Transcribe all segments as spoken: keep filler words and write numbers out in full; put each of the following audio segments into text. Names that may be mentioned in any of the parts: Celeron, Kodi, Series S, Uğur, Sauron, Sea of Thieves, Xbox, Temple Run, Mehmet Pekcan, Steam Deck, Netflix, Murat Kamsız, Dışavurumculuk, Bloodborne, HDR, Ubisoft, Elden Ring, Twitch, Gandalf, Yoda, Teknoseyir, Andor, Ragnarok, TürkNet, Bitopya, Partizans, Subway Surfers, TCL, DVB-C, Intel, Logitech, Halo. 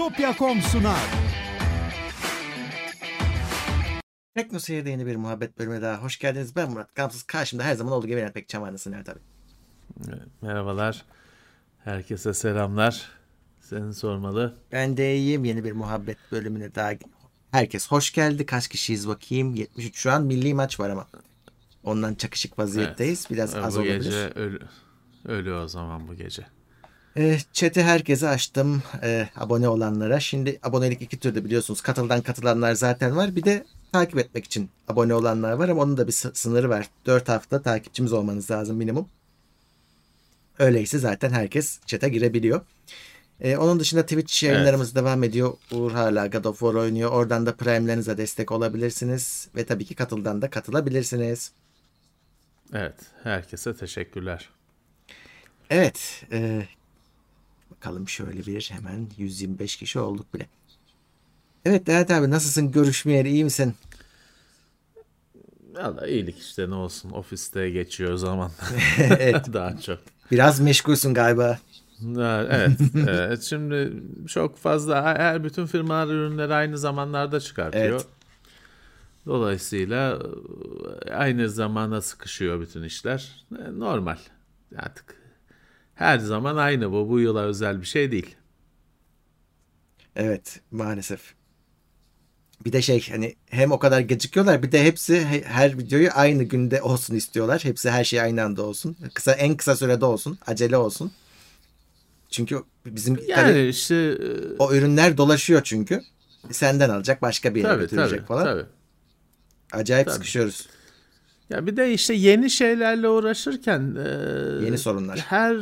Bitopya nokta com sunar. TeknoSeyir'de yeni bir muhabbet bölümüne daha hoş geldiniz. Ben Murat Kamsız. Karşımda her zaman olduğu gibi Mehmet Pekcan var. Nasılsın tabii? Merhabalar. Herkese selamlar. Seni sormalı. Ben de iyiyim. Yeni bir muhabbet bölümüne daha herkes hoş geldi. Kaç kişiyiz bakayım? yetmiş üç şu an. Milli maç var ama. Ondan çakışık vaziyetteyiz. Evet. Biraz bu az olabilir. Bu gece ölü, ölü o zaman bu gece. Chat'i herkese açtım, e, abone olanlara. Şimdi abonelik iki türlü biliyorsunuz. Katıldan katılanlar zaten var. Bir de takip etmek için abone olanlar var ama onun da bir sınırı var. dört hafta takipçimiz olmanız lazım minimum. Öyleyse zaten herkes chat'e girebiliyor. E, onun dışında Twitch yayınlarımız evet. devam ediyor. Uğur hala God of War oynuyor. Oradan da Prime'lerinize destek olabilirsiniz. Ve tabii ki katıldan da katılabilirsiniz. Evet. Herkese teşekkürler. Evet. E, bakalım şöyle bir hemen yüz yirmi beş kişi olduk bile. Evet Demet abi, nasılsın? Görüşmeyeli iyi misin? Valla iyilik işte, ne olsun. Ofiste geçiyor zaman. Evet. Daha çok. Biraz meşgulsün galiba. Evet, evet. Şimdi çok fazla her bütün firmalar ürünleri aynı zamanlarda çıkartıyor. Evet. Dolayısıyla aynı zamana sıkışıyor bütün işler. Normal artık. Her zaman aynı bu. Bu yıla özel bir şey değil. Evet, maalesef. Bir de şey, hani hem o kadar gecikiyorlar, bir de hepsi her videoyu aynı günde olsun istiyorlar. Hepsi her şey aynı anda olsun. Kısa, en kısa sürede olsun. Acele olsun. Çünkü bizim yani tabii, işte, o ürünler dolaşıyor çünkü. Senden alacak, başka bir yere tabii, götürecek tabii, falan. Tabii. Acayip tabii. sıkışıyoruz. Ya bir de işte yeni şeylerle uğraşırken e, yeni sorunlar. Her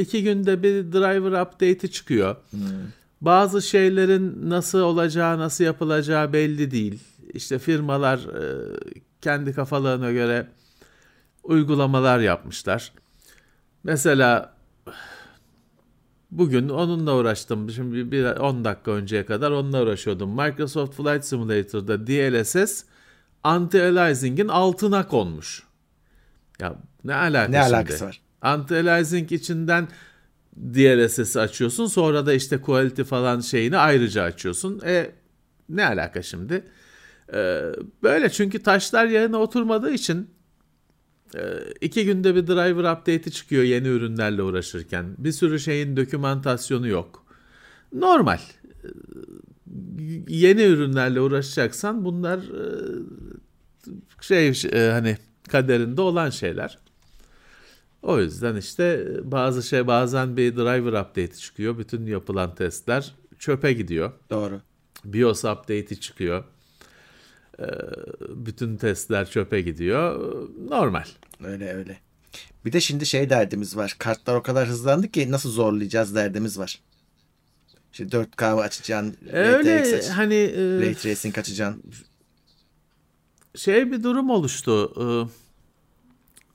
iki günde bir driver update'i çıkıyor. Hmm. Bazı şeylerin nasıl olacağı, nasıl yapılacağı belli değil. İşte firmalar e, kendi kafalarına göre uygulamalar yapmışlar. Mesela bugün onunla uğraştım. Şimdi bir on dakika önceye kadar onunla uğraşıyordum. Microsoft Flight Simulator'da D L S S anti-aliasing'in altına konmuş. Ya ne alakası, ne alakası var? Anti-aliasing içinden D L S S'i açıyorsun. Sonra da işte quality falan şeyini ayrıca açıyorsun. E ne alaka şimdi? E, böyle çünkü taşlar yerine oturmadığı için e, iki günde bir driver update'i çıkıyor yeni ürünlerle uğraşırken. Bir sürü şeyin dokümantasyonu yok. Normal. E, yeni ürünlerle uğraşacaksan bunlar şey hani kaderinde olan şeyler. O yüzden işte bazı şey bazen bir driver update'i çıkıyor. Bütün yapılan testler çöpe gidiyor. Doğru. BIOS update'i çıkıyor. Bütün testler çöpe gidiyor. Normal. Öyle öyle. Bir de şimdi şey derdimiz var. Kartlar o kadar hızlandı ki nasıl zorlayacağız derdimiz var. İşte dört K açacaksın, öyle aç, hani e, Ray Tracing açacaksın. Şey bir durum oluştu. E,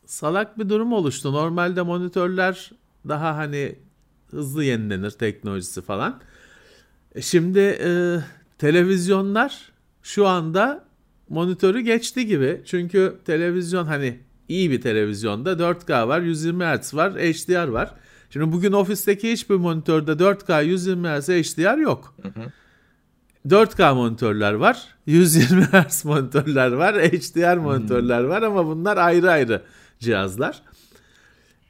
salak bir durum oluştu. Normalde monitörler daha hani hızlı yenilenir teknolojisi falan. E, şimdi e, televizyonlar şu anda monitörü geçti gibi. Çünkü televizyon hani iyi bir televizyonda dört K var, yüz yirmi hertz var, H D R var. Şimdi bugün ofisteki hiçbir monitörde dört K yüz yirmi hertz H D R yok. Hı hı. dört K monitörler var. yüz yirmi hertz monitörler var. H D R monitörler hı. var ama bunlar ayrı ayrı cihazlar.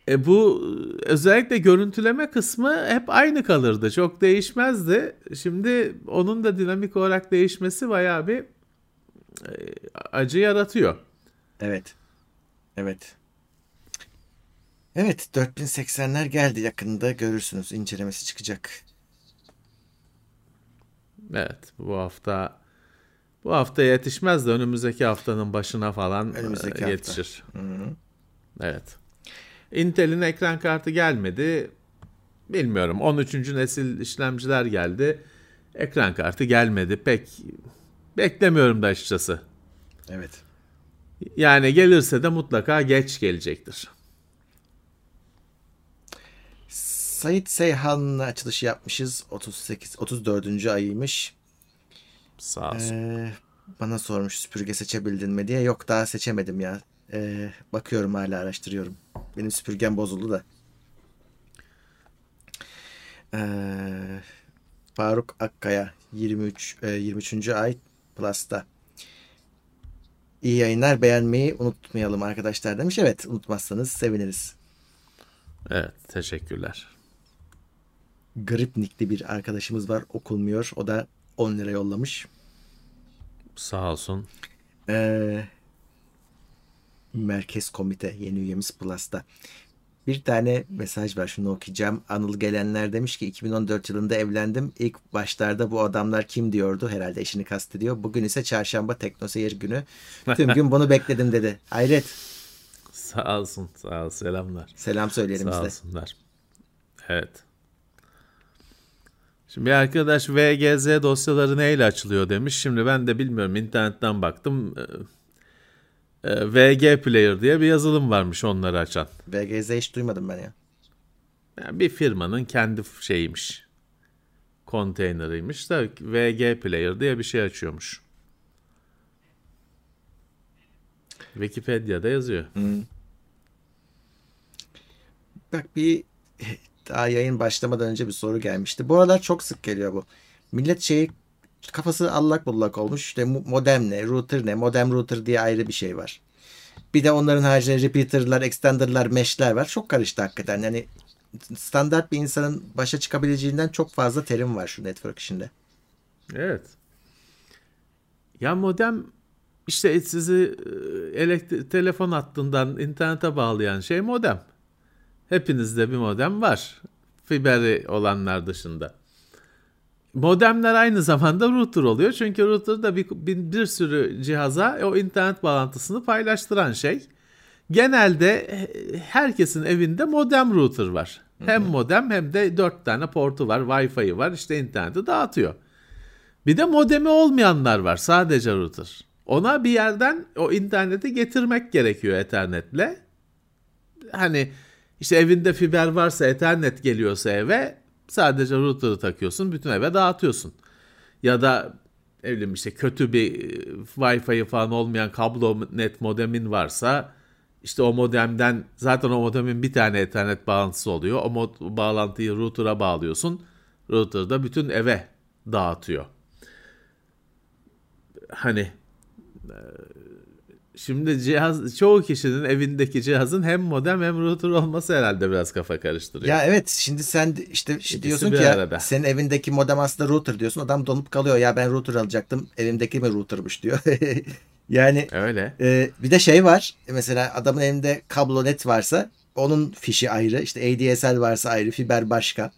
E bu özellikle görüntüleme kısmı hep aynı kalırdı. Çok değişmezdi. Şimdi onun da dinamik olarak değişmesi bayağı bir acı yaratıyor. Evet. Evet. Evet, dört bin seksenler geldi, yakında görürsünüz, incelemesi çıkacak. Evet, bu hafta bu hafta yetişmez de önümüzdeki haftanın başına falan önümüzdeki yetişir. Hafta. Evet. Intel'in ekran kartı gelmedi. Bilmiyorum, on üçüncü nesil işlemciler geldi. Ekran kartı gelmedi. Pek beklemiyorum da açıkçası. Evet. Yani gelirse de mutlaka geç gelecektir. Sait Seyhan'la açılışı yapmışız. otuz sekiz otuz dördüncü ayıymış. Sağ olsun. Ee, bana sormuş süpürge seçebildin mi diye. Yok, daha seçemedim ya. Ee, bakıyorum, hala araştırıyorum. Benim süpürgem bozuldu da. Ee, Faruk Akkaya yirmi üç yirmi üçüncü ay Plus'ta. İyi yayınlar, beğenmeyi unutmayalım arkadaşlar demiş. Evet, unutmazsanız seviniriz. Evet, teşekkürler. Gripnik'li bir arkadaşımız var, okunmuyor. O da on lira yollamış. Sağ olsun. Ee, Merkez Komite yeni üyemiz Plus'ta. Bir tane mesaj var, şunu okuyacağım. Anıl Gelenler demiş ki iki bin on dört yılında evlendim. İlk başlarda bu adamlar kim diyordu, herhalde eşini kastediyor. Bugün ise çarşamba teknoseyir günü. Tüm gün bunu bekledim dedi. Hayret. Sağ olsun. Sağ ol. Selamlar. Selam söyleyelim size. Sağ olsunlar. Evet. Şimdi bir arkadaş V G Z dosyaları neyle açılıyor demiş. Şimdi ben de bilmiyorum, internetten baktım. V G Player diye bir yazılım varmış onları açan. V G Z hiç duymadım ben ya. Yani bir firmanın kendi şeyiymiş. Konteyneriymiş da V G Player diye bir şey açıyormuş. Wikipedia'da yazıyor. Hmm. Bak, bir daha yayın başlamadan önce bir soru gelmişti. Bu aralar çok sık geliyor bu. Millet şeyi, kafası allak bullak olmuş. İşte modem ne, router ne, modem router diye ayrı bir şey var. Bir de onların haricinde repeater'lar, extender'lar, mesh'ler var. Çok karıştı hakikaten. Yani standart bir insanın başa çıkabileceğinden çok fazla terim var şu network işinde. Evet. Ya modem işte sizi elektri- telefon hattından internete bağlayan şey modem. Hepinizde bir modem var. Fiberi olanlar dışında. Modemler aynı zamanda router oluyor. Çünkü router da bir, bir, bir sürü cihaza o internet bağlantısını paylaştıran şey. Genelde herkesin evinde modem router var. Hı hı. Hem modem hem de dört tane portu var, Wi-Fi'yi var, işte interneti dağıtıyor. Bir de modemi olmayanlar var, sadece router. Ona bir yerden o interneti getirmek gerekiyor Ethernet'le. Hani işte evinde fiber varsa, Ethernet geliyorsa eve, sadece router'ı takıyorsun, bütün eve dağıtıyorsun. Ya da evlim işte kötü bir Wi-Fi falan olmayan kablo net modemin varsa, işte o modemden, zaten o modemin bir tane Ethernet bağlantısı oluyor. O mod- bağlantıyı router'a bağlıyorsun. Router da bütün eve dağıtıyor. Hani şimdi cihaz, çoğu kişinin evindeki cihazın hem modem hem router olması herhalde biraz kafa karıştırıyor. Ya evet, şimdi sen işte İkisi diyorsun ki ya, senin evindeki modem aslında router diyorsun, adam donup kalıyor, ya ben router alacaktım, evimdeki mi routermuş diyor. Yani öyle. E, bir de şey var mesela, adamın evinde kablo net varsa onun fişi ayrı, işte A D S L varsa ayrı, fiber başka.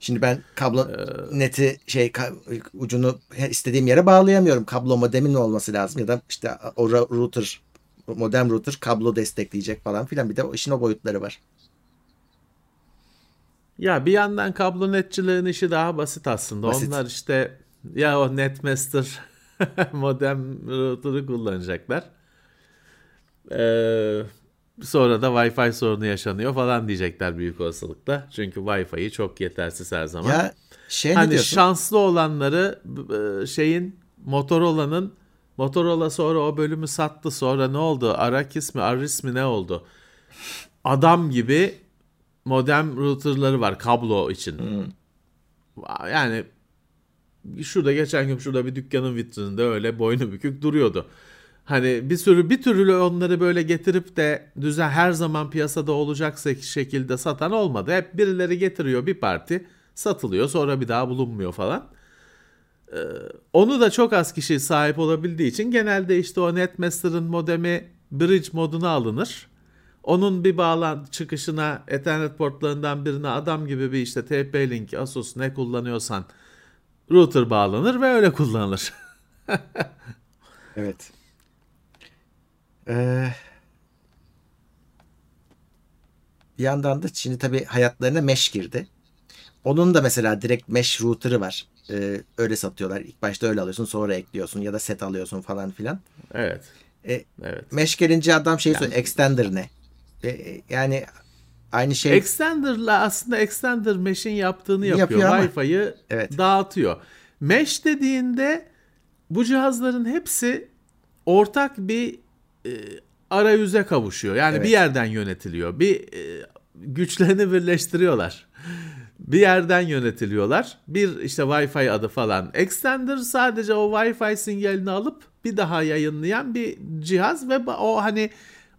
Şimdi ben kablo ee, neti şey ucunu istediğim yere bağlayamıyorum. Kablo modemin olması lazım, ya da işte o router, modem router kablo destekleyecek falan filan, bir de işin o boyutları var. Ya bir yandan kablo netçilerin işi daha basit aslında. Basit. Onlar işte ya o netmaster modem router'ı kullanacaklar. Ee, Sonra da Wi-Fi sorunu yaşanıyor falan diyecekler büyük olasılıkla. Çünkü Wi-Fi'yi çok yetersiz her zaman. Ya şey, hani şanslı olanları şeyin, Motorola'nın, Motorola sonra o bölümü sattı, sonra ne oldu? Arakis mi, Aris mi ne oldu? Adam gibi modem router'ları var kablo için. Hmm. Yani şurada geçen gün şurada bir dükkanın vitrininde öyle boynu bükük duruyordu. Hani bir sürü bir türlü onları böyle getirip de düzen her zaman piyasada olacaksa şekilde satan olmadı. Hep birileri getiriyor, bir parti satılıyor, sonra bir daha bulunmuyor falan. Ee, onu da çok az kişi sahip olabildiği için genelde işte o Netmaster'ın modemi bridge moduna alınır. Onun bir bağlantı çıkışına Ethernet portlarından birine adam gibi bir işte T P-Link, Asus ne kullanıyorsan router bağlanır ve öyle kullanılır. Evet. Ee, bir yandan da şimdi tabii hayatlarına mesh girdi. Onun da mesela direkt mesh router'ı var. Ee, öyle satıyorlar. İlk başta öyle alıyorsun, sonra ekliyorsun ya da set alıyorsun falan filan. Evet. Ee, evet. Mesh gelince adam şey yani, söylüyor. Extender ne? Ee, yani aynı şey. Extender'la aslında extender mesh'in yaptığını yapıyor. yapıyor Wi-Fi'yi evet. dağıtıyor. Mesh dediğinde bu cihazların hepsi ortak bir arayüze kavuşuyor. Yani evet. bir yerden yönetiliyor. Bir güçlerini birleştiriyorlar. bir yerden yönetiliyorlar. Bir işte Wi-Fi adı falan. Extender sadece o Wi-Fi sinyalini alıp bir daha yayınlayan bir cihaz ve o hani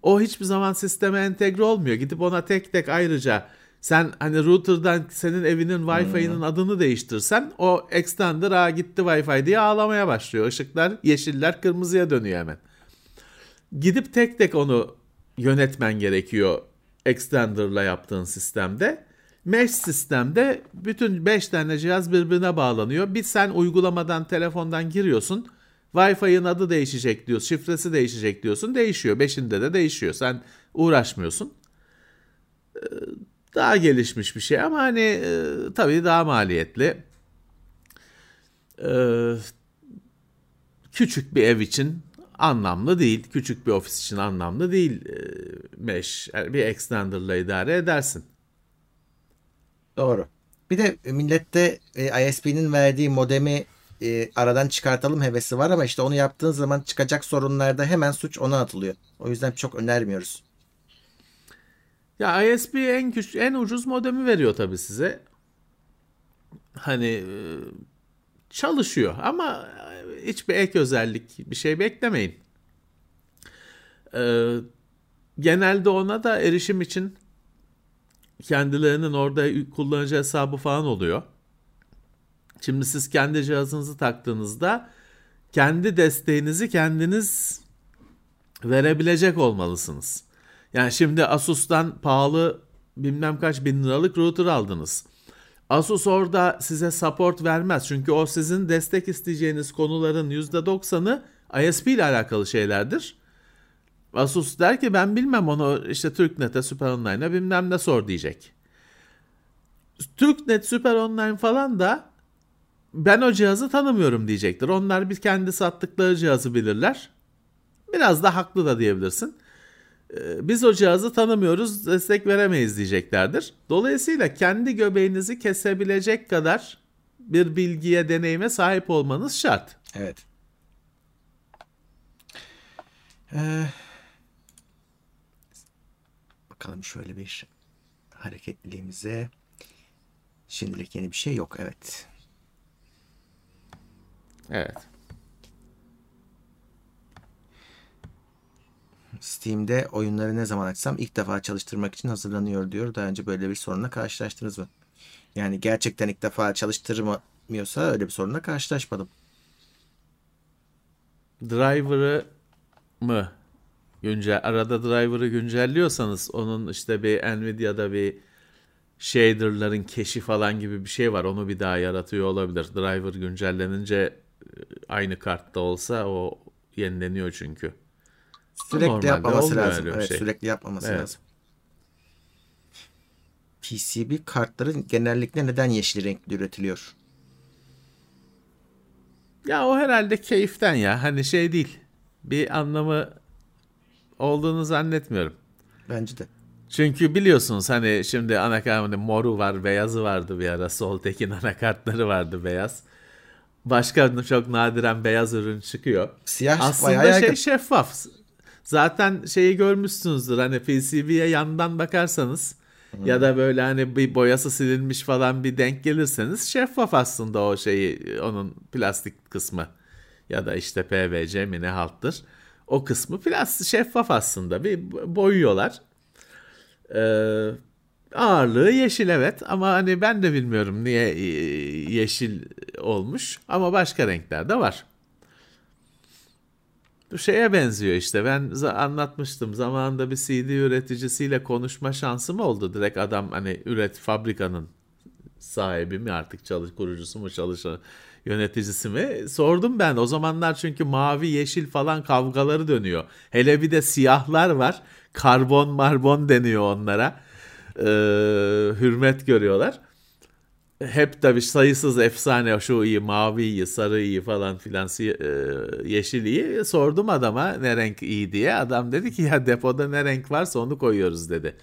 o hiçbir zaman sisteme entegre olmuyor. Gidip ona tek tek ayrıca sen hani router'dan senin evinin Wi-Fi'nin hmm. adını değiştirsen o extender ha gitti Wi-Fi diye ağlamaya başlıyor. Işıklar yeşiller kırmızıya dönüyor hemen. Gidip tek tek onu yönetmen gerekiyor extender'la yaptığın sistemde. Mesh sistemde bütün beş tane cihaz birbirine bağlanıyor. Bir sen uygulamadan telefondan giriyorsun. Wi-Fi'nin adı değişecek diyorsun. Şifresi değişecek diyorsun. Değişiyor. Beşinde de değişiyor. Sen uğraşmıyorsun. Daha gelişmiş bir şey ama hani tabii daha maliyetli. Küçük bir ev için anlamlı değil. Küçük bir ofis için anlamlı değil. Mesh. Bir extender'la idare edersin. Doğru. Bir de millette e, I S P'nin verdiği modemi e, aradan çıkartalım hevesi var ama işte onu yaptığın zaman çıkacak sorunlarda hemen suç ona atılıyor. O yüzden çok önermiyoruz. Ya I S P en küçük, en ucuz modemi veriyor tabii size. Hani e, çalışıyor ama hiçbir ek özellik bir şey beklemeyin. E, genelde ona da erişim için kendilerinin orada kullanıcı hesabı falan oluyor. Şimdi siz kendi cihazınızı taktığınızda kendi desteğinizi kendiniz verebilecek olmalısınız. Yani şimdi Asus'tan pahalı bilmem kaç bin liralık router aldınız. Asus orada size support vermez. Çünkü o sizin destek isteyeceğiniz konuların yüzde doksanı I S P ile alakalı şeylerdir. Asus der ki ben bilmem onu işte TürkNet'e, Süper Online'a bilmem ne sor diyecek. TürkNet, Süper Online falan da ben o cihazı tanımıyorum diyecektir. Onlar bir kendi sattıkları cihazı bilirler. Biraz da haklı da diyebilirsin. Biz o cihazı tanımıyoruz, destek veremeyiz diyeceklerdir. Dolayısıyla kendi göbeğinizi kesebilecek kadar bir bilgiye, deneyime sahip olmanız şart. Evet. Ee... Bakalım şöyle bir hareketliliğimize. Şimdilik yeni bir şey yok. Evet. Evet. Steam'de oyunları ne zaman açsam ilk defa çalıştırmak için hazırlanıyor diyor. Daha önce böyle bir sorunla karşılaştınız mı? Yani gerçekten ilk defa çalıştırmıyorsa öyle bir sorunla karşılaşmadım. Driver'ı mı? Güncel, arada driver'ı güncelliyorsanız onun işte bir Nvidia'da bir shader'ların keşi falan gibi bir şey var. Onu bir daha yaratıyor olabilir. Driver güncellenince aynı kartta olsa o yenileniyor çünkü. Sürekli normalde yapmaması lazım. Evet, şey. Sürekli yapmaması evet. lazım. P C B kartları genellikle neden yeşil renkli üretiliyor? Ya o herhalde keyiften ya. Hani şey değil. Bir anlamı olduğunu zannetmiyorum. Bence de. Çünkü biliyorsunuz hani şimdi anakartın moru var, beyazı vardı bir ara. Soltekin anakartları vardı beyaz. Başka çok nadiren beyaz ürün çıkıyor. Siyah aslında şey şeffaf. Zaten şeyi görmüşsünüzdür hani P C B'ye yandan bakarsanız hmm. ya da böyle hani bir boyası silinmiş falan bir denk gelirseniz şeffaf aslında o şeyi onun plastik kısmı ya da işte P V C mi ne halttır. O kısmı biraz şeffaf aslında. Bir boyuyorlar. Ee, ağırlığı yeşil evet. Ama hani ben de bilmiyorum niye yeşil olmuş. Ama başka renkler de var. Bu şeye benziyor işte. Ben anlatmıştım. Zamanında bir C D üreticisiyle konuşma şansım oldu. Direkt adam hani üret fabrikanın sahibi mi artık çalış, kurucusu mu çalışan yöneticisi mi? Sordum ben. O zamanlar çünkü mavi, yeşil falan kavgaları dönüyor. Hele bir de siyahlar var. Karbon marbon deniyor onlara. Ee, hürmet görüyorlar. Hep tabii sayısız efsane şu iyi, mavi iyi, sarı iyi falan filan yeşil iyi. Sordum adama ne renk iyi diye. Adam dedi ki ya depoda ne renk varsa onu koyuyoruz dedi.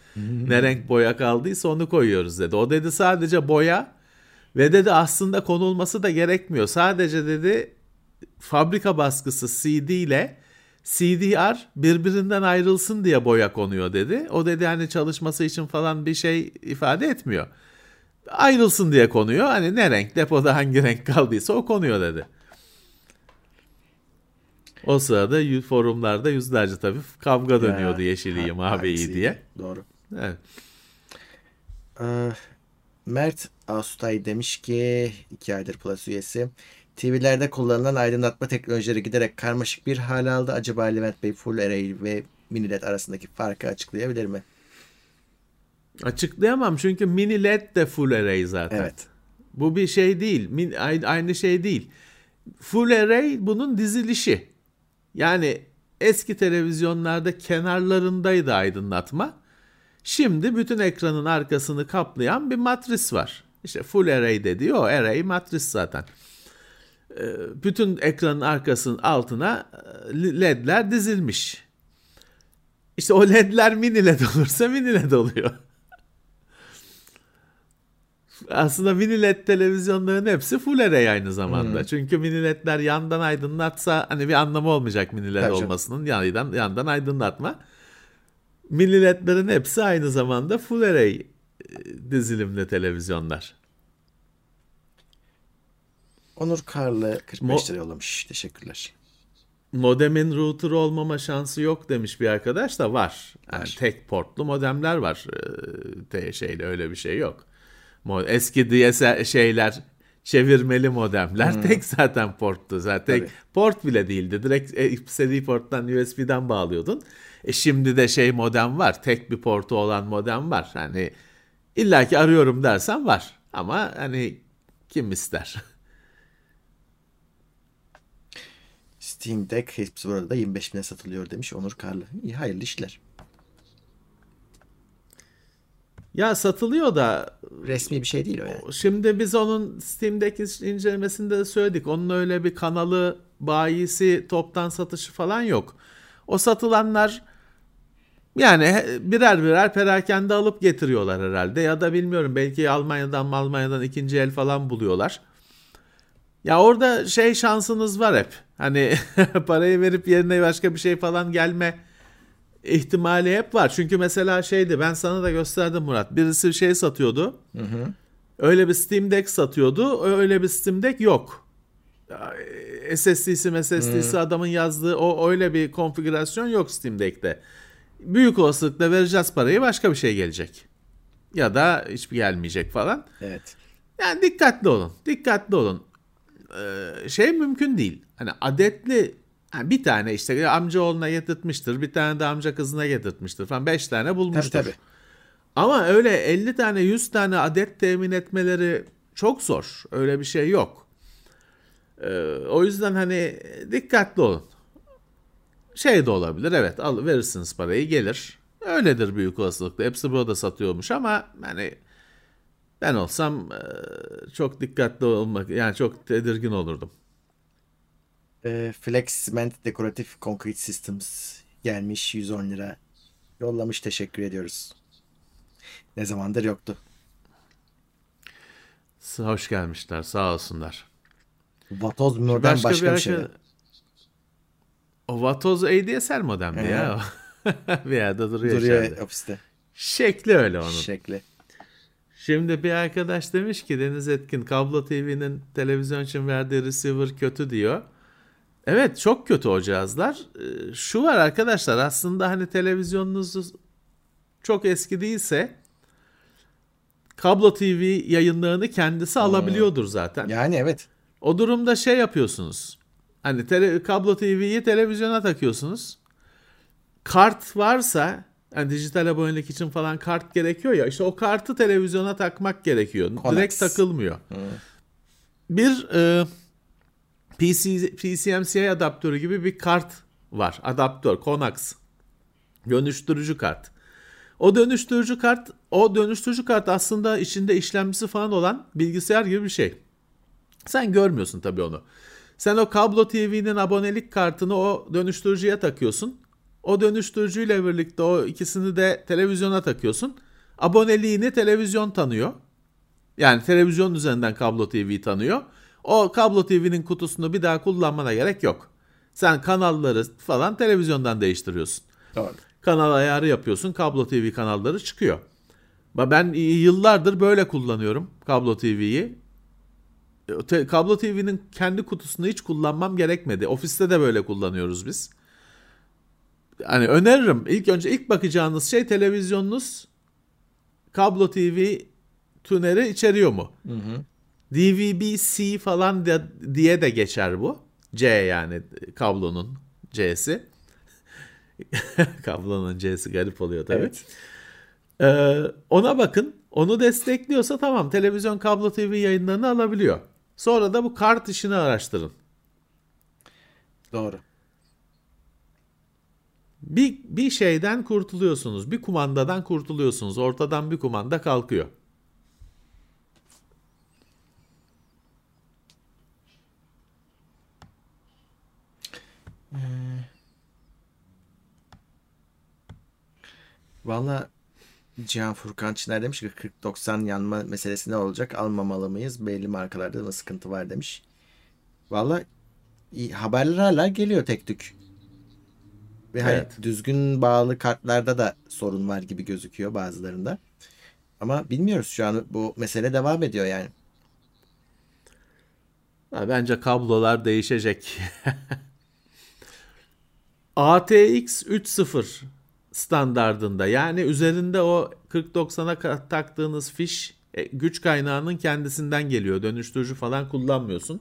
Ne renk boya kaldıysa onu koyuyoruz dedi. O dedi sadece boya. Ve dedi aslında konulması da gerekmiyor. Sadece dedi fabrika baskısı C D ile C D R birbirinden ayrılsın diye boya konuyor dedi. O dedi hani çalışması için falan bir şey ifade etmiyor. ayrılsın diye konuyor. Hani ne renk, depoda hangi renk kaldıysa o konuyor dedi. O sırada forumlarda yüzlerce tabii kavga dönüyordu ya, yeşiliyi, maviyi diye. Doğru. Evet. Ee, Mert Asutay demiş ki iki aydır Plus üyesi. T V'lerde kullanılan aydınlatma teknolojileri giderek karmaşık bir hal aldı. Acaba Levent Bey Full Array ve Mini L E D arasındaki farkı açıklayabilir mi? Açıklayamam çünkü Mini L E D de Full Array zaten. Evet. Bu bir şey değil. Min, aynı şey değil. Full Array bunun dizilişi. Yani eski televizyonlarda kenarlarındaydı aydınlatma. Şimdi bütün ekranın arkasını kaplayan bir matris var. İşte Full Array dediği o. Array matris zaten. Bütün ekranın arkasının altına L E D'ler dizilmiş. İşte o L E D'ler mini L E D olursa mini L E D oluyor. Aslında mini L E D televizyonların hepsi full array aynı zamanda. Hmm. Çünkü mini L E D'ler yandan aydınlatsa hani bir anlamı olmayacak mini L E D Tabii olmasının yandan, yandan aydınlatma. Mini L E D'lerin hepsi aynı zamanda full array dizilimli televizyonlar. Onur Karlı kırk beş lira yollamış. Teşekkürler. Modemin router olmama şansı yok demiş bir arkadaş da var. Yani var. Tek portlu modemler var. Ee, şeyle öyle bir şey yok. Eski D S L şeyler çevirmeli modemler hmm. tek zaten porttu. Zaten tek port bile değildi. Direkt e, seri porttan U S B'den bağlıyordun. E şimdi de şey modem var. Tek bir portu olan modem var. Hani illaki arıyorum dersen var. Ama hani kim ister? Steam Deck hepsi burada da yirmi beş bine satılıyor demiş Onur Karlı. İyi, hayırlı işler. Ya satılıyor da resmi bir şey değil o yani. Şimdi biz onun Steam Deck incelemesinde de söyledik. Onun öyle bir kanalı, bayisi, toptan satışı falan yok. O satılanlar yani birer birer perakende alıp getiriyorlar herhalde. Ya da bilmiyorum, belki Almanya'dan Almanya'dan ikinci el falan buluyorlar. Ya orada şey şansınız var hep. Hani parayı verip yerine başka bir şey falan gelme ihtimali hep var. Çünkü mesela şeydi, ben sana da gösterdim Murat. Birisi şey satıyordu. Hı hı. Öyle bir Steam Deck satıyordu. Öyle bir Steam Deck yok. S S D'si, M S D'si adamın yazdığı o öyle bir konfigürasyon yok Steam Deck'te. Büyük olasılıkla vereceğiz parayı, başka bir şey gelecek. Ya da hiçbir gelmeyecek falan. Evet. Yani dikkatli olun. Dikkatli olun. Şey mümkün değil. Hani adetli, yani bir tane işte amca oğluna getirtmiştir, bir tane de amca kızına getirtmiştir falan, beş tane bulmuştur. Tabii, tabii. Ama öyle elli tane yüz tane adet temin etmeleri çok zor. Öyle bir şey yok. Ee, o yüzden hani dikkatli olun. Şey de olabilir, evet, al, verirsiniz parayı, gelir. Öyledir büyük olasılıkla. Hepsi burada satıyormuş ama hani ben olsam çok dikkatli olmak, yani çok tedirgin olurdum. E, Flex Cement Decorative Concrete Systems gelmiş, yüz on lira yollamış, teşekkür ediyoruz. Ne zamandır yoktu. Hoş gelmişler, sağ olsunlar. Vatoz modem başka, başka bir şey. Arka... O Vatoz A D S L modemdi He. ya. Bir yerde duruyor. Duruyor ofiste. Şekli öyle onun. Şekli. Şimdi bir arkadaş demiş ki Deniz Etkin, kablo T V'nin televizyon için verdiği receiver kötü diyor. Evet, çok kötü o cihazlar. Şu var arkadaşlar, aslında hani televizyonunuz çok eski değilse kablo T V yayınlarını kendisi hmm. alabiliyordur zaten. Yani evet. O durumda şey yapıyorsunuz. Hani tele, kablo T V'yi televizyona takıyorsunuz. Kart varsa... Yani dijital abonelik için falan kart gerekiyor ya, işte o kartı televizyona takmak gerekiyor. Konex. Direkt takılmıyor. Hmm. Bir e, P C, P C M C adaptörü gibi bir kart var. Adaptör, Konax. Dönüştürücü kart. O dönüştürücü kart, o dönüştürücü kart aslında içinde işlemcisi falan olan bilgisayar gibi bir şey. Sen görmüyorsun tabii onu. Sen o kablo T V'nin abonelik kartını o dönüştürücüye takıyorsun. O dönüştürücüyle birlikte o ikisini de televizyona takıyorsun. Aboneliğini televizyon tanıyor. Yani televizyon üzerinden kablo T V'yi tanıyor. O kablo T V'nin kutusunu bir daha kullanmana gerek yok. Sen kanalları falan televizyondan değiştiriyorsun. Doğru. Kanal ayarı yapıyorsun. Kablo T V kanalları çıkıyor. Ben yıllardır böyle kullanıyorum kablo T V'yi. Kablo T V'nin kendi kutusunu hiç kullanmam gerekmedi. Ofiste de böyle kullanıyoruz biz. Hani öneririm. İlk önce ilk bakacağınız şey televizyonunuz kablo T V tüneri içeriyor mu? Hı hı. D V B C falan de, diye de geçer bu. C yani kablonun C'si. Kablonun C'si garip oluyor tabii. Evet. Ee, ona bakın. Onu destekliyorsa tamam, televizyon kablo T V yayınlarını alabiliyor. Sonra da bu kart işini araştırın. Doğru. Bir, bir şeyden kurtuluyorsunuz. Bir kumandadan kurtuluyorsunuz. Ortadan bir kumanda kalkıyor. Ee, Valla Cihan Furkan Çınar demiş ki kırk doksan yanma meselesi ne olacak? Almamalı mıyız? Belli markalarda da sıkıntı var demiş. Valla haberler hala geliyor tek tük. Ve evet, hani düzgün bağlı kartlarda da sorun var gibi gözüküyor bazılarında. Ama bilmiyoruz, şu an bu mesele devam ediyor yani. Bence kablolar değişecek. A T X üç nokta sıfır standardında, yani üzerinde o kırk doksana taktığınız fiş güç kaynağının kendisinden geliyor. Dönüştürücü falan kullanmıyorsun.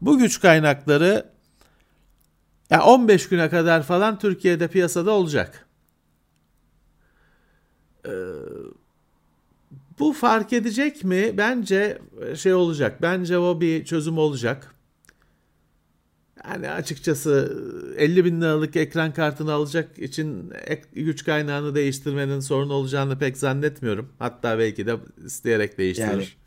Bu güç kaynakları yani on beş güne kadar falan Türkiye'de piyasada olacak. Ee, bu fark edecek mi? Bence şey olacak. Bence o bir çözüm olacak. Yani açıkçası elli bin liralık ekran kartını alacak için ek, güç kaynağını değiştirmenin sorun olacağını pek zannetmiyorum. Hatta belki de isteyerek değiştirir.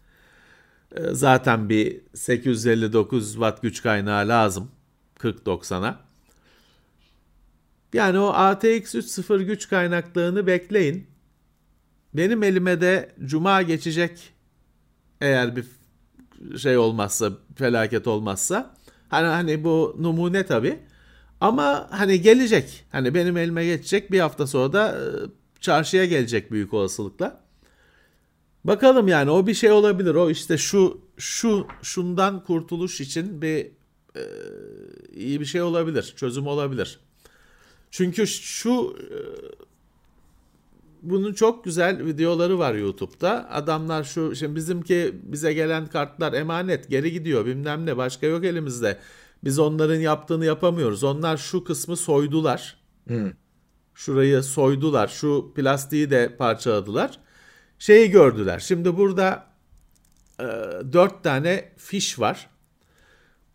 Yani. Ee, zaten bir sekiz yüz elli dokuz watt güç kaynağı lazım kırk doksana. Yani o A T X üç nokta sıfır güç kaynaklarını bekleyin. Benim elime de cuma geçecek, eğer bir şey olmazsa, felaket olmazsa. Hani, hani bu numune tabii. Ama hani gelecek. Hani benim elime geçecek, bir hafta sonra da çarşıya gelecek büyük olasılıkla. Bakalım yani, o bir şey olabilir. O işte şu şu şundan kurtuluş için bir e, iyi bir şey olabilir. Çözüm olabilir. Çünkü şu bunun çok güzel videoları var YouTube'da. Adamlar şu, şimdi bizimki bize gelen kartlar emanet, geri gidiyor bilmem ne, başka yok elimizde. Biz onların yaptığını yapamıyoruz. Onlar şu kısmı soydular. Hmm. Şurayı soydular. Şu plastiği de parçaladılar. Şeyi gördüler. Şimdi burada dört e, tane fiş var.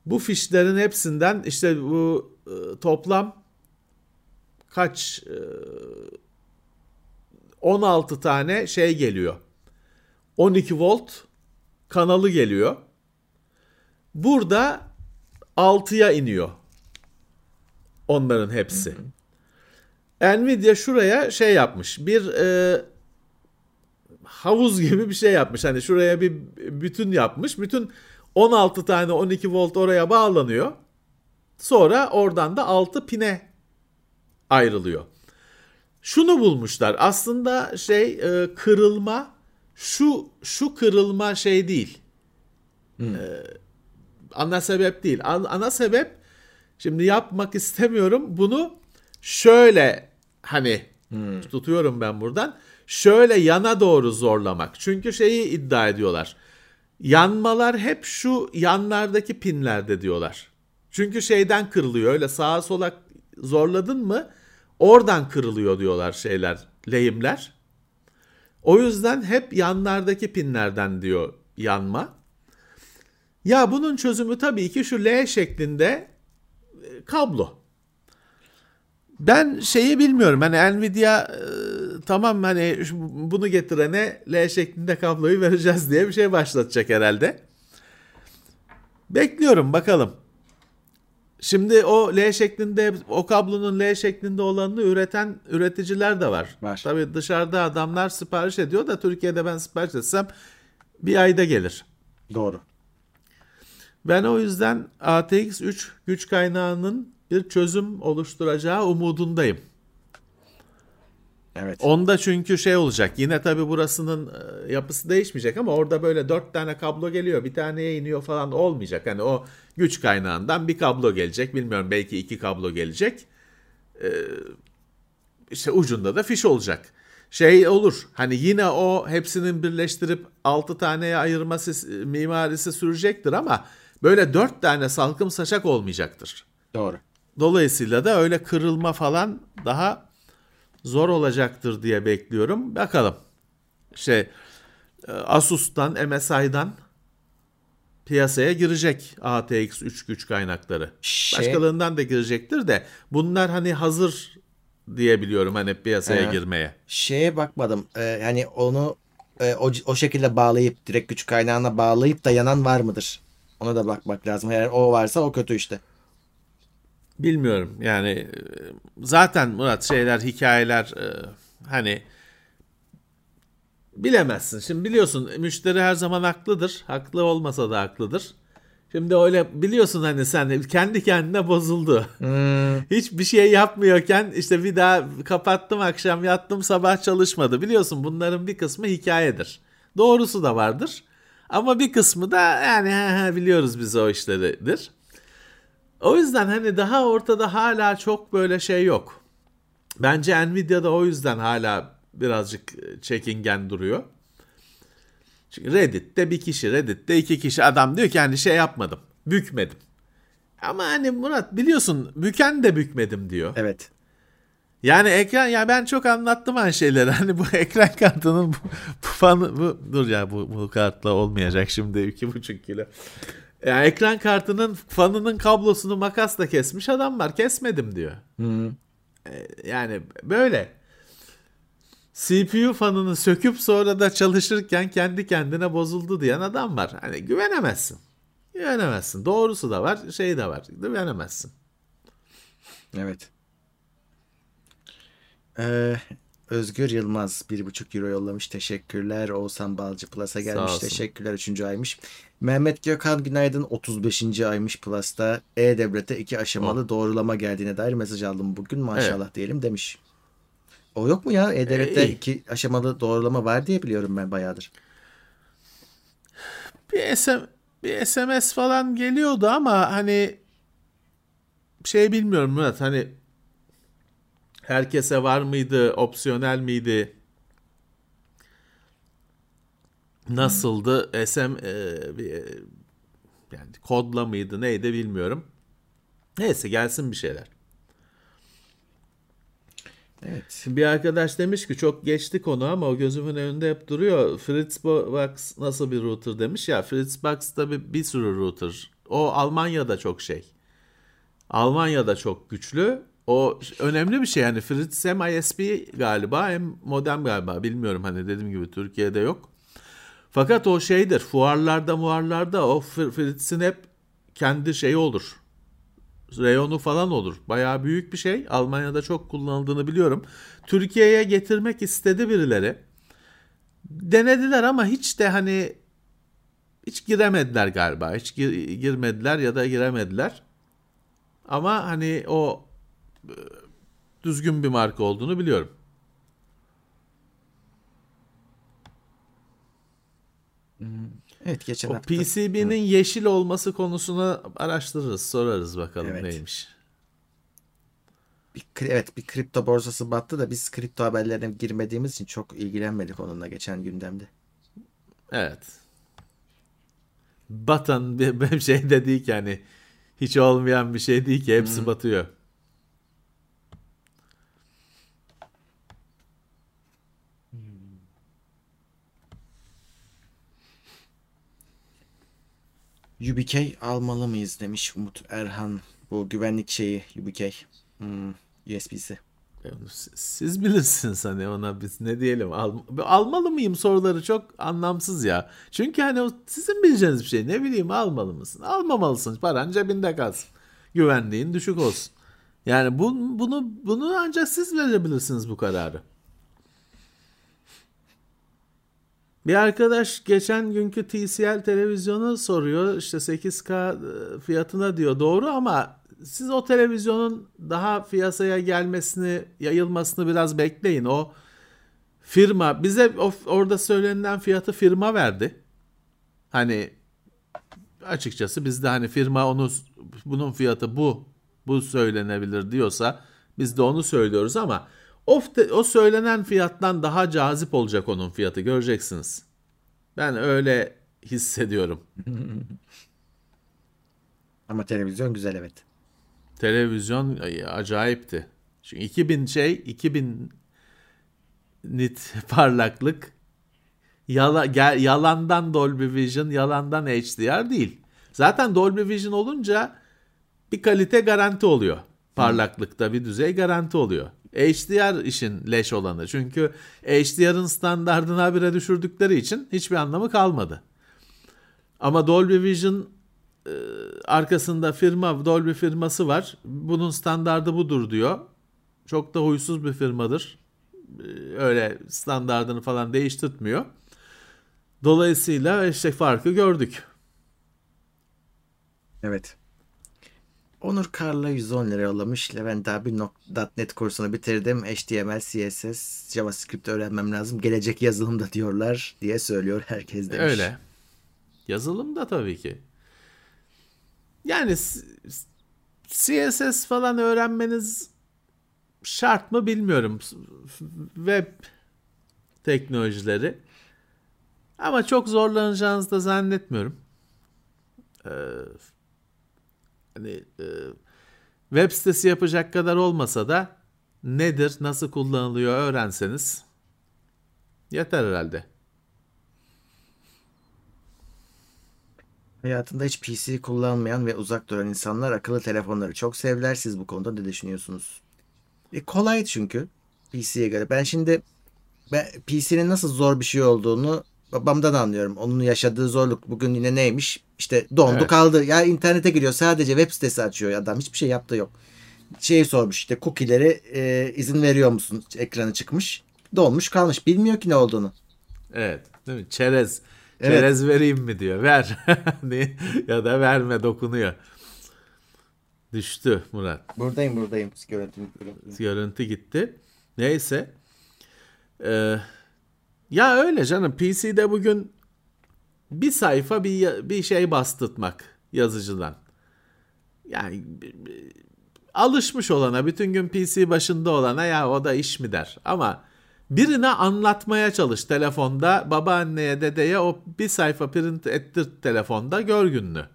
Bu fişlerin hepsinden işte bu e, toplam kaç on altı tane şey geliyor. on iki volt kanalı geliyor. Burada altıya iniyor onların hepsi. Hı hı. Nvidia şuraya şey yapmış. Bir e, havuz gibi bir şey yapmış. Hani şuraya bir bütün yapmış. Bütün on altı tane on iki volt oraya bağlanıyor. Sonra oradan da altı pine ayrılıyor. Şunu bulmuşlar. Aslında şey e, kırılma şu şu kırılma şey değil. Hmm. E, ana sebep değil. Ana, ana sebep, şimdi yapmak istemiyorum. Bunu şöyle hani hmm. tutuyorum ben buradan. Şöyle yana doğru zorlamak. Çünkü şeyi iddia ediyorlar. Yanmalar hep şu yanlardaki pinlerde diyorlar. Çünkü şeyden kırılıyor. Öyle sağa sola zorladın mı oradan kırılıyor diyorlar şeyler, lehimler. O yüzden hep yanlardaki pinlerden diyor yanma. Ya bunun çözümü tabii ki şu L şeklinde kablo. Ben şeyi bilmiyorum. Hani Nvidia tamam hani bunu getirene L şeklinde kabloyu vereceğiz diye bir şey başlatacak herhalde. Bekliyorum bakalım. Şimdi o L şeklinde, o kablonun L şeklinde olanını üreten üreticiler de var. var. Tabii dışarıda adamlar sipariş ediyor da Türkiye'de ben sipariş etsem bir ayda gelir. Doğru. Ben o yüzden A T X üç güç kaynağının bir çözüm oluşturacağı umudundayım. Evet. Onda çünkü şey olacak. Yine tabii burasının yapısı değişmeyecek ama orada böyle dört tane kablo geliyor, bir taneye iniyor falan olmayacak. Hani o güç kaynağından bir kablo gelecek. Bilmiyorum, belki iki kablo gelecek. Ee, işte ucunda da fiş olacak. Şey olur. Hani yine o hepsinin birleştirip altı taneye ayırması mimarisi sürecektir ama böyle dört tane salkım saçak olmayacaktır. Doğru. Dolayısıyla da öyle kırılma falan daha zor olacaktır diye bekliyorum. Bakalım. Şey, Asus'tan, M S I'dan piyasaya girecek A T X üç güç kaynakları. Şey... Başkalarından da girecektir de bunlar hani hazır diye biliyorum hani piyasaya ee, girmeye. Şeye bakmadım. Ee, hani onu e, o, o şekilde bağlayıp direkt güç kaynağına bağlayıp da yanan var mıdır? Ona da bakmak lazım. Eğer o varsa o kötü işte. Bilmiyorum yani zaten Murat şeyler, hikayeler hani bilemezsin. Şimdi biliyorsun müşteri her zaman haklıdır. Haklı olmasa da haklıdır. Şimdi öyle biliyorsun hani sen kendi kendine bozuldu. Hmm. Hiçbir şey yapmıyorken işte bir daha kapattım, akşam yattım, sabah çalışmadı. Biliyorsun bunların bir kısmı hikayedir. Doğrusu da vardır. Ama bir kısmı da yani he he, biliyoruz biz o işleridir. O yüzden hani daha ortada hala çok böyle şey yok. Bence Nvidia'da o yüzden hala birazcık çekingen duruyor. Çünkü Reddit'te bir kişi, Reddit'te iki kişi adam diyor ki hani şey yapmadım, bükmedim. Ama hani Murat biliyorsun büken de bükmedim diyor. Evet. Yani ekran, ya ben çok anlattım hani şeyleri. Hani bu ekran kartının bu, bu, fanı, bu dur ya bu, bu kartla olmayacak şimdi iki buçuk kilo. Yani ekran kartının fanının kablosunu makasla kesmiş adam var. Kesmedim diyor. Hı. Yani böyle. C P U fanını söküp sonra da çalışırken kendi kendine bozuldu diyen adam var. Hani güvenemezsin. Güvenemezsin. Doğrusu da var, şeyi de var. Güvenemezsin. Evet. Ee, Özgür Yılmaz bir buçuk euro yollamış. Teşekkürler. Oğuzhan Balcı Plus'a gelmiş. Teşekkürler. üçüncü aymış. Mehmet Gökhan günaydın. otuz beşinci aymış Plus'ta. E-Devlet'e iki aşamalı o. doğrulama geldiğine dair mesaj aldım bugün. Maşallah evet. diyelim demiş. O yok mu ya? E-Devlet'te e, iki aşamalı doğrulama var diye biliyorum ben bayağıdır. Bir, S M, bir S M S falan geliyordu ama hani şey bilmiyorum Murat, hani herkese var mıydı? Opsiyonel miydi? Nasıldı? Hmm. S M e, e, yani kodla mıydı? Neydi bilmiyorum. Neyse gelsin bir şeyler. Evet. Bir arkadaş demiş ki çok geçti konu ama o gözümün önünde hep duruyor. Fritzbox nasıl bir router demiş ya. Fritzbox tabii bir sürü router. O Almanya'da çok şey. Almanya'da çok güçlü. O önemli bir şey yani. Fritz hem I S P galiba hem modem galiba, bilmiyorum hani dediğim gibi Türkiye'de yok. Fakat o şeydir, fuarlarda muarlarda o Fritz'in hep kendi şeyi olur. Reyonu falan olur. Bayağı büyük bir şey. Almanya'da çok kullanıldığını biliyorum. Türkiye'ye getirmek istedi birileri. Denediler ama hiç de hani hiç giremediler galiba. Hiç gir- girmediler ya da giremediler. Ama hani o düzgün bir marka olduğunu biliyorum. Evet, geçen o hafta. P C B'nin evet. yeşil olması konusunu araştırırız, sorarız bakalım evet. neymiş. Bir, evet bir kripto borsası battı da biz kripto haberlerine girmediğimiz için çok ilgilenmedik onunla geçen gündemde. Evet. Batan bir, bir şey de değil ki hani hiç olmayan bir şey değil ki, hepsi hmm. batıyor. YubiKey almalı mıyız demiş Umut Erhan. Bu güvenlik şeyi YubiKey. Hmm, U S B'si. Siz, siz bilirsiniz hani ona biz ne diyelim. Al, almalı mıyım soruları çok anlamsız ya. Çünkü hani o sizin bileceğiniz bir şey. Ne bileyim, almalı mısın? Almamalısın. Paran cebinde kalsın. Güvenliğin düşük olsun. Yani bu, bunu bunu ancak siz verebilirsiniz bu kararı. Bir arkadaş geçen günkü T C L televizyonu soruyor işte sekiz K fiyatına diyor, doğru ama siz o televizyonun daha piyasaya gelmesini, yayılmasını biraz bekleyin. O firma bize orada söylenilen fiyatı firma verdi. Hani açıkçası biz de hani firma onu, bunun fiyatı bu, bu söylenebilir diyorsa biz de onu söylüyoruz ama o, o söylenen fiyattan daha cazip olacak onun fiyatı, göreceksiniz. Ben öyle hissediyorum. Ama televizyon güzel, evet. Televizyon acayipti. Çünkü iki bin şey iki bin nit parlaklık, yala, gel, yalandan Dolby Vision, yalandan H D R değil. Zaten Dolby Vision olunca bir kalite garanti oluyor. Parlaklıkta bir düzey garanti oluyor. H D R işin leş olanı. Çünkü H D R'ın standardını habire düşürdükleri için hiçbir anlamı kalmadı. Ama Dolby Vision e, arkasında firma, Dolby firması var. Bunun standardı budur diyor. Çok da huysuz bir firmadır. E, öyle standardını falan değiştirtmiyor. Dolayısıyla işte farkı gördük. Evet. Onur Karla yüz on lira yollamış. Levent abi .nokta net kursunu bitirdim. H T M L, C S S, JavaScript öğrenmem lazım. Gelecek yazılımda diyorlar diye söylüyor herkes demiş. Öyle. Yazılımda tabii ki. Yani C S S falan öğrenmeniz şart mı bilmiyorum. Web teknolojileri. Ama çok zorlanacağınızı da zannetmiyorum. Eee Hani, e, web sitesi yapacak kadar olmasa da nedir, nasıl kullanılıyor öğrenseniz yeter herhalde. Hayatında hiç P C kullanmayan ve uzak duran insanlar akıllı telefonları çok sevler. Siz bu konuda ne düşünüyorsunuz? E, kolay çünkü P C'ye göre. Ben şimdi ben P C'nin nasıl zor bir şey olduğunu babamdan anlıyorum. Onun yaşadığı zorluk bugün yine neymiş? İşte dondu, evet, kaldı. Ya internete giriyor, sadece web sitesi açıyor adam. Hiçbir şey yaptığı yok. Şey sormuş işte, cookie'leri e, izin veriyor musun? Ekranı çıkmış. Donmuş kalmış. Bilmiyor ki ne olduğunu. Evet. Değil mi? Çerez. Evet. Çerez vereyim mi diyor. Ver. Ya da verme, dokunuyor. Düştü Murat. Buradayım buradayım. Görüntü, görüntü. Görüntü gitti. Neyse. Eee Ya öyle canım, P C'de bugün bir sayfa bir, bir şey bastırtmak yazıcıdan. Yani alışmış olana, bütün gün P C başında olana ya o da iş mi der. Ama birine anlatmaya çalış telefonda, babaanneye, dedeye o bir sayfa print ettir telefonda, gör gününü.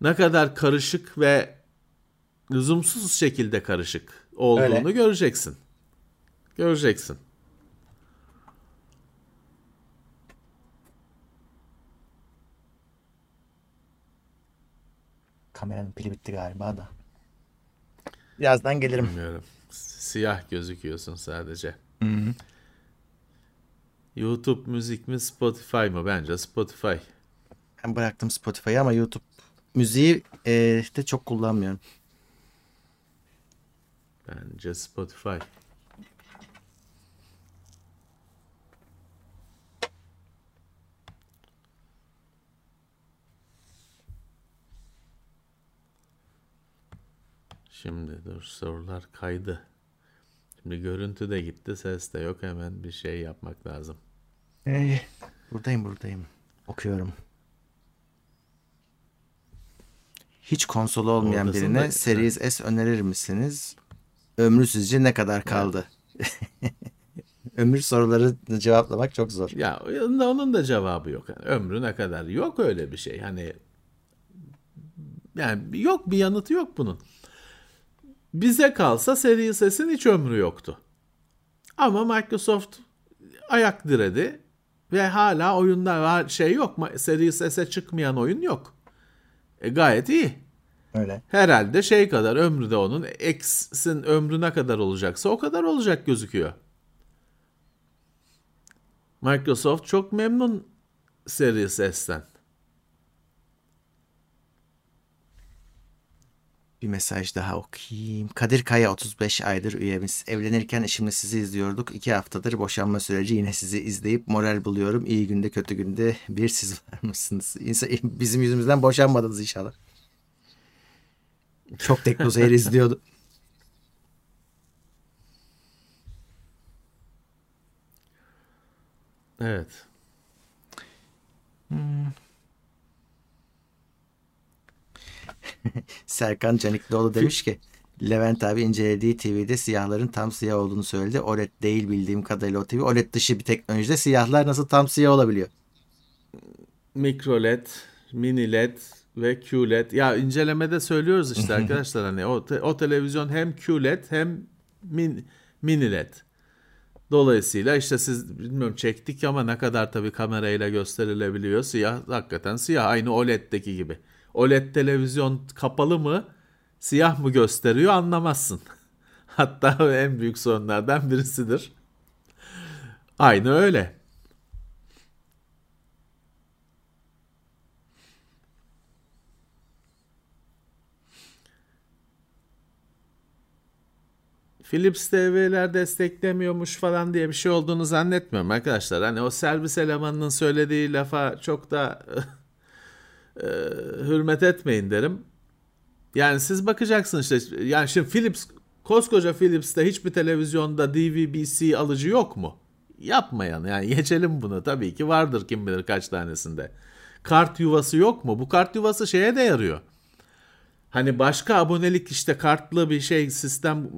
Ne kadar karışık ve lüzumsuz şekilde karışık olduğunu öyle göreceksin. Göreceksin. Kameranın pili bitti galiba da. Birazdan gelirim. Bilmiyorum. Siyah gözüküyorsun sadece. Hı-hı. YouTube müzik mi, Spotify mı? Bence Spotify. Ben bıraktım Spotify'ı ama YouTube müziği e, de çok kullanmıyorum. Bence Spotify. Şimdi dur, sorular kaydı. Şimdi görüntü de gitti, ses de yok. Hemen bir şey yapmak lazım. Hey, buradayım buradayım. Okuyorum. Hiç konsolu olmayan ortasında birine Series S önerir misiniz? Ömrü sizce ne kadar kaldı? Evet. Ömür soruları cevaplamak çok zor. Ya onun da cevabı yok. Yani ömrü ne kadar? Yok öyle bir şey. Hani yani yok, bir yanıtı yok bunun. Bize kalsa seri sesin hiç ömrü yoktu. Ama Microsoft ayak diredi ve hala oyunlar var, şey yok. Seri sese çıkmayan oyun yok. E gayet iyi. Öyle. Herhalde şey kadar ömrü de onun, X'in ömrü ne kadar olacaksa o kadar olacak gözüküyor. Microsoft çok memnun seri sesten. Bir mesaj daha okuyayım. Kadir Kaya otuz beş aydır üyemiz. Evlenirken eşimle sizi izliyorduk. iki haftadır boşanma süreci, yine sizi izleyip moral buluyorum. İyi günde kötü günde bir siz var mısınız? İnsan, bizim yüzümüzden boşanmadınız inşallah. Çok teknoseyir izliyordu. Evet. Hmm. Serkan Caniklioğlu demiş ki Levent abi incelediği T V'de siyahların tam siyah olduğunu söyledi. O L E D değil bildiğim kadarıyla o T V. O L E D dışı bir teknolojide siyahlar nasıl tam siyah olabiliyor? Mikro L E D, mini L E D ve Q L E D. Ya incelemede söylüyoruz işte arkadaşlar hani o, te- o televizyon hem Q L E D hem min- mini L E D. Dolayısıyla işte siz bilmiyorum çektik ama ne kadar tabii kamerayla gösterilebiliyor. Siyah hakikaten siyah. Aynı O L E D'deki gibi. O L E D televizyon kapalı mı siyah mı gösteriyor anlamazsın. Hatta en büyük sorunlardan birisidir. Aynı öyle. Philips T V'ler desteklemiyormuş falan diye bir şey olduğunu zannetmiyorum arkadaşlar. Hani o servis elemanının söylediği lafa çok da e, hürmet etmeyin derim. Yani siz bakacaksın işte. Yani şimdi Philips, koskoca Philips'te hiçbir televizyonda D V B C alıcı yok mu? Yapmayan yani geçelim bunu, tabii ki vardır kim bilir kaç tanesinde. Kart yuvası yok mu? Bu kart yuvası şeye de yarıyor. Hani başka abonelik işte kartlı bir şey sistem,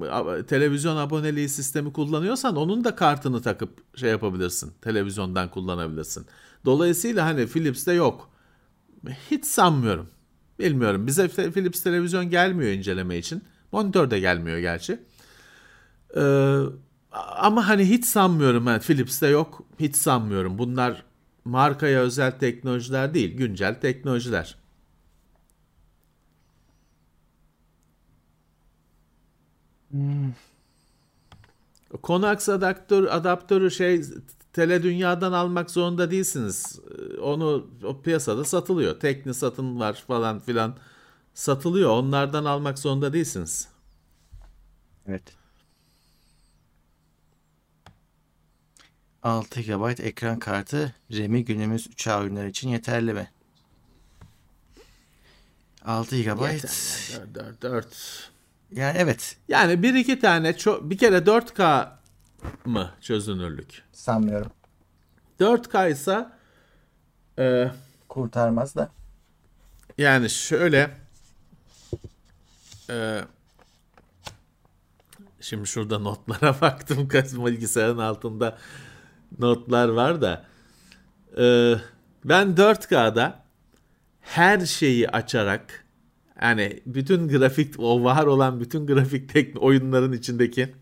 televizyon aboneliği sistemi kullanıyorsan onun da kartını takıp şey yapabilirsin. Televizyondan kullanabilirsin. Dolayısıyla hani Philips'te yok. Hiç sanmıyorum. Bilmiyorum. Bize Philips televizyon gelmiyor inceleme için. Monitör de gelmiyor gerçi. Ee, ama hani hiç sanmıyorum. Yani Philips'te yok. Hiç sanmıyorum. Bunlar markaya özel teknolojiler değil. Güncel teknolojiler. Hmm. Konax adaptör, adaptörü şey Tele Dünya'dan almak zorunda değilsiniz. Onu o piyasada satılıyor. Tekni satın var falan filan satılıyor. Onlardan almak zorunda değilsiniz. Evet. altı gigabayt ekran kartı R A M'i günümüz üç A oyunlar için yeterli mi? altı gigabayt yeter. dört dört dört Yani evet. Yani bir iki tane ço- bir kere dört K mı çözünürlük? Sanmıyorum. dört K ise e, kurtarmaz da. Yani şöyle e, şimdi şurada notlara baktım. Bilgisayarın altında notlar var da e, ben dört K'da her şeyi açarak yani bütün grafik, o var olan bütün grafik tek, oyunların içindeki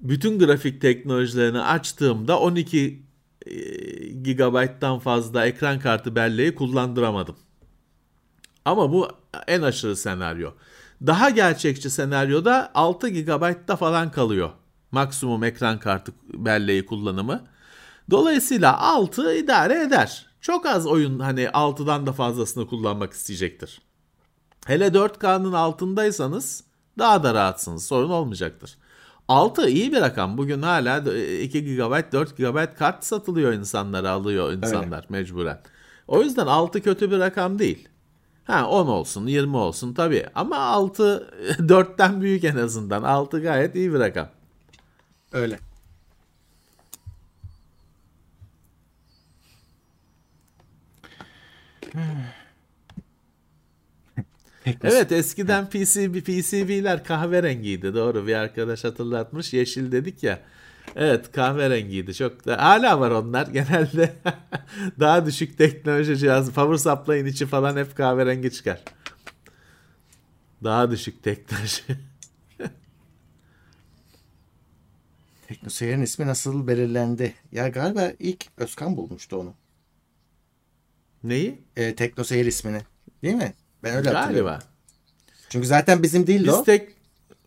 bütün grafik teknolojilerini açtığımda on iki gigabayttan fazla ekran kartı belleği kullandıramadım. Ama bu en aşırı senaryo. Daha gerçekçi senaryoda altı gigabaytta falan kalıyor maksimum ekran kartı belleği kullanımı. Dolayısıyla altı idare eder. Çok az oyun hani altıdan da fazlasını kullanmak isteyecektir. Hele dört K'nın altındaysanız daha da rahatsınız. Sorun olmayacaktır. altı iyi bir rakam. Bugün hala iki gigabayt, dört gigabayt kart satılıyor insanlara, alıyor insanlar öyle mecburen. O yüzden altı kötü bir rakam değil. Ha on olsun, yirmi olsun tabii. Ama altı dörtten büyük en azından. altı gayet iyi bir rakam. Öyle. Evet, eskiden P C B, P C B'ler kahverengiydi, doğru, bir arkadaş hatırlatmış, yeşil dedik ya, evet kahverengiydi, çok da hala var onlar genelde. Daha düşük teknoloji cihazı, power supply'ın içi falan hep kahverengi çıkar, daha düşük teknoloji. Teknoseyir'in ismi nasıl belirlendi ya, galiba ilk Özkan bulmuştu onu. Neyi? E, Teknoseyir ismini. Değil mi? Ben öyle hatırlıyorum. Galiba. Çünkü zaten bizim değildi biz o. Biz tek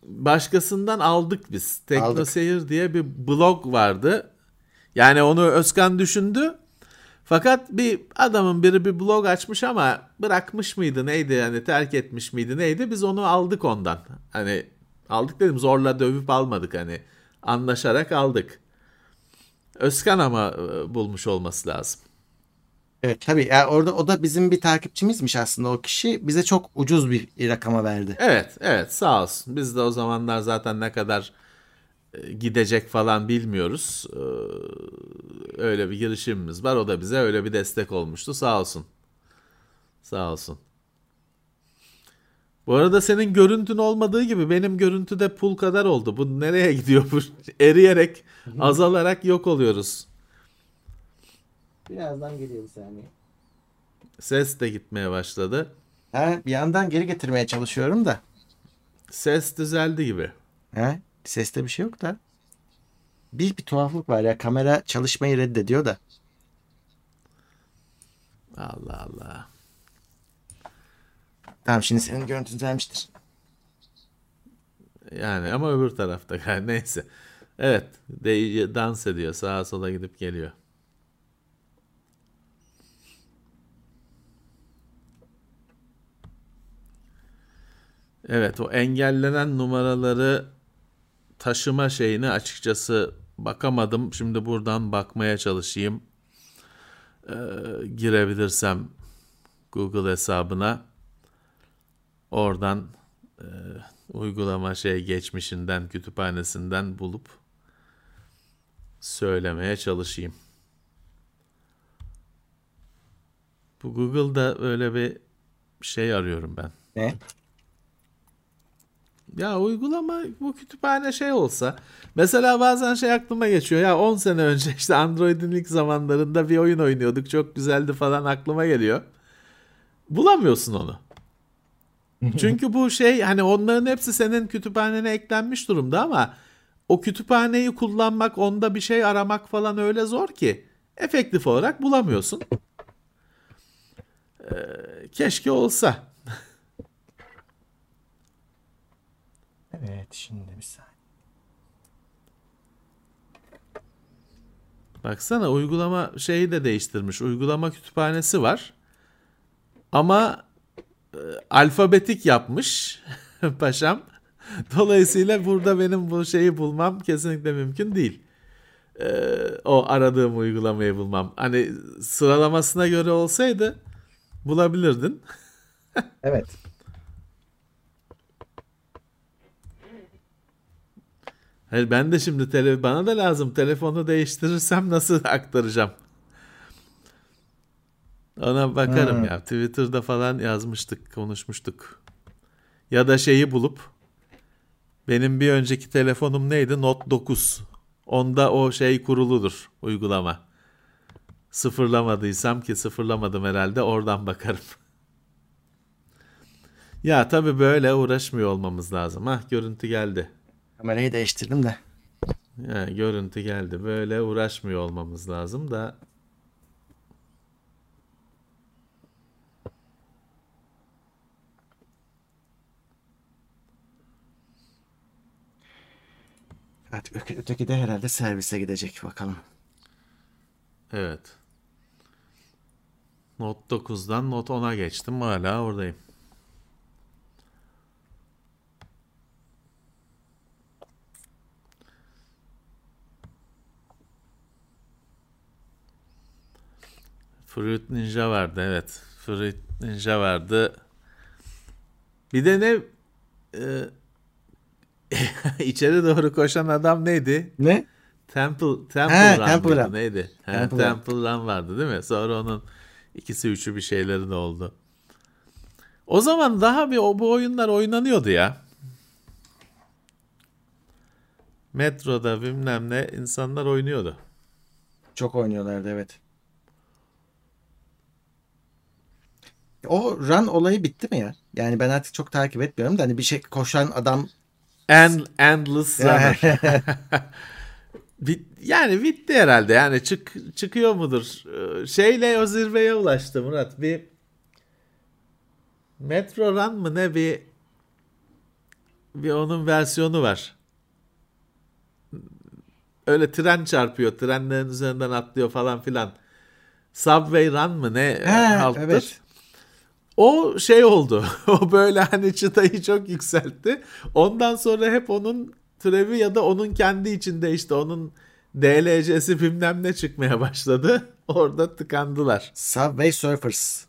başkasından aldık biz. Teknoseyir aldık diye bir blog vardı. Yani onu Özkan düşündü. Fakat bir adamın biri bir blog açmış ama bırakmış mıydı neydi yani terk etmiş miydi neydi, biz onu aldık ondan. Hani aldık dedim, zorla dövüp almadık, hani anlaşarak aldık. Özkan ama bulmuş olması lazım. Evet tabii. Yani orada o da bizim bir takipçimizmiş aslında o kişi. Bize çok ucuz bir rakama verdi. Evet, evet sağ olsun. Biz de o zamanlar zaten ne kadar gidecek falan bilmiyoruz. Öyle bir girişimimiz var. O da bize öyle bir destek olmuştu. Sağ olsun. Sağ olsun. Bu arada senin görüntün olmadığı gibi benim görüntü de pul kadar oldu. Bu nereye gidiyor bu? Eriyerek, azalarak yok oluyoruz. Birazdan geliyor bir saniye. Ses de gitmeye başladı. Ha, bir yandan geri getirmeye çalışıyorum da. Ses düzeldi gibi. Ha, seste bir şey yok da. Bir bir tuhaflık var ya. Kamera çalışmayı reddediyor da. Allah Allah. Tamam şimdi senin görüntün düzelmiştir. Yani ama öbür tarafta galiba. Neyse. Evet. De- dans ediyor. Sağa sola gidip geliyor. Evet, o engellenen numaraları taşıma şeyine açıkçası bakamadım. Şimdi buradan bakmaya çalışayım. Ee, girebilirsem Google hesabına. Oradan e, uygulama şey geçmişinden, kütüphanesinden bulup söylemeye çalışayım. Bu Google'da öyle bir şey arıyorum ben. Ne? Ya uygulama bu kütüphane şey olsa. Mesela bazen şey aklıma geçiyor. Ya on sene önce işte Android'in ilk zamanlarında bir oyun oynuyorduk. Çok güzeldi falan aklıma geliyor. Bulamıyorsun onu. Çünkü bu şey hani onların hepsi senin kütüphanene eklenmiş durumda ama o kütüphaneyi kullanmak, onda bir şey aramak falan öyle zor ki. Efektif olarak bulamıyorsun. Ee, keşke olsa. Evet şimdi bir saniye. Baksana uygulama şeyi de değiştirmiş. Uygulama kütüphanesi var. Ama e, alfabetik yapmış paşam. Dolayısıyla burada benim bu şeyi bulmam kesinlikle mümkün değil. E, o aradığım uygulamayı bulmam. Hani sıralamasına göre olsaydı bulabilirdin. Evet. Hayır ben de şimdi tele- bana da lazım. Telefonu değiştirirsem nasıl aktaracağım? Ona bakarım hmm. ya. Twitter'da falan yazmıştık, konuşmuştuk. Ya da şeyi bulup benim bir önceki telefonum neydi? Note dokuz. Onda o şey kuruludur uygulama. Sıfırlamadıysam ki sıfırlamadım herhalde oradan bakarım. Ya tabii böyle uğraşmıyor olmamız lazım. Hah görüntü geldi. Kamerayı değiştirdim de. Ya, görüntü geldi. Böyle uğraşmıyor olmamız lazım da. Evet, ö- öteki de herhalde servise gidecek. Bakalım. Evet. Note dokuzdan Note ona geçtim. Hala oradayım. Fruit Ninja vardı evet. Fruit Ninja vardı. Bir de ne e, içeri doğru koşan adam neydi? Ne? Temple Temple ha, Run, Temple Run. Neydi? Ha, Temple, Temple Run. Run vardı değil mi? Sonra onun ikisi üçü bir şeyleri de oldu. O zaman daha bir o bu oyunlar oynanıyordu ya. Metroda bilmem ne insanlar oynuyordu. Çok oynuyorlardı evet. O run olayı bitti mi ya? Yani ben artık çok takip etmiyorum da hani bir şey koşan adam End, endless runner. Yani bitti herhalde. Yani çık çıkıyor mudur? Şeyle o zirveye ulaştı Murat. Bir Metro Run mı ne bir bir onun versiyonu var. Öyle tren çarpıyor. Trenlerin üzerinden atlıyor falan filan. Subway Run mı ne? He, alttır. Evet. O şey oldu. O böyle hani çıtayı çok yükseltti. Ondan sonra hep onun türevi ya da onun kendi içinde işte onun D L C'si bilmem ne çıkmaya başladı. Orada tıkandılar. Subway Surfers.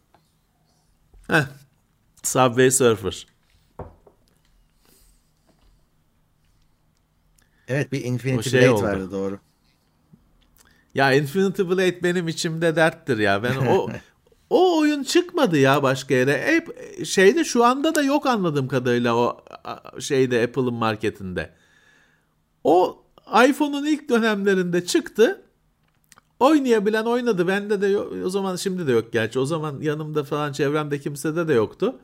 Heh. Subway Surfer. Evet, bir Infinity şey Blade oldu. Vardı, doğru. Ya Infinity Blade benim içimde derttir ya. Ben o o oyun çıkmadı ya başka yere. Hep şeyde, şu anda da yok anladığım kadarıyla o şeyde, Apple'ın marketinde. O iPhone'un ilk dönemlerinde çıktı. Oynayabilen oynadı. Bende de yok. O zaman, şimdi de yok gerçi. O zaman yanımda falan, çevremde kimsede de yoktu.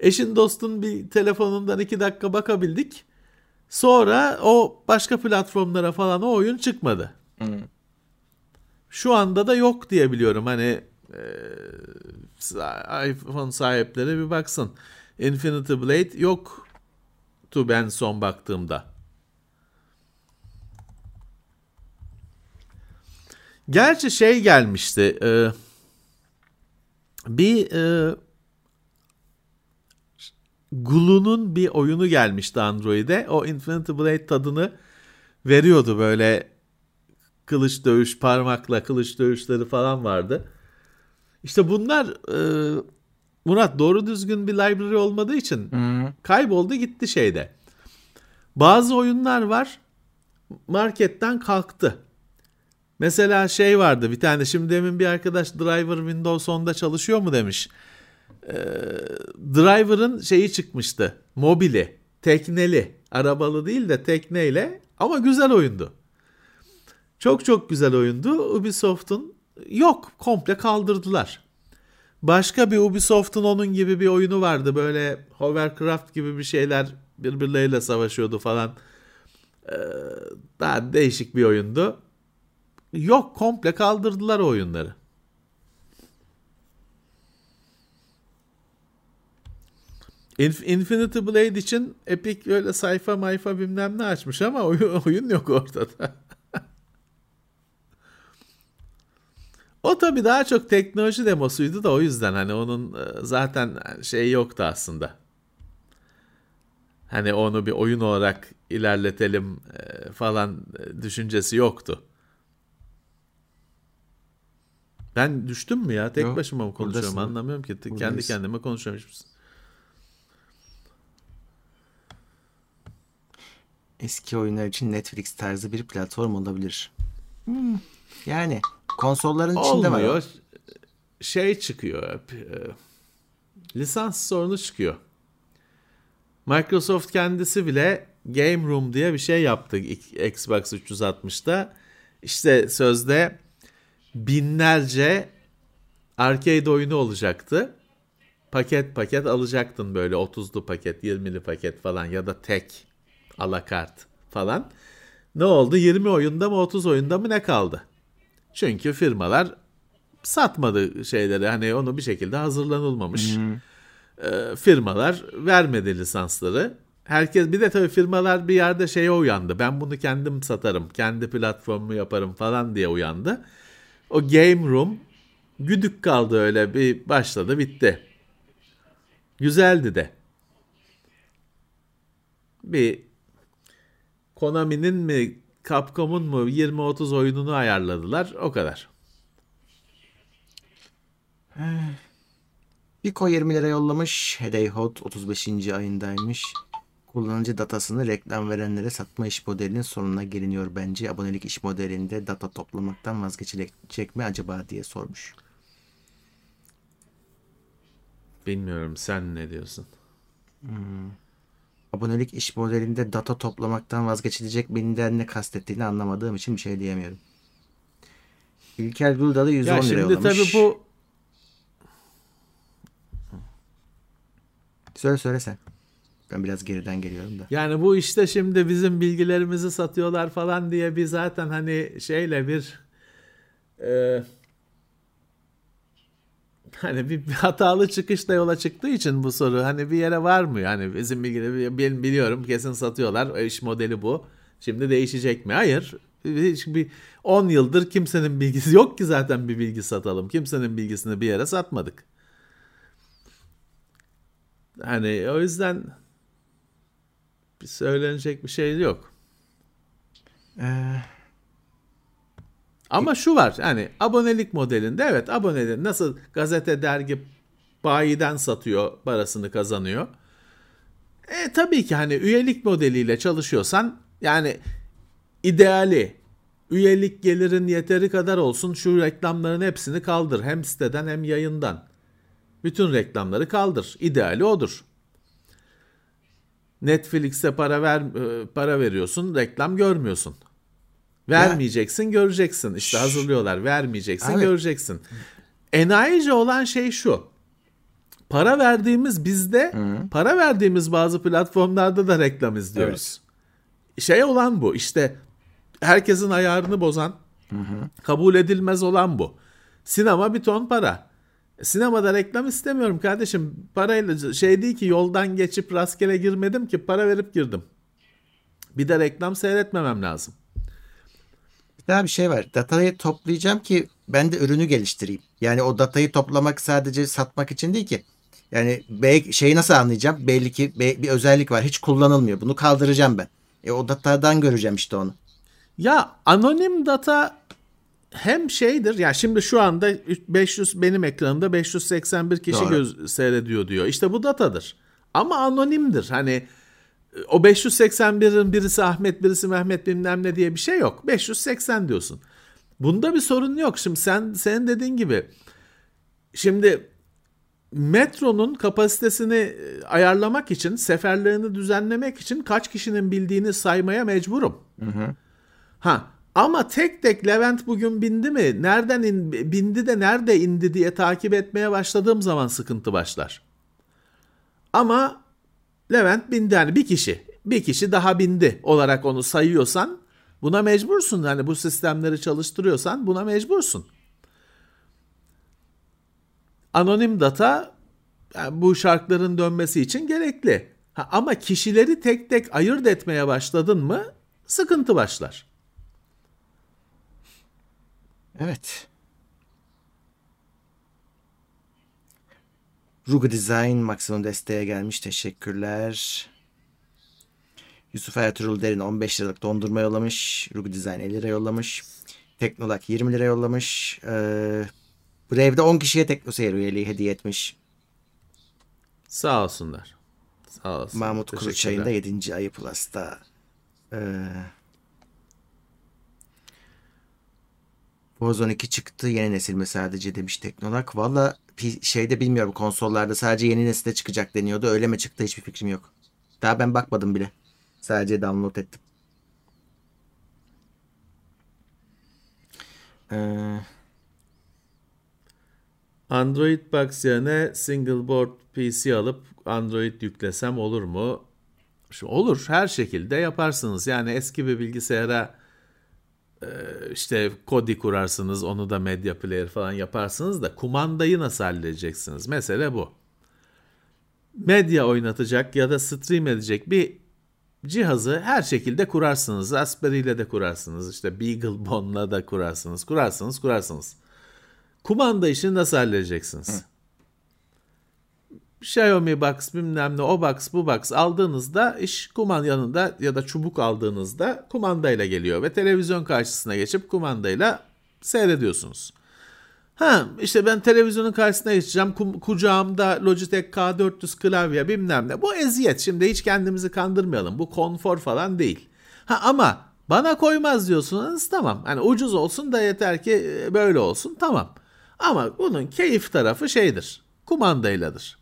Eşin dostun bir telefonundan iki dakika bakabildik. Sonra o başka platformlara falan o oyun çıkmadı. Hı. Şu anda da yok diye biliyorum. Hani e, iPhone sahipleri bir baksın. Infinity Blade yoktu ben son baktığımda. Gerçi şey gelmişti. E, bir e, Glue'nun bir oyunu gelmişti Android'e. O Infinity Blade tadını veriyordu, böyle kılıç dövüş, parmakla kılıç dövüşleri falan vardı. İşte bunlar e, Murat, doğru düzgün bir library olmadığı için hmm. kayboldu gitti şeyde. Bazı oyunlar var, marketten kalktı. Mesela şey vardı bir tane, şimdi demin bir arkadaş driver Windows onda çalışıyor mu demiş. Ee, driver'ın şeyi çıkmıştı, mobili, tekneli, arabalı değil de tekneyle, ama güzel oyundu. Çok çok güzel oyundu. Ubisoft'un yok, komple kaldırdılar. Başka bir Ubisoft'un onun gibi bir oyunu vardı, böyle hovercraft gibi bir şeyler, birbirleriyle savaşıyordu falan. Ee, daha değişik bir oyundu. Yok, komple kaldırdılar o oyunları. Inf- Infinity Blade için Epic öyle sayfa mayfa bilmem ne açmış ama oyun, oyun yok ortada. O tabii daha çok teknoloji demosuydu da, o yüzden hani onun zaten şey yoktu aslında. Hani onu bir oyun olarak ilerletelim falan düşüncesi yoktu. Ben düştüm mü ya? Tek Yok, başıma mı konuşuyorum? Buradasın. Anlamıyorum ki. Buradayız. Kendi kendime konuşuyorum. Eski oyunlar için Netflix tarzı bir platform olabilir. Hmm. Yani konsolların Olmuyor. içinde var. Olmuyor. Şey çıkıyor. Lisans sorunu çıkıyor. Microsoft kendisi bile Game Room diye bir şey yaptı Xbox üç yüz altmış'ta. İşte sözde binlerce arcade oyunu olacaktı. Paket paket alacaktın, böyle otuzlu paket, yirmili paket falan, ya da tek alakart falan. Ne oldu? yirmi oyunda mı otuz oyunda mı ne kaldı? Çünkü firmalar satmadı şeyleri. Hani onu bir şekilde hazırlanılmamış. Hmm. E, firmalar vermedi lisansları. Herkes, bir de tabii firmalar bir yerde şeye uyandı. Ben bunu kendim satarım, kendi platformumu yaparım falan diye uyandı. O Game Room güdük kaldı, öyle bir başladı bitti. Güzeldi de. Bir Konami'nin mi Capcom'un mu yirmi otuz oyununu ayarladılar, o kadar. Biko yirmi lira yollamış. HeyHot otuz beşinci ayındaymış. Kullanıcı datasını reklam verenlere satma iş modelinin sonuna geliniyor bence. Abonelik iş modelinde data toplamaktan vazgeçilecek mi acaba diye sormuş. Bilmiyorum, sen ne diyorsun? Hmm. Abonelik iş modelinde data toplamaktan vazgeçilecek minden ne kastettiğini anlamadığım için bir şey diyemiyorum. İlker Güldalı yüz on lira yollamış. Ya şimdi tabii bu... Söyle söyle sen. Ben biraz geriden geliyorum da. Yani bu işte şimdi bizim bilgilerimizi satıyorlar falan diye bir zaten hani şeyle bir e, hani bir hatalı çıkışla yola çıktığı için bu soru hani bir yere varmıyor. Hani bizim bilgileri ben biliyorum, kesin satıyorlar. İş modeli bu. Şimdi değişecek mi? Hayır. Hiçbir on yıldır kimsenin bilgisi yok ki zaten bir bilgi satalım. Kimsenin bilgisini bir yere satmadık. Hani o yüzden söylenecek bir şey yok. Ee, Ama şu var, yani abonelik modelinde evet, aboneli nasıl gazete, dergi bayiden satıyor, parasını kazanıyor. E tabii ki hani üyelik modeliyle çalışıyorsan yani ideali üyelik gelirin yeteri kadar olsun, şu reklamların hepsini kaldır, hem siteden hem yayından. Bütün reklamları kaldır. İdeali odur. Netflix'e para ver, para veriyorsun, reklam görmüyorsun. Vermeyeceksin, ya. Göreceksin. İşte hazırlıyorlar. Vermeyeceksin, evet. Göreceksin. Enayice olan şey şu. Para verdiğimiz bizde, Hı. para verdiğimiz bazı platformlarda da reklam izliyoruz. Evet. Şey olan bu. İşte herkesin ayarını bozan, Hı hı. kabul edilmez olan bu. Sinema bir ton para. Sinemada reklam istemiyorum kardeşim. Parayla şey değil ki, yoldan geçip rastgele girmedim ki, para verip girdim. Bir de reklam seyretmemem lazım. Bir daha bir şey var. Datayı toplayacağım ki ben de ürünü geliştireyim. Yani o datayı toplamak sadece satmak için değil ki. Yani şeyi nasıl anlayacağım? Belli ki bir özellik var. Hiç kullanılmıyor. Bunu kaldıracağım ben. E o datadan göreceğim işte onu. Ya anonim data hem şeydir. Ya şimdi şu anda beş yüz benim ekranımda beş yüz seksen bir kişi göz, seyrediyor diyor. İşte bu datadır. Ama anonimdir. Hani o beş yüz seksen birin birisi Ahmet, birisi Mehmet bilmem ne diye bir şey yok. beş yüz seksen diyorsun. Bunda bir sorun yok. Şimdi sen senin dediğin gibi. Şimdi metronun kapasitesini ayarlamak için, seferlerini düzenlemek için kaç kişinin bildiğini saymaya mecburum. Hı hı. Ha, ama tek tek Levent bugün bindi mi, nereden in, bindi de nerede indi diye takip etmeye başladığım zaman sıkıntı başlar. Ama Levent bindi, yani bir kişi, bir kişi daha bindi olarak onu sayıyorsan buna mecbursun. Yani bu sistemleri çalıştırıyorsan buna mecbursun. Anonim data yani bu şarkıların dönmesi için gerekli. Ha, ama kişileri tek tek ayırt etmeye başladın mı sıkıntı başlar. Evet. Rugu Design maksimum desteğe gelmiş. Teşekkürler. Yusuf Ertuğrul Derin on beş liralık dondurma yollamış. Rugu Design elli lira yollamış. Teknolak yirmi lira yollamış. Ee, Brave'de on kişiye teknoseyir üyeliği hediye etmiş. Sağ olsunlar. Sağ olsunlar. Mahmut Kuruçay'ın da yedinci ayı Plus'ta. Ee, Ozone iki çıktı. Yeni nesil mi sadece demiş Teknolak. Valla şeyde bilmiyorum, konsollarda sadece yeni nesilde çıkacak deniyordu. Öyle mi çıktı hiçbir fikrim yok. Daha ben bakmadım bile. Sadece download ettim. Ee... Android Box yerine single board P C alıp Android yüklesem olur mu? Şu, olur. Her şekilde yaparsınız. Yani eski bir bilgisayara İşte Kodi kurarsınız, onu da medya player falan yaparsınız da kumandayı nasıl halledeceksiniz? Mesele bu. Medya oynatacak ya da stream edecek bir cihazı her şekilde kurarsınız. Raspberry ile de kurarsınız, işte BeagleBone'la da kurarsınız, kurarsınız, kurarsınız. Kumanda işini nasıl halledeceksiniz? Hı. Xiaomi box bilmem ne, o box bu box aldığınızda iş kumanda yanında ya da çubuk aldığınızda kumandayla geliyor ve televizyon karşısına geçip kumandayla seyrediyorsunuz. Ha işte ben televizyonun karşısına geçeceğim, kum, kucağımda Logitech K dört yüz klavye bilmem ne, bu eziyet. Şimdi hiç kendimizi kandırmayalım, bu konfor falan değil. Ha ama bana koymaz diyorsunuz, tamam, hani ucuz olsun da yeter ki böyle olsun, tamam, ama bunun keyif tarafı şeydir, kumandayladır.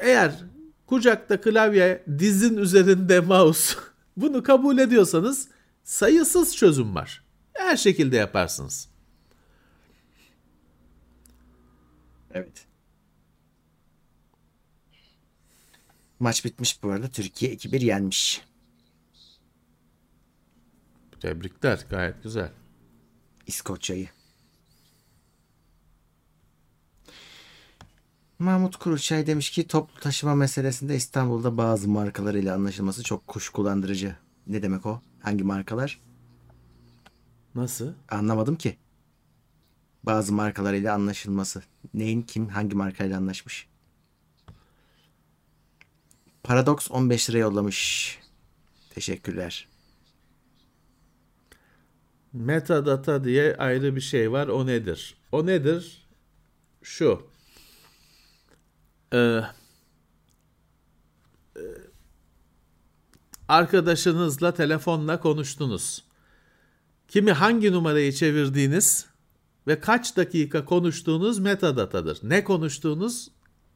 Eğer kucakta klavye, dizin üzerinde mouse, bunu kabul ediyorsanız sayısız çözüm var. Her şekilde yaparsınız. Evet. Maç bitmiş bu arada. Türkiye iki bir yenmiş. Tebrikler. Gayet güzel. İskoçya'yı. Mahmut Kuruçay demiş ki toplu taşıma meselesinde İstanbul'da bazı markalarıyla anlaşılması çok kuşkulandırıcı. Ne demek o? Hangi markalar? Nasıl? Anlamadım ki. Bazı markalarıyla anlaşılması. Neyin, kim, hangi markayla anlaşmış? Paradox on beş lira yollamış. Teşekkürler. metadata diye ayrı bir şey var. O nedir? O nedir? Şu. Ee, arkadaşınızla telefonla konuştunuz. Kimi hangi numarayı çevirdiğiniz ve kaç dakika konuştuğunuz metadatadır. Ne konuştuğunuz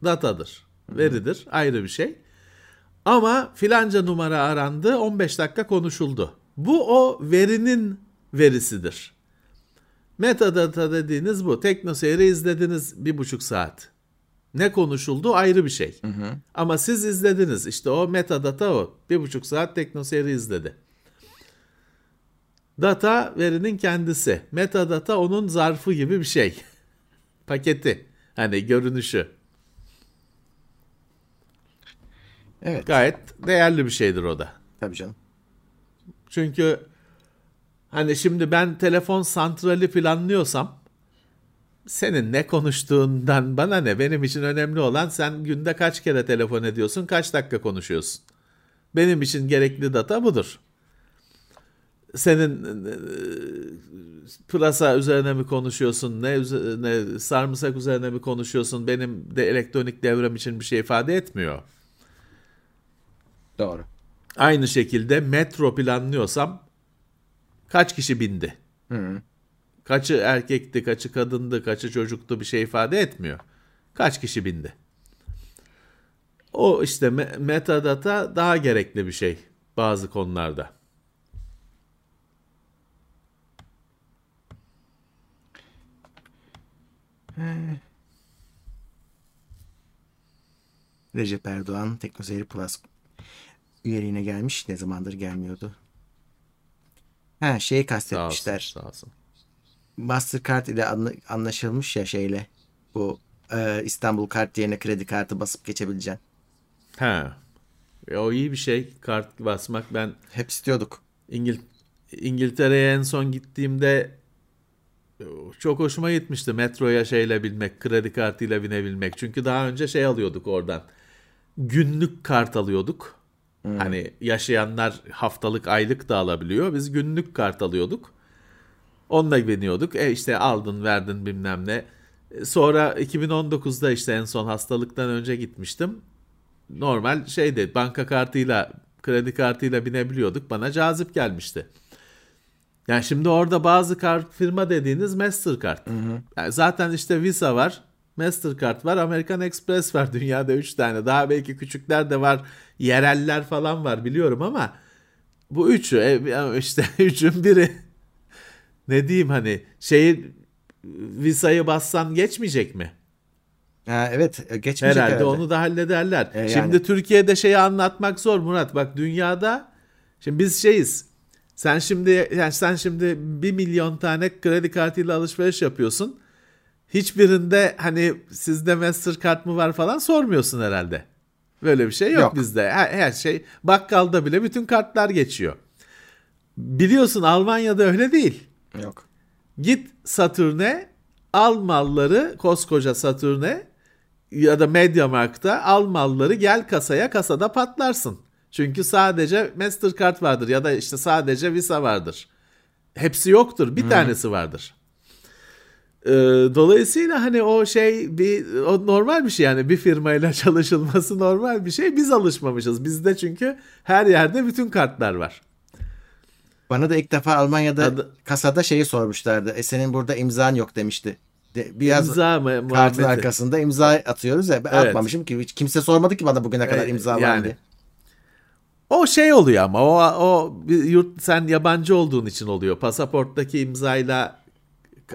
datadır. Veridir. Ayrı bir şey. Ama filanca numara arandı, on beş dakika konuşuldu. Bu o verinin verisidir. Metadata dediğiniz bu. Teknoseyri izlediniz bir buçuk saat. Ne konuşuldu ayrı bir şey. Hı hı. Ama siz izlediniz. İşte o metadata o. Bir buçuk saat teknoseyri izledi. Data verinin kendisi. Metadata onun zarfı gibi bir şey. Paketi. Hani görünüşü. Evet. Gayet değerli bir şeydir o da. Tabii canım. Çünkü hani şimdi ben telefon santrali planlıyorsam senin ne konuştuğundan bana ne? Benim için önemli olan sen günde kaç kere telefon ediyorsun, kaç dakika konuşuyorsun. Benim için gerekli data budur. Senin e, pırasa üzerine mi konuşuyorsun, ne, ne sarımsak üzerine mi konuşuyorsun benim de elektronik devrem için bir şey ifade etmiyor. Doğru. Aynı şekilde metro planlıyorsam kaç kişi bindi? Hı. Kaçı erkekti, kaçı kadındı, kaçı çocuktu bir şey ifade etmiyor. Kaç kişi bindi? O işte me- metadata daha gerekli bir şey bazı konularda. Hmm. Recep Erdoğan Teknoseyir Plus üyeliğine gelmiş. Ne zamandır gelmiyordu. Ha, şeyi kastetmişler. Sağ olsun, sağ olsun. Mastercard ile anlaşılmış ya şeyle. Bu e, İstanbul kart yerine kredi kartı basıp geçebileceksin. Ha. E, o iyi bir şey. Kart basmak ben... Hep istiyorduk. İngil- İngiltere'ye en son gittiğimde çok hoşuma gitmişti metroya şeyle binmek, kredi kartıyla binebilmek. Çünkü daha önce şey alıyorduk oradan. Günlük kart alıyorduk. Hmm. Hani yaşayanlar haftalık, aylık da alabiliyor. Biz günlük kart alıyorduk. Onunla biniyorduk. E işte aldın, verdin bilmem ne. Sonra iki bin on dokuzda işte en son hastalıktan önce gitmiştim. Normal şeydi, banka kartıyla, kredi kartıyla binebiliyorduk. Bana cazip gelmişti. Yani şimdi orada bazı kart firma dediğiniz Mastercard. Hı hı. Yani zaten işte Visa var, Mastercard var, American Express var. Dünyada üç tane. Daha belki küçükler de var, yereller falan var biliyorum ama bu üçü işte üçün biri. Ne diyeyim hani şeyi Visa'yı bassan geçmeyecek mi? Ha, evet geçmeyecek herhalde. Herhalde onu da hallederler. E, şimdi yani. Türkiye'de şeyi anlatmak zor Murat. Bak dünyada şimdi biz şeyiz. Sen şimdi yani sen şimdi bir milyon tane kredi kartıyla alışveriş yapıyorsun. Hiçbirinde hani sizde Mastercard mı var falan sormuyorsun herhalde. Böyle bir şey yok, yok. Bizde. Her, her şey bakkalda bile bütün kartlar geçiyor. Biliyorsun Almanya'da öyle değil. Yok. Git Satürn'e al malları, koskoca Satürn'e ya da Mediamarkt'ta al malları, gel kasaya, kasada patlarsın. Çünkü sadece Mastercard vardır ya da işte sadece Visa vardır. Hepsi yoktur. Bir hmm. tanesi vardır. Ee, dolayısıyla hani o şey bir o normal bir şey yani bir firmayla çalışılması normal bir şey. Biz alışmamışız. Bizde çünkü her yerde bütün kartlar var. Bana da ilk defa Almanya'da Ad- kasada şeyi sormuşlardı. E senin burada imzan yok demişti. De, biraz imza mı, kartın arkasında imza atıyoruz ya. Ben evet. Atmamışım ki. Hiç kimse sormadı ki bana bugüne kadar imza var mı yani. Diye. O şey oluyor ama o o yurt sen yabancı olduğun için oluyor. Pasaporttaki imzayla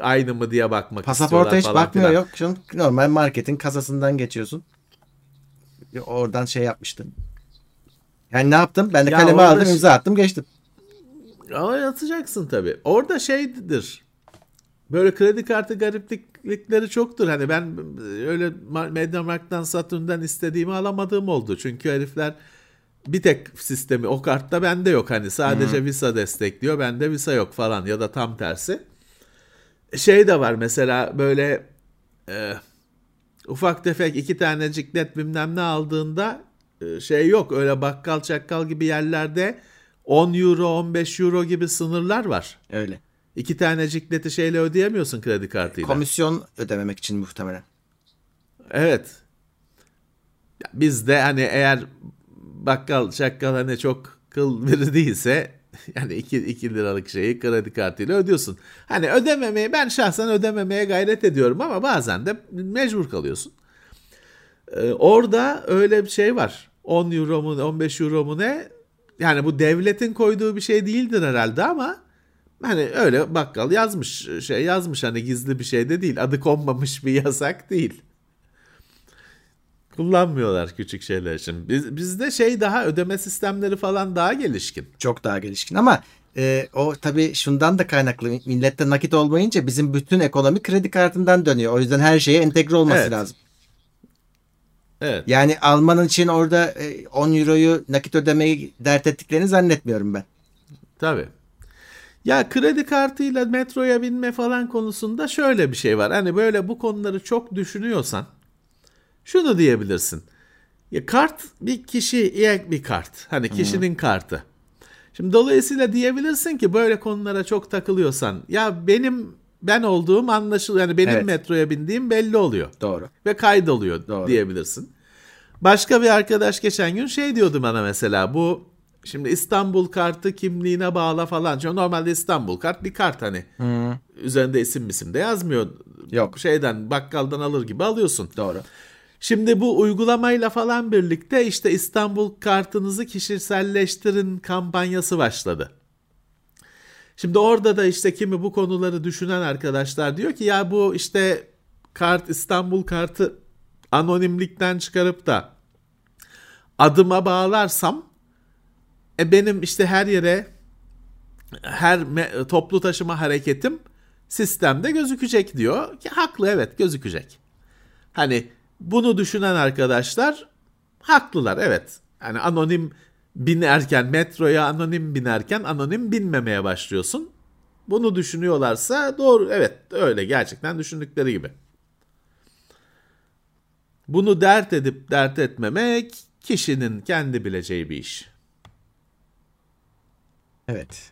aynı mı diye bakmak istiyorlar falan. Pasaporta hiç bakmıyor yok. Şu normal marketin kasasından geçiyorsun. Oradan şey yapmıştım. Yani ne yaptım? Ben de ya kalemi aldım, şey... imza attım, geçtim. Ama yatacaksın tabii. Orada şeydir. Böyle kredi kartı gariplikleri çoktur. Hani ben öyle MediaMarkt'tan, Satürn'den istediğimi alamadığım oldu. Çünkü herifler bir tek sistemi o kartta bende yok hani sadece hmm. Visa destekliyor bende Visa yok falan ya da tam tersi şey de var mesela böyle e, ufak tefek iki tane ciklet bilmem ne aldığında e, şey yok öyle bakkal çakkal gibi yerlerde on euro on beş euro gibi sınırlar var öyle iki tanecik neti şeyle ödeyemiyorsun kredi kartıyla. Komisyon ödememek için muhtemelen. Evet. Biz de hani eğer bakkal çakkal hani çok kıl biri değilse yani iki, iki liralık şeyi kredi kartıyla ödüyorsun. Hani ödememeye, ben şahsen ödememeye gayret ediyorum ama bazen de mecbur kalıyorsun. Ee, orada öyle bir şey var. on euro mu on beş euro mu ne? Yani bu devletin koyduğu bir şey değildir herhalde ama hani öyle bakkal yazmış, şey yazmış, hani gizli bir şey de değil. Adı konmamış bir yasak değil. Kullanmıyorlar küçük şeyler için. Biz, bizde şey daha ödeme sistemleri falan daha gelişkin. Çok daha gelişkin ama e, o tabii şundan da kaynaklı. Millette nakit olmayınca bizim bütün ekonomi kredi kartından dönüyor. O yüzden her şeye entegre olması evet. lazım. Evet. Yani Alman için orada on euroyu nakit ödemeyi dert ettiklerini zannetmiyorum ben. Tabii. Ya kredi kartıyla metroya binme falan konusunda şöyle bir şey var. Hani böyle bu konuları çok düşünüyorsan şunu diyebilirsin. Ya kart bir kişiye bir kart. Hani kişinin hmm. kartı. Şimdi dolayısıyla diyebilirsin ki böyle konulara çok takılıyorsan ya benim ben olduğum anlaşılıyor. Yani benim evet. metroya bindiğim belli oluyor. Doğru. Ve kaydoluyor Doğru. diyebilirsin. Başka bir arkadaş geçen gün şey diyordu bana mesela, bu şimdi İstanbul kartı kimliğine bağla falan. Çünkü normalde İstanbul kart bir kart hani. Hmm. Üzerinde isim isim de yazmıyor. Yok. Şeyden bakkaldan alır gibi alıyorsun. Doğru. Şimdi bu uygulamayla falan birlikte işte İstanbul kartınızı kişiselleştirin kampanyası başladı. Şimdi orada da işte kimi bu konuları düşünen arkadaşlar diyor ki ya bu işte kart, İstanbul kartı anonimlikten çıkarıp da adıma bağlarsam e benim işte her yere, her me- toplu taşıma hareketim sistemde gözükecek diyor ki haklı, evet gözükecek. Hani bunu düşünen arkadaşlar haklılar, evet. Yani anonim binerken, metroya anonim binerken anonim binmemeye başlıyorsun. Bunu düşünüyorlarsa doğru, evet öyle, gerçekten düşündükleri gibi. Bunu dert edip dert etmemek kişinin kendi bileceği bir iş. Evet.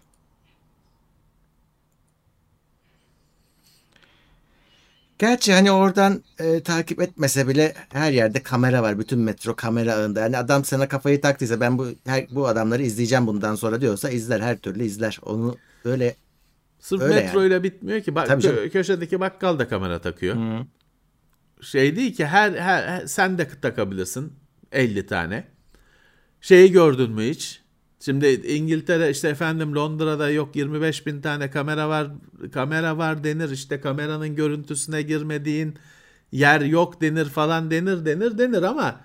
Gerçi hani oradan e, takip etmese bile her yerde kamera var. Bütün metro kamera ağında. Yani adam sana kafayı taktıysa ben bu her, bu adamları izleyeceğim bundan sonra diyorsa izler, her türlü izler. Onu öyle sırf öyle metroyla yani. Bitmiyor ki. Bak kö- köşedeki bakkal da kamera takıyor. Hı. Şey değil ki her, her sen de takabilirsin elli tane. Şeyi gördün mü hiç? Şimdi İngiltere işte efendim Londra'da yok yirmi beş bin tane kamera var, kamera var denir, işte kameranın görüntüsüne girmediğin yer yok denir falan denir denir denir ama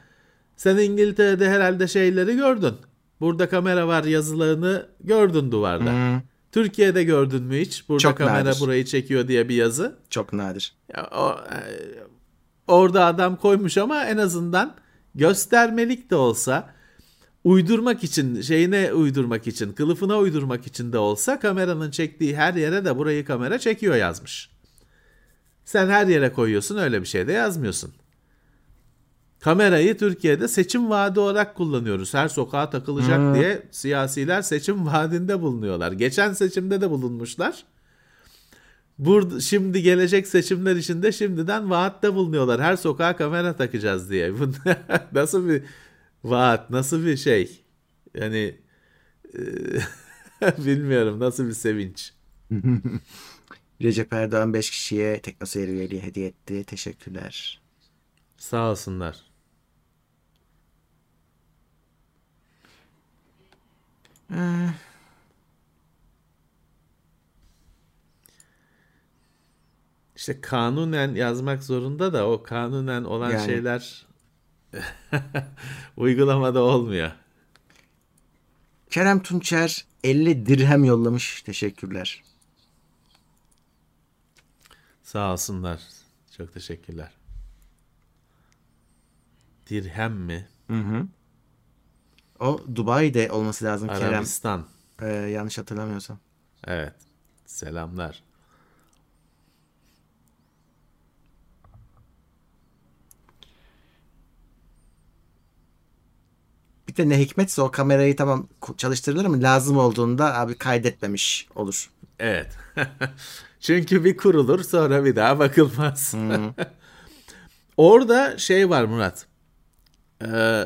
sen İngiltere'de herhalde şeyleri gördün. Burada kamera var yazılarını gördün duvarda. Hmm. Türkiye'de gördün mü hiç? Burada çok kamera nadir. Burayı çekiyor diye bir yazı. Çok nadir. Ya, o, orada adam koymuş ama en azından göstermelik de olsa, uydurmak için, şeyine uydurmak için, kılıfına uydurmak için de olsa kameranın çektiği her yere de burayı kamera çekiyor yazmış. Sen her yere koyuyorsun, öyle bir şey de yazmıyorsun. Kamerayı Türkiye'de seçim vaadi olarak kullanıyoruz. Her sokağa takılacak hmm. diye siyasiler seçim vaadinde bulunuyorlar. Geçen seçimde de bulunmuşlar. Burada, şimdi gelecek seçimler için de şimdiden vaatte bulunuyorlar. Her sokağa kamera takacağız diye. Nasıl bir vaat, nasıl bir şey yani e, bilmiyorum, nasıl bir sevinç. Recep Erdoğan beş kişiye teknoseyir üyeliği hediye etti, teşekkürler, sağ olsunlar. Ee... işte kanunen yazmak zorunda da o kanunen olan yani... şeyler uygulamada olmuyor. Kerem Tunçer elli dirhem yollamış. Teşekkürler. Sağ olsunlar. Çok teşekkürler. Dirhem mi? Hı hı. O Dubai'de olması lazım Kerem. Arabistan. Ee, yanlış hatırlamıyorsam. Evet. Selamlar. Bir de ne hikmetse o kamerayı tamam çalıştırılır ama lazım olduğunda abi kaydetmemiş olur. Evet. Çünkü bir kurulur sonra bir daha bakılmaz. Hmm. Orada şey var Murat. Ee,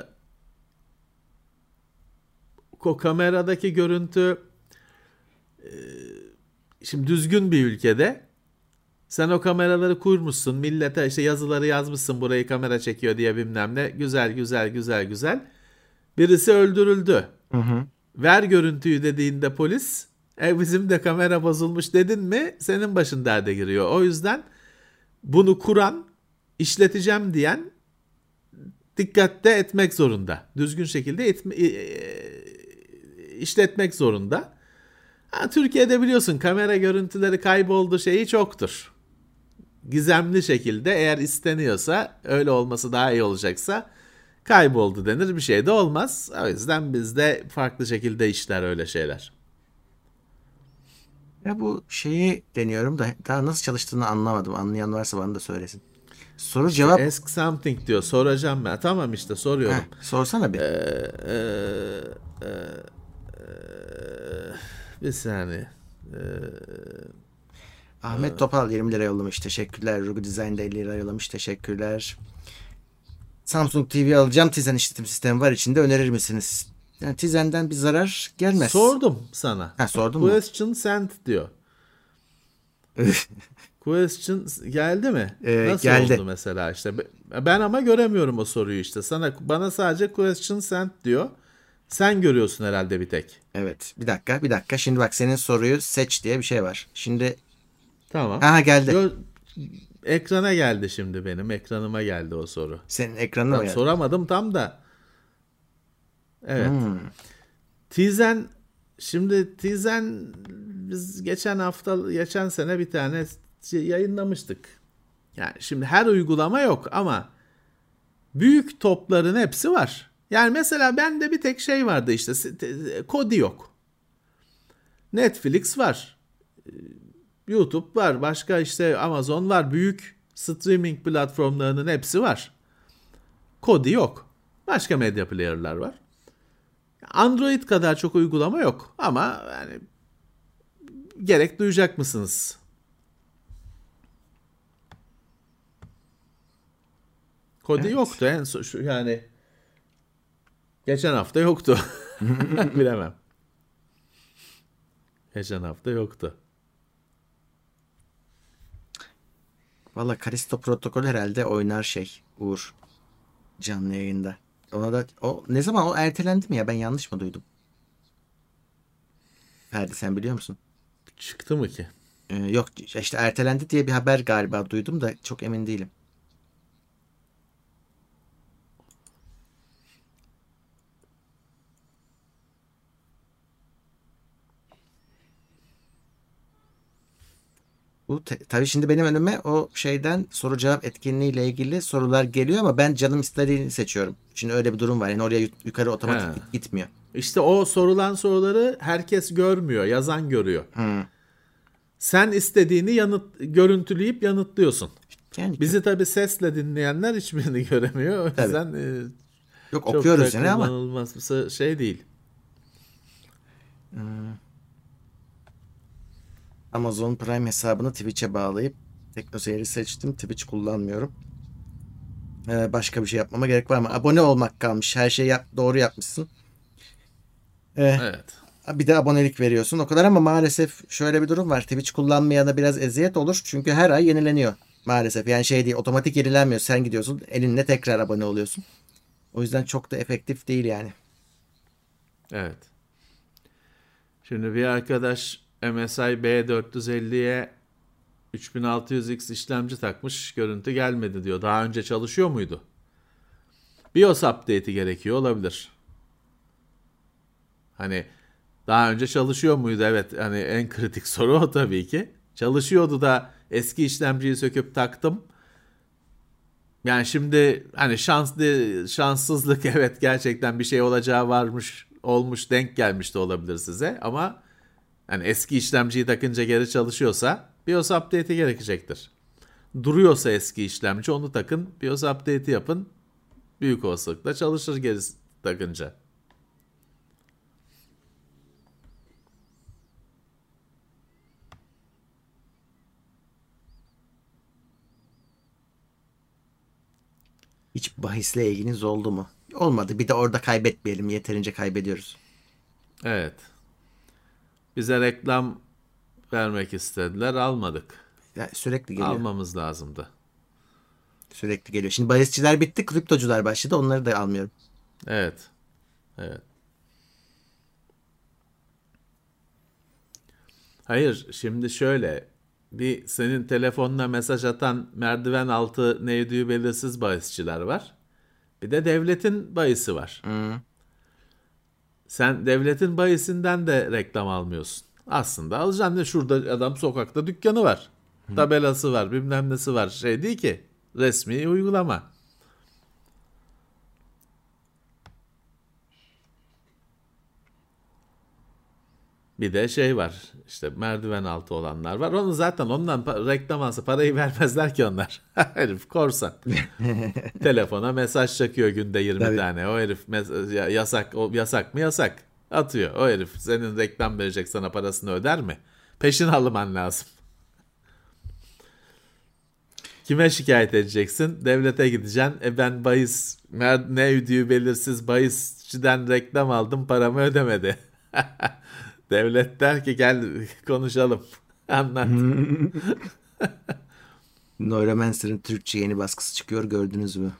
o kameradaki görüntü e, şimdi düzgün bir ülkede sen o kameraları kurmuşsun. Millete işte yazıları yazmışsın, burayı kamera çekiyor diye bilmem ne. Güzel güzel güzel güzel. Birisi öldürüldü. Hı hı. Ver görüntüyü dediğinde polis, e bizim de kamera bozulmuş dedin mi senin başın derde giriyor. O yüzden bunu kuran, işleteceğim diyen dikkatte etmek zorunda. Düzgün şekilde etme, işletmek zorunda. Ha, Türkiye'de biliyorsun kamera görüntüleri kayboldu şeyi çoktur. Gizemli şekilde eğer isteniyorsa, öyle olması daha iyi olacaksa kayboldu denir, bir şey de olmaz. O yüzden bizde farklı şekilde işler öyle şeyler. Ya bu şeyi deniyorum da daha nasıl çalıştığını anlamadım. Anlayan varsa bana da söylesin. Soru cevap. Ask something diyor. Soracağım ben. Tamam işte soruyorum. Heh, sorsana bir. Ee, e, e, e, bir saniye. Ee, Ahmet e. Topal yirmi lira yollamış. Teşekkürler. Rugu Design'da elli lira yollamış. Teşekkürler. Samsung T V alacağım. Tizen işletim sistemi var içinde. Önerir misiniz? Yani Tizen'den bir zarar gelmez. Sordum sana. Ha, sordum mu? Question sent diyor. Question geldi mi? Ee, Nasıl geldi. Oldu mesela işte? Ben ama göremiyorum o soruyu işte. Sana bana sadece question sent diyor. Sen görüyorsun herhalde bir tek. Evet. Bir dakika, bir dakika. Şimdi bak senin soruyu seç diye bir şey var. Şimdi tamam. Aha geldi. Gör... Ekrana geldi şimdi benim. Ekranıma geldi o soru. Senin ekranına tam mı geldi? Soramadım tam da. Evet. Hmm. Tizen şimdi Tizen biz geçen hafta geçen sene bir tane yayınlamıştık. Yani şimdi her uygulama yok ama büyük topların hepsi var. Yani mesela bende bir tek şey vardı işte. Kodi yok. Netflix var. YouTube var. Başka işte Amazon var. Büyük streaming platformlarının hepsi var. Kodi yok. Başka medya player'lar var. Android kadar çok uygulama yok ama yani gerek duyacak mısınız? Kodi evet. Yoktu en son şu yani geçen hafta yoktu. Bilemem. Geçen hafta yoktu. Valla Kalisto protokol herhalde oynar şey Uğur canlı yayında. Ona da o ne zaman o ertelendi mi ya, ben yanlış mı duydum? Ferdi sen biliyor musun? Çıktı mı ki? Ee, yok işte ertelendi diye bir haber galiba duydum da çok emin değilim. Bu te- tabii şimdi benim önüme o şeyden soru cevap etkinliğiyle ilgili sorular geliyor ama ben canım istediğini seçiyorum. Şimdi öyle bir durum var. Yani oraya yukarı otomatik He. gitmiyor. İşte o sorulan soruları herkes görmüyor. Yazan görüyor. Hmm. Sen istediğini yanıt görüntüleyip yanıtlıyorsun. Yani, bizi tabii sesle dinleyenler hiçbirini göremiyor. O yüzden e, yok çok okuyoruz yani ama kullanılmaz bir şey değil. Hmm. Amazon Prime hesabını Twitch'e bağlayıp teknoseyri seçtim. Twitch kullanmıyorum. Ee, başka bir şey yapmama gerek var mı? Abone olmak kalmış. Her şeyi yap, doğru yapmışsın. Ee, evet. Bir de abonelik veriyorsun. O kadar ama maalesef şöyle bir durum var. Twitch kullanmayana biraz eziyet olur. Çünkü her ay yenileniyor maalesef. Yani şey değil, otomatik yenilenmiyor. Sen gidiyorsun elinle tekrar abone oluyorsun. O yüzden çok da efektif değil yani. Evet. Şimdi bir arkadaş M S I B dört yüz elliye üç bin altı yüz X işlemci takmış, görüntü gelmedi diyor. Daha önce çalışıyor muydu? BIOS update'i gerekiyor olabilir. Hani daha önce çalışıyor muydu? Evet, hani en kritik soru o tabii ki. Çalışıyordu da eski işlemciyi söküp taktım. Yani şimdi hani şanslı şanssızlık evet gerçekten bir şey olacağı varmış, olmuş, denk gelmiş de olabilir size ama yani eski işlemciyi takınca geri çalışıyorsa BIOS update'i gerekecektir. Duruyorsa eski işlemci onu takın, BIOS update'i yapın. Büyük olasılıkla çalışır geri takınca. Hiç bahisle ilginiz oldu mu? Olmadı. Bir de orada kaybetmeyelim. Yeterince kaybediyoruz. Evet. Bize reklam vermek istediler. Almadık. Ya sürekli geliyor. Almamız lazımdı. Sürekli geliyor. Şimdi bahisçiler bitti. Kriptocular başladı. Onları da almıyorum. Evet. Evet. Hayır. Şimdi şöyle. Bir senin telefonuna mesaj atan merdiven altı neydiği belirsiz bahisçiler var. Bir de devletin bahisi var. Hmm. Sen devletin bahisinden de reklam almıyorsun. Aslında alacaksın. Şurada adam sokakta dükkanı var. Hmm. Tabelası var. Bilmem nesi var. Şey değil ki. Resmi uygulama. Bir de şey var, işte merdiven altı olanlar var. Onu zaten ondan reklam alsa parayı vermezler ki onlar. Herif korsan. Telefona mesaj çakıyor günde yirmi tabii tane. O herif mes- yasak o yasak mı yasak atıyor. O herif senin reklam verecek sana parasını öder mi? Peşin alman lazım. Kime şikayet edeceksin? Devlete gideceksin. E ben bahis, mer- ne ödüğü belirsiz bahisçiden reklam aldım, paramı ödemedi. Devlet der ki gel konuşalım. Anlat. Neuromancer'ın Türkçe yeni baskısı çıkıyor. Gördünüz mü?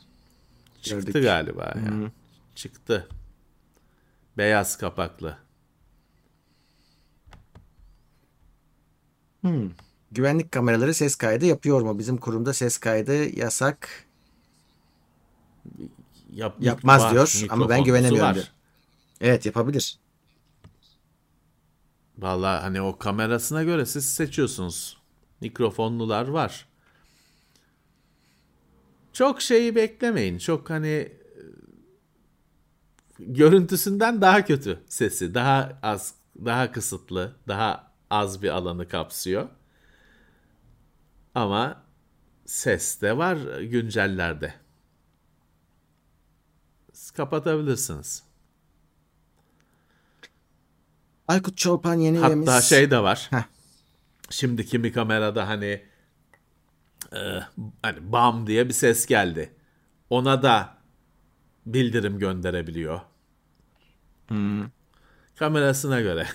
Çıktı Gördük. galiba. Ya. Çıktı. Beyaz kapaklı. Hmm. Güvenlik kameraları ses kaydı yapıyor mu? Bizim kurumda ses kaydı yasak. Yap, Yapmaz var, diyor ama ben güvenemiyorum diyor. Evet yapabilir. Vallahi hani o kamerasına göre siz seçiyorsunuz. Mikrofonlular var. Çok şeyi beklemeyin. Çok hani görüntüsünden daha kötü sesi. Daha az, daha kısıtlı, daha az bir alanı kapsıyor. Ama ses de var güncellerde. Siz kapatabilirsiniz. Aykut Çolpan yeni hatta üyemiz. Hatta şey de var. Heh. Şimdi kimi kamerada hani, e, hani bam diye bir ses geldi. Ona da bildirim gönderebiliyor. Hmm. Kamerasına göre.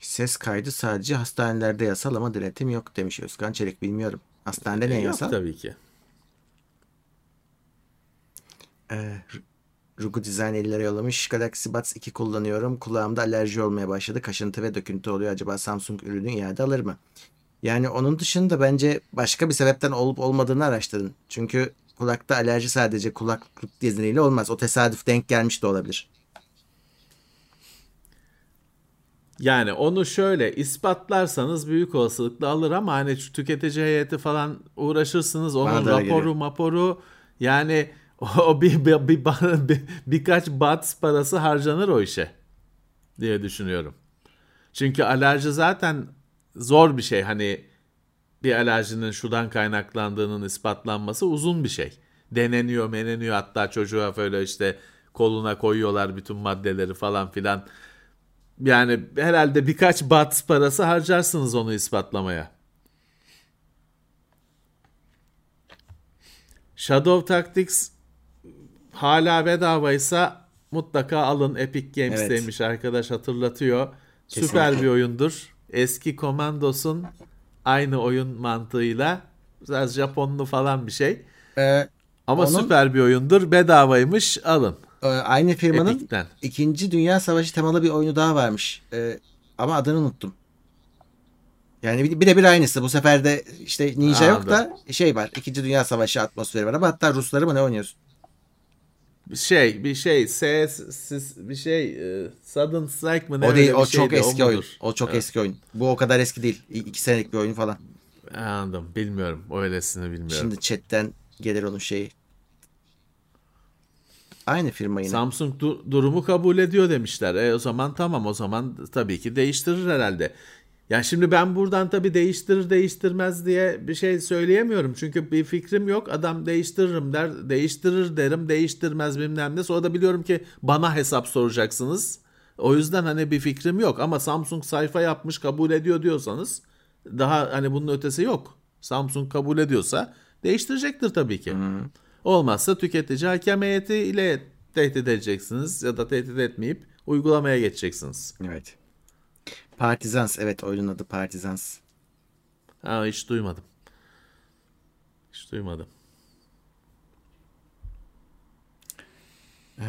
Ses kaydı sadece hastanelerde yasal ama denetim yok demiş Özkan Çelik. Bilmiyorum. Hastanede e, ne yok yasal? Yok tabii ki. Eee... Rugu Design ellere yollamış. Galaxy Buds iki kullanıyorum. Kulağımda alerji olmaya başladı. Kaşıntı ve döküntü oluyor. Acaba Samsung ürünü iade alır mı? Yani onun dışında bence başka bir sebepten olup olmadığını araştırın. Çünkü kulakta alerji sadece kulaklık izniyle olmaz. O tesadüf denk gelmiş de olabilir. Yani onu şöyle ispatlarsanız büyük olasılıkla alır ama hani tüketici heyeti falan uğraşırsınız. Onun raporu geliyor. maporu yani... O bir, bir, bir, bir birkaç bat parası harcanır o işe diye düşünüyorum. Çünkü alerji zaten zor bir şey. Hani bir alerjinin şuradan kaynaklandığının ispatlanması uzun bir şey. Deneniyor, meneniyor, hatta çocuğa böyle işte koluna koyuyorlar bütün maddeleri falan filan. Yani herhalde birkaç bat parası harcarsınız onu ispatlamaya. Shadow Tactics hala bedavaysa mutlaka alın. Epic Games'teymiş evet. demiş arkadaş hatırlatıyor. Kesinlikle. Süper bir oyundur. Eski Commandos'un aynı oyun mantığıyla biraz Japonlu falan bir şey. Ee, Ama onun, süper bir oyundur. Bedavaymış alın. E, aynı firmanın Epic'ten. İkinci Dünya Savaşı temalı bir oyunu daha varmış. E, ama adını unuttum. Yani birebir aynısı. Bu sefer de işte ninja Anladım. yok da şey var. İkinci Dünya Savaşı atmosferi var ama hatta Rusları mı ne oynuyorsun? Bir şey, bir şey, ses, ses bir şey, Sudden Strike mı ne? O değil, o çok şeydi, eski o oyun. O çok evet. eski oyun. Bu o kadar eski değil. İki senelik bir oyun falan. Anladım. Bilmiyorum. Öylesini bilmiyorum. Şimdi chatten gelir onun şeyi. Aynı firma yine. Samsung du- durumu kabul ediyor demişler. E o zaman tamam. O zaman tabii ki değiştirir herhalde. Ya şimdi ben buradan tabii değiştirir değiştirmez diye bir şey söyleyemiyorum. Çünkü bir fikrim yok. Adam değiştiririm der, değiştirir derim, değiştirmez bilmem ne. Sonra da biliyorum ki bana hesap soracaksınız. O yüzden hani bir fikrim yok. Ama Samsung sayfa yapmış kabul ediyor diyorsanız daha hani bunun ötesi yok. Samsung kabul ediyorsa değiştirecektir tabii ki. Hı-hı. Olmazsa tüketici hakem heyetiyle tehdit edeceksiniz ya da tehdit etmeyip uygulamaya geçeceksiniz. Evet. Partizans, evet, oyunun adı Partizans. Ha, hiç duymadım. Hiç duymadım. Ee,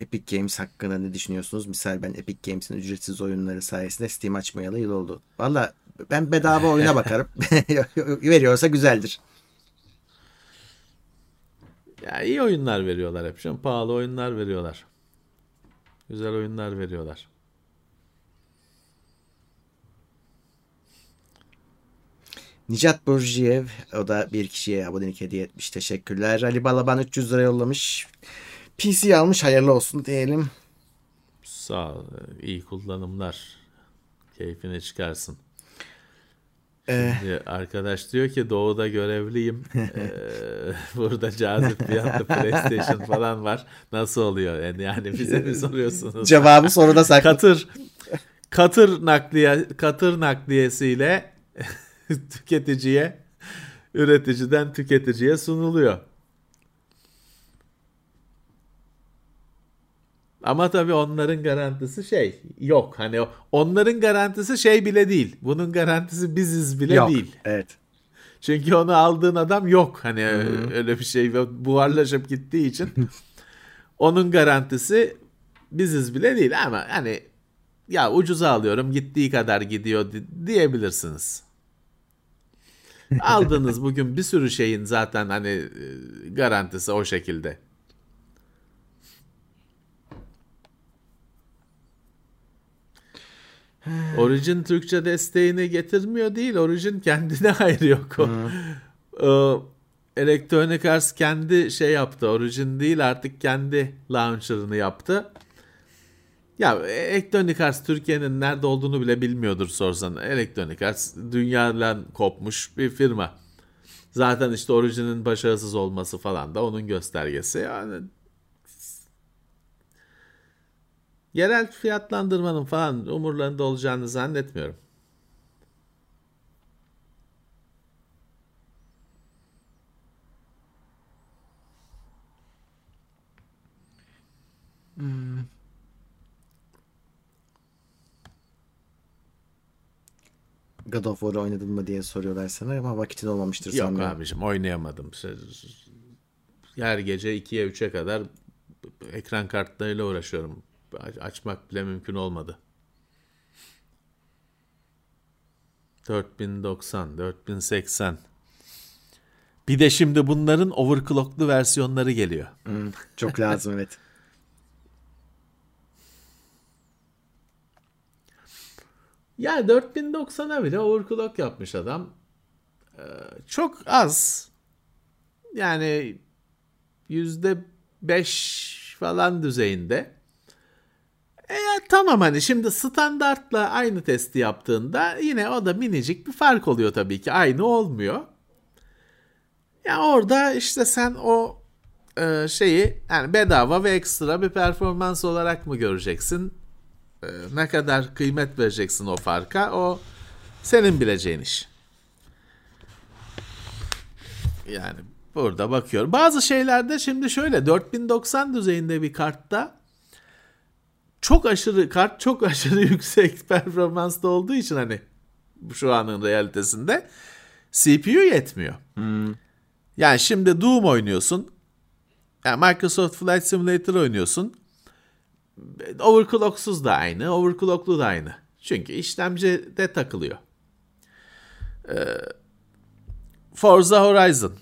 Epic Games hakkında ne düşünüyorsunuz? Misal ben Epic Games'in ücretsiz oyunları sayesinde Steam açmayalı yıl oldu. Valla ben bedava oyuna bakarım. Veriyorsa güzeldir. Ya iyi oyunlar veriyorlar hep. Şimdi pahalı oyunlar veriyorlar. Güzel oyunlar veriyorlar. Nicat Burjiyev, o da bir kişiye abonelik hediye etmiş. Teşekkürler. Ali Balaban üç yüz lira yollamış. P C almış, hayırlı olsun diyelim. Sağ ol. İyi kullanımlar. Keyfine çıkarsın. Şimdi ee, arkadaş diyor ki doğuda görevliyim. ee, burada cazip fiyatlı PlayStation falan var. Nasıl oluyor? Yani, yani bize mi soruyorsunuz? Cevabı soruda saklı. Katır, katır, nakliye, katır nakliyesiyle tüketiciye, üreticiden tüketiciye sunuluyor. Ama tabii onların garantisi şey yok. Hani onların garantisi şey bile değil. Bunun garantisi biziz bile yok, değil. Evet. Çünkü onu aldığın adam yok. Hani Hı-hı. öyle bir şey buharlaşıp gittiği için onun garantisi biziz bile değil. Ama hani ya ucuza alıyorum, gittiği kadar gidiyor diyebilirsiniz. Aldığınız bugün bir sürü şeyin zaten hani garantisi o şekilde. Origin Türkçe desteğini getirmiyor değil. Origin kendine ayrı yok. O. Electronic Arts kendi şey yaptı. Origin değil artık kendi launcher'ını yaptı. Ya Electronic Arts Türkiye'nin nerede olduğunu bile bilmiyordur sorsan. Electronic Arts dünyadan kopmuş bir firma. Zaten işte Origin'in başarısız olması falan da onun göstergesi. Yani yerel fiyatlandırmanın falan umurlarında olacağını zannetmiyorum. Hmm. God of War'ı oynadın mı diye soruyorlar sana ama vakitin olmamıştır sanırım. Yok abicim, oynayamadım. Her gece ikiye üçe kadar ekran kartlarıyla uğraşıyorum. Açmak bile mümkün olmadı. dört bin doksan, dört bin seksen. Bir de şimdi bunların overclocklu versiyonları geliyor. Hmm, çok lazım evet. Ya dört bin doksana bile overclock yapmış adam. Ee, çok az. Yani yüzde beş falan düzeyinde. E tamam, hani şimdi standartla aynı testi yaptığında yine o da minicik bir fark oluyor tabii ki. Aynı olmuyor. Ya orada işte sen o e, şeyi yani bedava ve ekstra bir performans olarak mı göreceksin? E, ne kadar kıymet vereceksin o farka? O senin bileceğin iş. Yani burada bakıyorum. Bazı şeylerde şimdi şöyle dört bin doksan düzeyinde bir kartta çok aşırı kart çok aşırı yüksek performanslı olduğu için hani şu anın realitesinde C P U yetmiyor. Hmm. Yani şimdi Doom oynuyorsun. Yani Microsoft Flight Simulator oynuyorsun. Overclocksuz da aynı, overclocklu da aynı. Çünkü işlemci de takılıyor. Ee, Forza Horizon.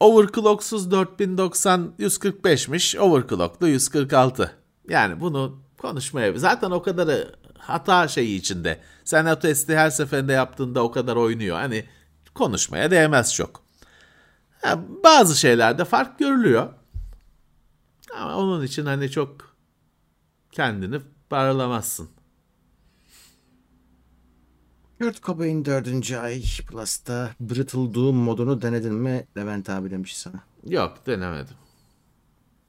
Overclocksuz dört bin doksan yüz kırk beşmiş, overclocklu yüz kırk altı. Yani bunu konuşmaya... Zaten o kadarı hata şeyi içinde. Sen o testi her seferinde yaptığında o kadar oynuyor. Hani konuşmaya değmez çok. Yani bazı şeylerde fark görülüyor. Ama onun için hani çok kendini paralamazsın. Kurt Cobain dördüncü ay Plus'ta Brittle Doom modunu denedin mi? Levent abi demiş sana. Yok, denemedim.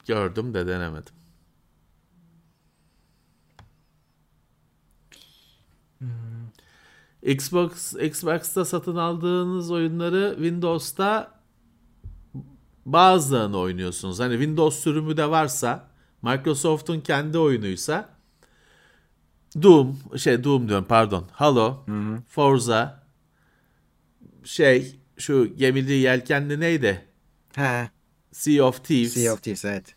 Gördüm de denemedim. Xbox, Xbox'ta satın aldığınız oyunları Windows'ta bazılarını oynuyorsunuz. Hani Windows sürümü de varsa, Microsoft'un kendi oyunuysa Doom, şey Doom diyorum pardon, Halo, hı hı. Forza, şey şu gemili yelkenli neydi? He. Sea of Thieves. Sea of Thieves, evet.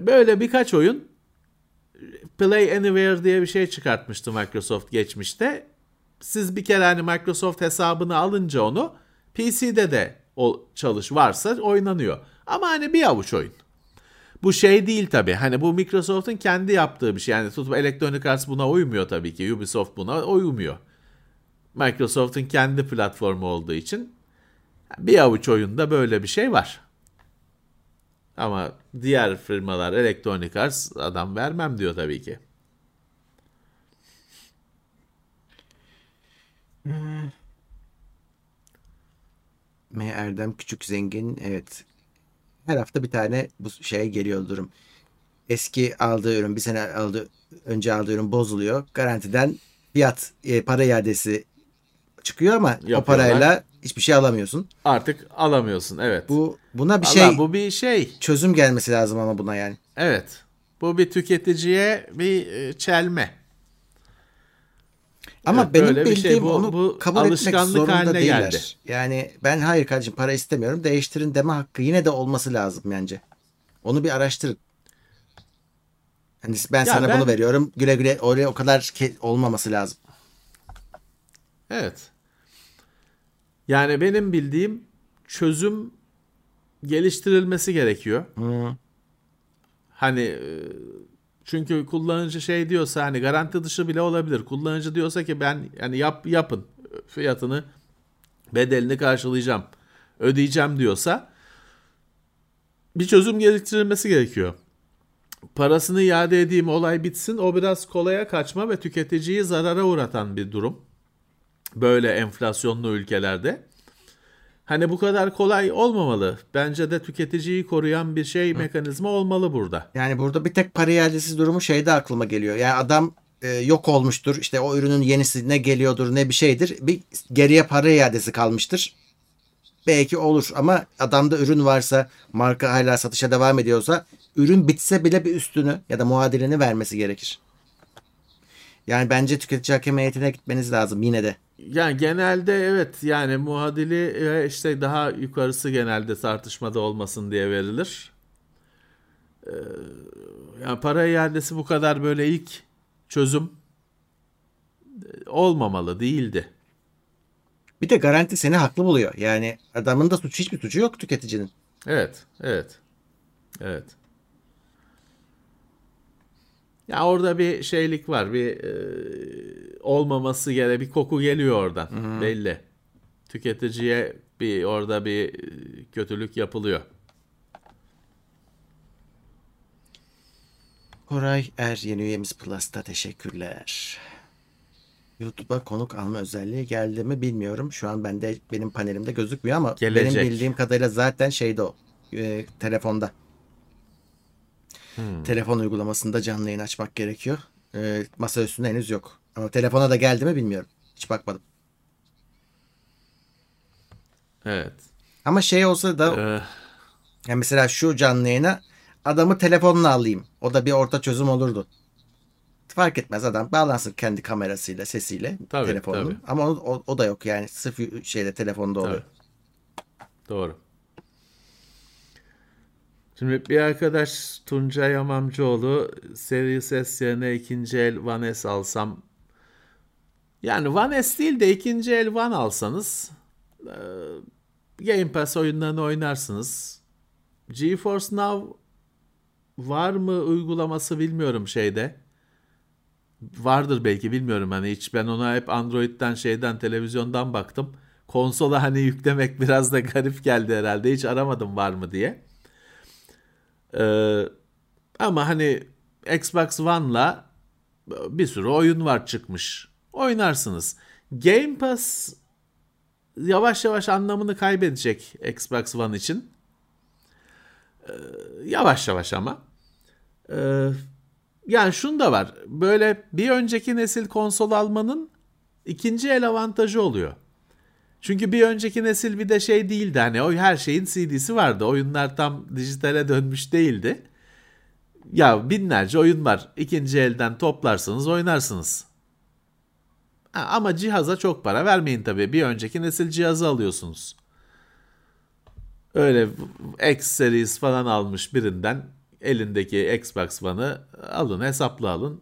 Böyle birkaç oyun Play Anywhere diye bir şey çıkartmıştı Microsoft geçmişte. Siz bir kere hani Microsoft hesabını alınca onu P C'de de o çalış varsa oynanıyor. Ama hani bir avuç oyun. Bu şey değil tabii. Hani bu Microsoft'un kendi yaptığı bir şey. Yani tutup Electronic Arts buna uymuyor tabii ki. Ubisoft buna uymuyor. Microsoft'un kendi platformu olduğu için bir avuç oyunda böyle bir şey var. Ama diğer firmalar, Electronic Arts adam vermem diyor tabii ki. Hmm. M. Erdem Küçük Zengin, evet. Her hafta bir tane bu şeye geliyor durum. Eski aldığı ürün, bir sene aldı, önce aldığı ürün bozuluyor. Garantiden fiyat, e, para iadesi çıkıyor ama yapıyorlar. O parayla hiçbir şey alamıyorsun. Artık alamıyorsun, evet. Bu buna bir Allah, şey bu bir şey. Çözüm gelmesi lazım ama buna yani. Evet. Bu bir tüketiciye bir çelme. Ama evet, benim bildiğim şey. Bu, onu bu kabul etmek zorunda değiller. Geldi. Yani ben hayır kardeşim para istemiyorum değiştirin deme hakkı yine de olması lazım bence. Onu bir araştırın. Yani ben ya sana ben... bunu veriyorum güle güle oraya o kadar ke- olmaması lazım. Evet. Yani benim bildiğim çözüm geliştirilmesi gerekiyor. Hmm. Hani... Çünkü kullanıcı şey diyorsa hani garanti dışı bile olabilir. Kullanıcı diyorsa ki ben yani yap yapın fiyatını bedelini karşılayacağım, ödeyeceğim diyorsa bir çözüm geliştirilmesi gerekiyor. Parasını iade edeyim olay bitsin. O biraz kolaya kaçma ve tüketiciyi zarara uğratan bir durum. Böyle enflasyonlu ülkelerde. Hani bu kadar kolay olmamalı. Bence de tüketiciyi koruyan bir şey, mekanizma olmalı burada. Yani burada bir tek para iadesi durumu şeyde aklıma geliyor. Yani adam e, yok olmuştur. İşte o ürünün yenisi ne geliyordur ne bir şeydir. Bir geriye para iadesi kalmıştır. Belki olur ama adamda ürün varsa, marka hala satışa devam ediyorsa ürün bitse bile bir üstünü ya da muadilini vermesi gerekir. Yani bence tüketici hakem heyetine gitmeniz lazım yine de. Yani genelde evet yani muadili işte daha yukarısı genelde tartışmada olmasın diye verilir. Ee, yani para iadesi bu kadar böyle ilk çözüm olmamalı değildi. Bir de garanti seni haklı buluyor. Yani adamın da suçu hiçbir suçu yok tüketicinin. Evet, evet, evet. Ya orada bir şeylik var, bir e, olmaması gerek, bir koku geliyor oradan hmm. belli. Tüketiciye bir orada bir kötülük yapılıyor. Koray Er yeni üyemiz Plus'ta teşekkürler. YouTube'a konuk alma özelliği geldi mi bilmiyorum. Şu an bende benim panelimde gözükmüyor ama gelecek. Benim bildiğim kadarıyla zaten şeyde o e, telefonda. Hmm. Telefon uygulamasında canlı yayın açmak gerekiyor. E, masa üstünde henüz yok. Ama telefona da geldi mi bilmiyorum. Hiç bakmadım. Evet. Ama şey olsa da ee... yani mesela şu canlı yayına adamı telefonla alayım. O da bir orta çözüm olurdu. Fark etmez adam bağlansın kendi kamerasıyla, sesiyle tabii, telefonun. Tabii. Ama o, o da yok yani. Sırf şeyde telefonda oluyor. Tabii. Doğru. Şimdi bir arkadaş Tuncay Amamcıoğlu Series S yerine ikinci el One S alsam yani One S değil de ikinci el One alsanız Game Pass oyunlarını oynarsınız. GeForce Now var mı uygulaması bilmiyorum şeyde. Vardır belki bilmiyorum hani hiç ben ona hep Android'den şeyden televizyondan baktım. Konsola hani yüklemek biraz da garip geldi herhalde hiç aramadım var mı diye. Ee, ama hani Xbox One'la bir sürü oyun var çıkmış. Oynarsınız. Game Pass yavaş yavaş anlamını kaybedecek Xbox One için. Ee, yavaş yavaş ama. Ee, yani şunu da var. Böyle bir önceki nesil konsol almanın ikinci el avantajı oluyor. Çünkü bir önceki nesil bir de şey değildi. Hani o her şeyin C D'si vardı. Oyunlar tam dijitale dönmüş değildi. Ya binlerce oyun var. İkinci elden toplarsınız, oynarsınız. Ha, ama cihaza çok para vermeyin tabii. Bir önceki nesil cihazı alıyorsunuz. Öyle X Series falan almış birinden elindeki Xbox One'ı alın, hesaplı alın.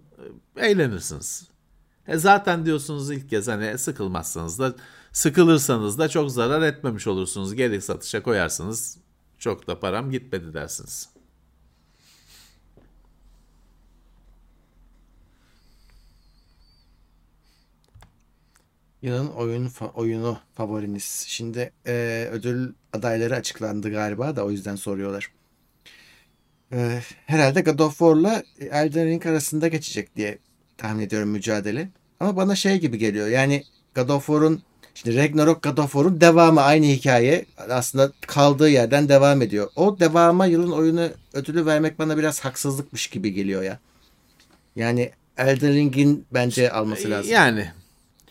Eğlenirsiniz. E zaten diyorsunuz ilk kez, hani sıkılmazsanız da, sıkılırsanız da çok zarar etmemiş olursunuz. Gerek satışa koyarsınız. Çok da param gitmedi dersiniz. Yılın oyun fa- oyunu favoriniz. Şimdi e, ödül adayları açıklandı galiba da o yüzden soruyorlar. E, herhalde God of War'la Elden Ring arasında geçecek diye tahmin ediyorum mücadele. Ama bana şey gibi geliyor. Yani God of War'un, şimdi Ragnarok God of War'un devamı, aynı hikaye. Aslında kaldığı yerden devam ediyor. O devama yılın oyunu ödülü vermek bana biraz haksızlıkmış gibi geliyor ya. Yani Elden Ring'in bence alması lazım. Yani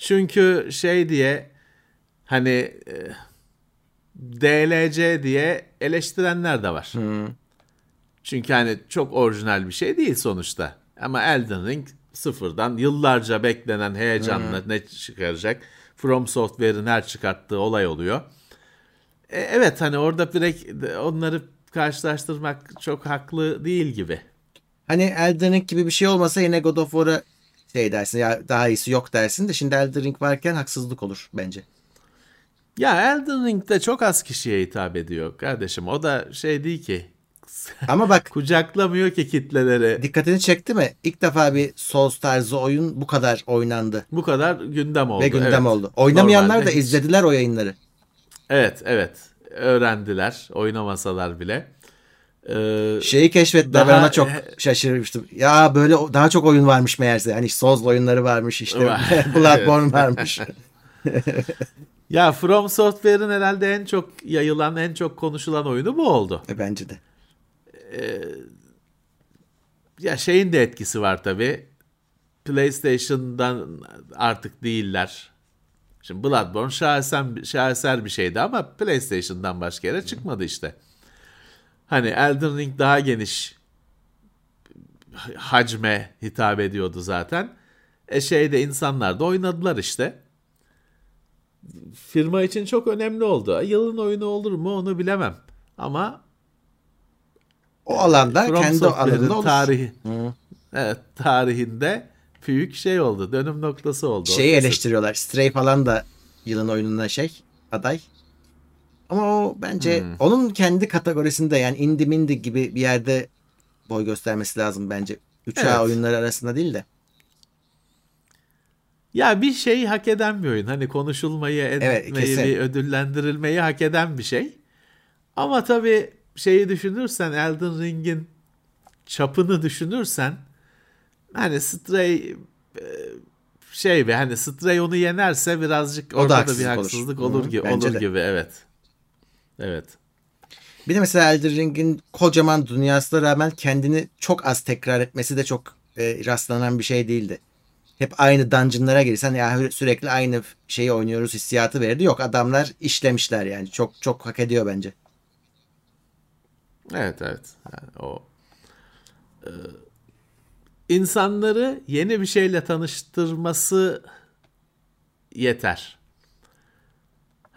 çünkü şey diye, hani e, D L C diye eleştirenler de var. Hmm. Çünkü hani çok orijinal bir şey değil sonuçta. Ama Elden Ring sıfırdan yıllarca beklenen heyecanla hmm. ne çıkaracak? From Software'in her çıkarttığı olay oluyor. E, evet hani orada direkt onları karşılaştırmak çok haklı değil gibi. Hani Elden Ring gibi bir şey olmasa yine God of War'a şey dersin ya, daha iyisi yok dersin de, şimdi Elden Ring varken haksızlık olur bence. Ya Elden Ring'de çok az kişiye hitap ediyor kardeşim. O da şey değil ki. Ama bak kucaklamıyor ki kitleleri. Dikkatini çekti mi? İlk defa bir Souls tarzı oyun bu kadar oynandı. Bu kadar gündem oldu. Ve gündem evet. oldu. Oynamayanlar normalde da hiç izlediler o yayınları. Evet evet. Öğrendiler. Oynamasalar bile. Ee, Şeyi keşfettiler. Ben ona çok şaşırmıştım. Ya böyle daha çok oyun varmış meğerse. Hani Souls oyunları varmış işte. Bloodborne varmış. Ya From Software'in herhalde en çok yayılan, en çok konuşulan oyunu bu oldu. E, bence de. Ee, ya şeyin de etkisi var tabii. PlayStation'dan artık değiller. Şimdi Bloodborne şahsen, şaheser bir şeydi ama PlayStation'dan başka yere çıkmadı işte. Hani Elden Ring daha geniş hacme hitap ediyordu zaten. E şeyde insanlar da oynadılar işte. Firma için çok önemli oldu. Yılın oyunu olur mu onu bilemem. Ama o alanda, From kendi alanında tarihi, evet, tarihinde büyük şey oldu. Dönüm noktası oldu. Şeyi orası. Eleştiriyorlar. Stray falan da yılın oyununa şey aday. Ama o bence hmm. onun kendi kategorisinde, yani indie mindie gibi bir yerde boy göstermesi lazım bence. üç A evet. oyunları arasında değil de. Ya bir şeyi hak eden bir oyun. Hani konuşulmayı, etmeyi, evet, ödüllendirilmeyi hak eden bir şey. Ama tabii şeyi düşünürsen, Elden Ring'in çapını düşünürsen, hani Stray şey be, hani Stray onu yenerse birazcık orada, orada haksızlık da bir haksızlık olur, olur Hı, gibi olur de. gibi evet. Evet. Bir de mesela Elden Ring'in kocaman dünyasına rağmen kendini çok az tekrar etmesi de çok e, rastlanan bir şey değildi. Hep aynı dungeonlara girsen ya sürekli aynı şeyi oynuyoruz hissiyatı verdi. Yok, adamlar işlemişler yani. Çok çok hak ediyor bence. Evet evet. Yani o ee, insanları yeni bir şeyle tanıştırması yeter.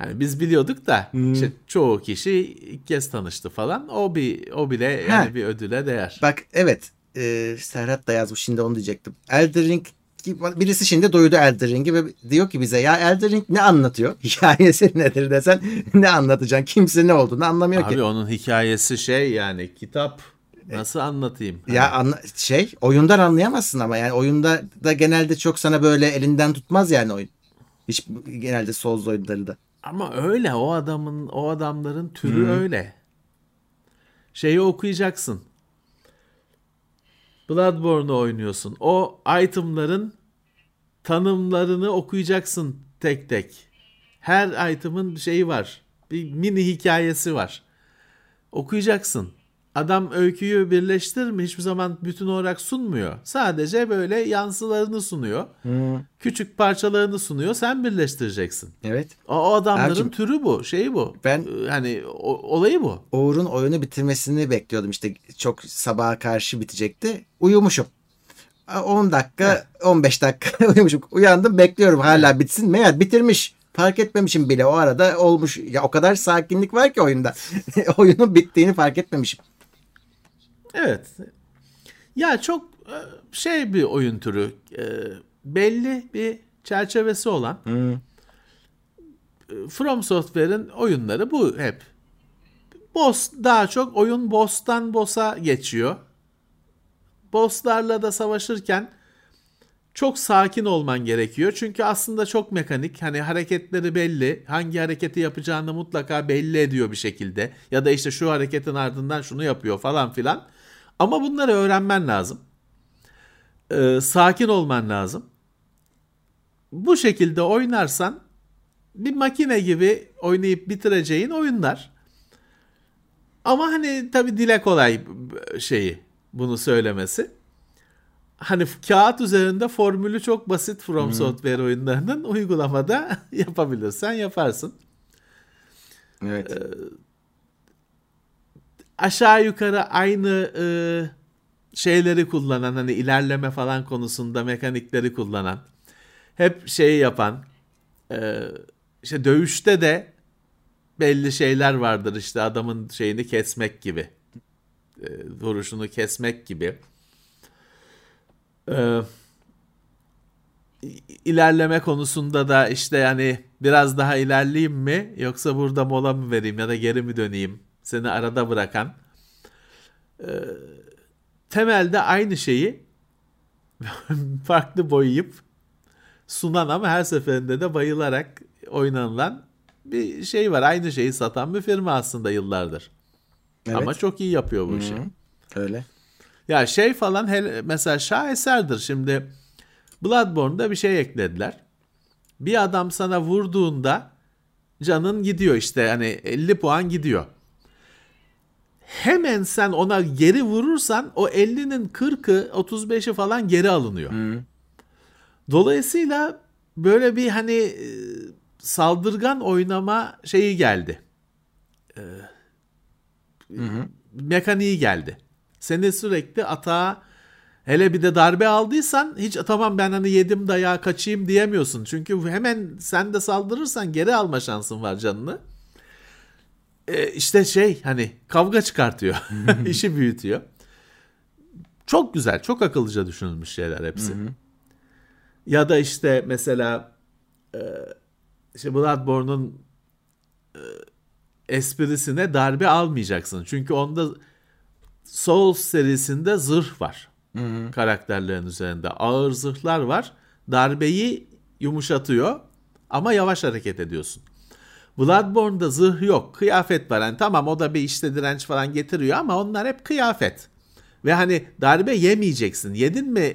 Yani biz biliyorduk da hmm. işte çoğu kişi ilk kez tanıştı falan. O bir o bile yani ha. bir ödüle değer. Bak evet. E, Serhat da yazmış, şimdi onu diyecektim. Elden Ring, birisi şimdi doydu Elden Ring'i ve diyor ki bize, ya Elden Ring ne anlatıyor? Hikayesi nedir desen ne anlatacaksın? Kimse ne olduğunu anlamıyor Abi ki. Abi onun hikayesi şey, yani kitap. Nasıl anlatayım? Ya anla- şey oyundan anlayamazsın ama yani oyunda da genelde çok sana böyle elinden tutmaz yani oyun. Hiç genelde Souls oyunları da. Ama öyle o adamın o adamların türü hmm. öyle. Şeyi okuyacaksın. Bloodborne'u oynuyorsun. O itemların tanımlarını okuyacaksın tek tek. Her item'ın şeyi var. Bir mini hikayesi var. Okuyacaksın. Adam öyküyü birleştirme hiçbir zaman bütün olarak sunmuyor. Sadece böyle yansılarını sunuyor. Hmm. Küçük parçalarını sunuyor. Sen birleştireceksin. Evet. O, o adamların Ercim, türü bu. Şeyi bu. Ben hani o, olayı bu. Uğur'un oyunu bitirmesini bekliyordum. İşte çok sabaha karşı bitecekti. Uyumuşum. on dakika evet. on beş dakika uyumuşum. Uyandım, bekliyorum hala bitsin. Meğer bitirmiş. Fark etmemişim bile. O arada olmuş. Ya o kadar sakinlik var ki oyunda. Oyunun bittiğini fark etmemişim. Evet. Ya çok şey bir oyun türü. E, belli bir çerçevesi olan. Hmm. From Software'in oyunları bu hep. Boss, daha çok oyun boss'tan boss'a geçiyor. Boss'larla da savaşırken çok sakin olman gerekiyor. Çünkü aslında çok mekanik. Hani hareketleri belli. Hangi hareketi yapacağını mutlaka belli ediyor bir şekilde. Ya da işte şu hareketin ardından şunu yapıyor falan filan. Ama bunları öğrenmen lazım. Ee, sakin olman lazım. Bu şekilde oynarsan bir makine gibi oynayıp bitireceğin oyunlar. Ama hani tabii dile kolay şeyi bunu söylemesi. Hani kağıt üzerinde formülü çok basit From hmm. Software oyunlarının, uygulamada yapabilirsen yaparsın. Evet. Ee, aşağı yukarı aynı e, şeyleri kullanan, hani ilerleme falan konusunda mekanikleri kullanan, hep şeyi yapan, e, işte dövüşte de belli şeyler vardır, işte adamın şeyini kesmek gibi, e, vuruşunu kesmek gibi. Ee, ilerleme konusunda da işte yani biraz daha ilerleyeyim mi, yoksa burada mola mı vereyim ya da geri mi döneyim, seni arada bırakan ee, temelde aynı şeyi farklı boyayıp sunan ama her seferinde de bayılarak oynanılan bir şey var. Aynı şeyi satan bir firma aslında yıllardır. Evet. Ama çok iyi yapıyor bu işi. Öyle. Ya şey falan hele, mesela şaheserdir. Şimdi Bloodborne'da bir şey eklediler. Bir adam sana vurduğunda canın gidiyor, işte hani elli puan gidiyor. Hemen sen ona geri vurursan o ellinin kırkı otuz beşi falan geri alınıyor. Hmm. Dolayısıyla böyle bir hani saldırgan oynama şeyi geldi. Ee, hmm. Mekaniği geldi. Seni sürekli atağa, hele bir de darbe aldıysan hiç tamam ben hani yedim dayağı kaçayım diyemiyorsun. Çünkü hemen sen de saldırırsan geri alma şansın var canını. Ee, işte şey hani kavga çıkartıyor. İşi büyütüyor. Çok güzel, çok akıllıca düşünülmüş şeyler hepsi. Ya da işte mesela e, işte Bloodborne'un e, esprisine darbe almayacaksın. Çünkü onda Souls serisinde zırh var. Hı-hı. Karakterlerin üzerinde ağır zırhlar var. Darbeyi yumuşatıyor ama yavaş hareket ediyorsun. Bloodborne'da zırh yok. Kıyafet var. Yani tamam o da bir işte direnç falan getiriyor ama onlar hep kıyafet. Ve hani darbe yemeyeceksin. Yedin mi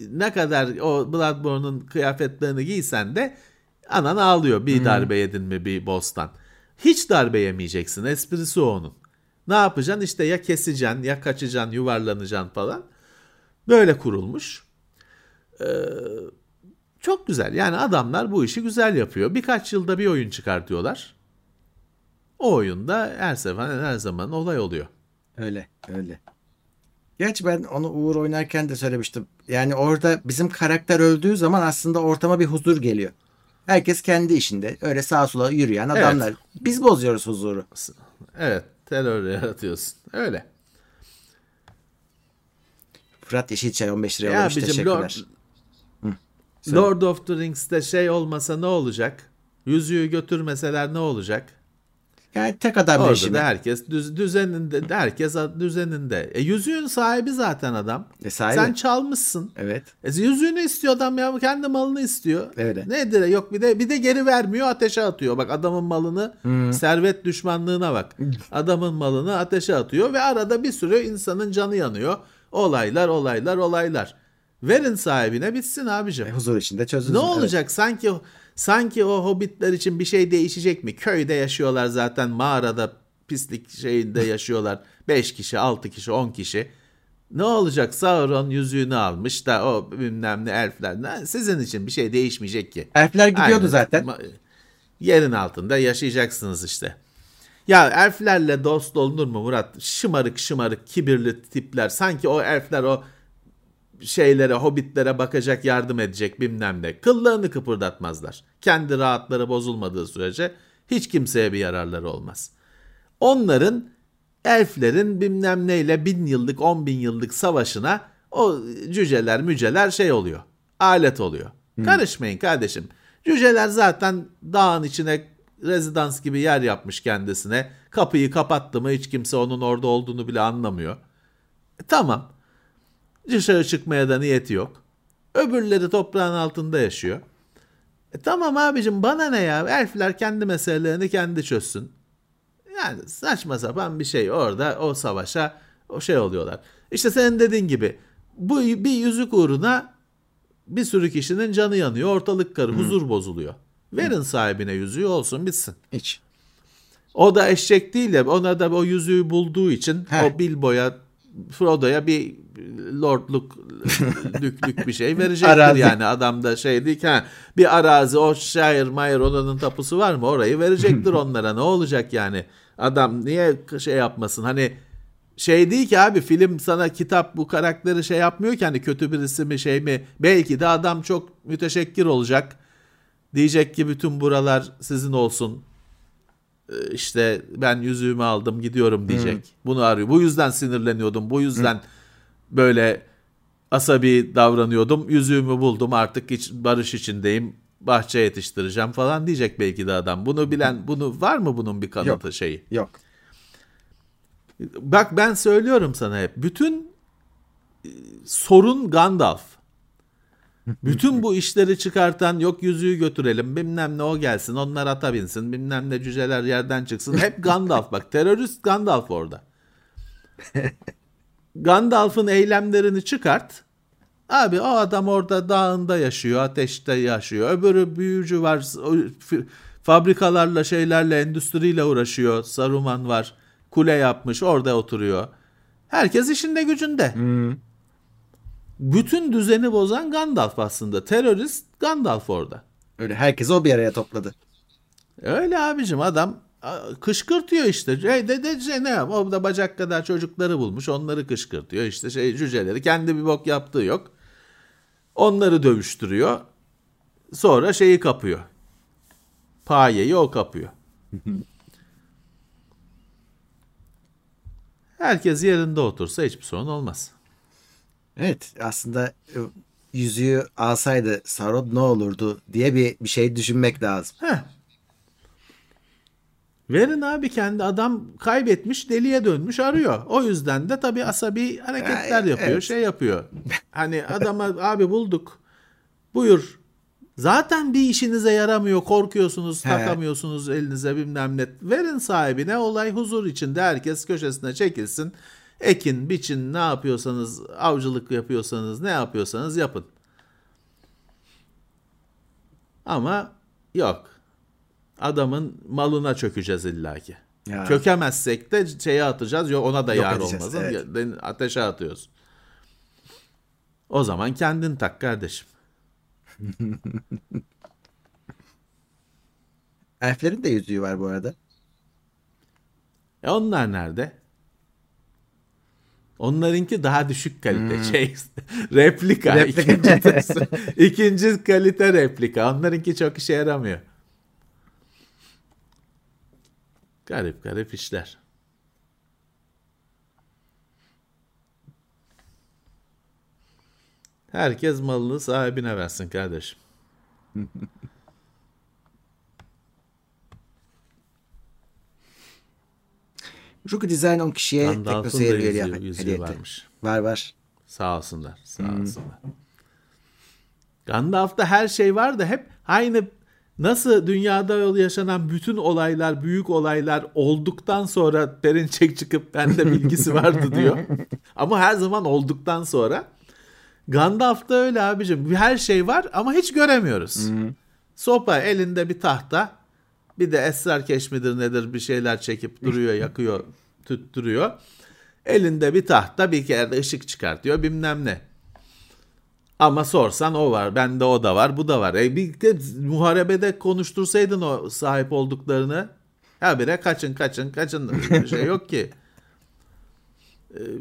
ne kadar o Bloodborne'un kıyafetlerini giysen de anan ağlıyor. Bir Hı-hı. darbe yedin mi bir boss'tan. Hiç darbe yemeyeceksin. Esprisi o onun. Ne yapacaksın? İşte ya keseceksin, ya kaçacaksın, yuvarlanacaksın falan. Böyle kurulmuş. Ee, çok güzel. Yani adamlar bu işi güzel yapıyor. Birkaç yılda bir oyun çıkartıyorlar. O oyunda her zaman her zaman olay oluyor. Öyle, öyle. Gerçi ben onu Uğur oynarken de söylemiştim. Yani orada bizim karakter öldüğü zaman aslında ortama bir huzur geliyor. Herkes kendi işinde. Öyle sağa sola yürüyen adamlar. Evet. Biz bozuyoruz huzuru. Evet. Terör yaratıyorsun. Öyle. Fırat Yeşilçay on beş liraya ya olmuş. Abicim, teşekkürler. Lord, Hı, Lord of the Rings'te şey olmasa ne olacak? Yüzüğü götürmeseler ne olacak? Yani tek adam orada beşimi. Herkes düz, düzeninde. Herkes düzeninde. E, yüzüğün sahibi zaten adam. E, sahibi. Sen çalmışsın. Evet. E, yüzüğünü istiyor adam ya. Kendi malını istiyor. Evet. Nedir? Yok bir de bir de geri vermiyor. Ateşe atıyor. Bak adamın malını. Hmm. Servet düşmanlığına bak. Adamın malını ateşe atıyor ve arada bir sürü insanın canı yanıyor. Olaylar, olaylar, olaylar. Verin sahibine bitsin abicim. E, huzur içinde çözülsün. Ne olacak? Evet. Sanki Sanki o hobbitler için bir şey değişecek mi? Köyde yaşıyorlar zaten, mağarada pislik şeyinde yaşıyorlar. beş kişi, altı kişi, on kişi. Ne olacak? Sauron yüzüğünü almış da o bilmem ne elfler. Sizin için bir şey değişmeyecek ki. Elfler gidiyordu aynen zaten. Yerin altında yaşayacaksınız işte. Ya elflerle dost olunur mu Murat? Şımarık şımarık kibirli tipler. Sanki o elfler o şeylere, hobbitlere bakacak, yardım edecek bilmem ne. Kıllarını kıpırdatmazlar. Kendi rahatları bozulmadığı sürece hiç kimseye bir yararları olmaz. Onların, elflerin bilmem neyle bin yıllık, on bin yıllık savaşına o cüceler müceler şey oluyor, alet oluyor. Hmm. Karışmayın kardeşim. Cüceler zaten dağın içine rezidans gibi yer yapmış kendisine. Kapıyı kapattı mı hiç kimse onun orada olduğunu bile anlamıyor. E, tamam. Dışarı çıkmaya da niyeti yok. Öbürleri toprağın altında yaşıyor. E, tamam abicim, bana ne ya? Elfler kendi meselelerini kendi çözsün. Yani saçma sapan bir şey orada, o savaşa o şey oluyorlar. İşte senin dediğin gibi bu bir yüzük uğruna bir sürü kişinin canı yanıyor, ortalık karı, hmm. huzur bozuluyor. Verin hmm. sahibine yüzüğü, olsun bitsin. Hiç. O da eşek değil de ona da o yüzüğü bulduğu için Heh. o Bilbo'ya, Frodo'ya bir lordluk lüklük bir şey verecektir yani. Adam da şey değil ki, bir arazi, o şair mayır odanın tapusu var mı, orayı verecektir onlara. Ne olacak yani? Adam niye şey yapmasın? Hani şey değil ki abi, film sana kitap bu karakteri şey yapmıyor ki, hani kötü birisi mi şey mi? Belki de adam çok müteşekkir olacak. Diyecek ki bütün buralar sizin olsun. İşte ben yüzüğümü aldım gidiyorum diyecek. Hmm. Bunu arıyor. Bu yüzden sinirleniyordum. Bu yüzden hmm. böyle asabi davranıyordum. Yüzüğümü buldum. Artık hiç barış içindeyim. Bahçe yetiştireceğim falan diyecek belki de adam. Bunu bilen, bunu var mı bunun bir kanıtı yok, şeyi? Yok. Bak ben söylüyorum sana hep. Bütün sorun Gandalf. Bütün bu işleri çıkartan, yok yüzüğü götürelim bilmem ne, o gelsin onlar ata binsin bilmem ne, cüceler yerden çıksın, hep Gandalf. Bak terörist Gandalf orada. Gandalf'ın eylemlerini çıkart abi, o adam orada dağında yaşıyor, ateşte yaşıyor. Öbürü büyücü var, fabrikalarla şeylerle, endüstriyle uğraşıyor. Saruman var, kule yapmış orada oturuyor, herkes işinde gücünde. Hmm. Bütün düzeni bozan Gandalf aslında. Terörist Gandalf orada. Öyle herkesi o bir araya topladı. Öyle abicim, adam kışkırtıyor işte. Hey dede şey ne yap? O da bacak kadar çocukları bulmuş. Onları kışkırtıyor. İşte şey cüceleri, kendi bir bok yaptığı yok. Onları dövüştürüyor. Sonra şeyi kapıyor. Payeyi o kapıyor. Herkes yerinde otursa hiçbir sorun olmaz. Evet, aslında yüzüğü alsaydı Sauron ne olurdu diye bir, bir şey düşünmek lazım. Heh. Verin abi, kendi adam kaybetmiş, deliye dönmüş, arıyor. O yüzden de tabii asabi hareketler yapıyor, evet. şey yapıyor. Hani adama abi bulduk, buyur. Zaten bir işinize yaramıyor, korkuyorsunuz, He. takamıyorsunuz elinize bilmem ne. Verin sahibine, olay huzur içinde, herkes köşesine çekilsin. Ekin, biçin, ne yapıyorsanız, avcılık yapıyorsanız, ne yapıyorsanız yapın. Ama yok. Adamın malına çökeceğiz illaki. Ya. Çökemezsek de şeye atacağız. Yok, ona da yok, yar olmaz. Evet. Ateşe atıyoruz. O zaman kendin tak kardeşim. Elflerin de yüzüğü var bu arada. E onlar nerede? Onlarınki daha düşük kalite hmm. şey replika, replika. ikinci, ikinci kalite replika, onlarınki çok işe yaramıyor. Garip garip işler. Herkes malını sahibine versin kardeşim. Rookie Design on kişiye Gandalf'ın tekno seyir veriyor. Yüzüğü varmış. Var var. Sağ olsunlar. Sağ hmm. olsunlar. Gandalf'ta her şey var da hep aynı, nasıl dünyada yaşanan bütün olaylar, büyük olaylar olduktan sonra Perinçek çıkıp bende bilgisi vardı diyor. Ama her zaman olduktan sonra. Gandalf'ta öyle abicim. Her şey var ama hiç göremiyoruz. Hmm. Sopa elinde bir tahta. Bir de esrarkeş midir nedir bir şeyler çekip duruyor, yakıyor, tüttürüyor. Elinde bir tahta bir kere de ışık çıkartıyor bilmem ne. Ama sorsan o var, bende o da var, bu da var. E bir de muharebede konuştursaydın o sahip olduklarını, habire kaçın kaçın kaçın bir şey yok ki.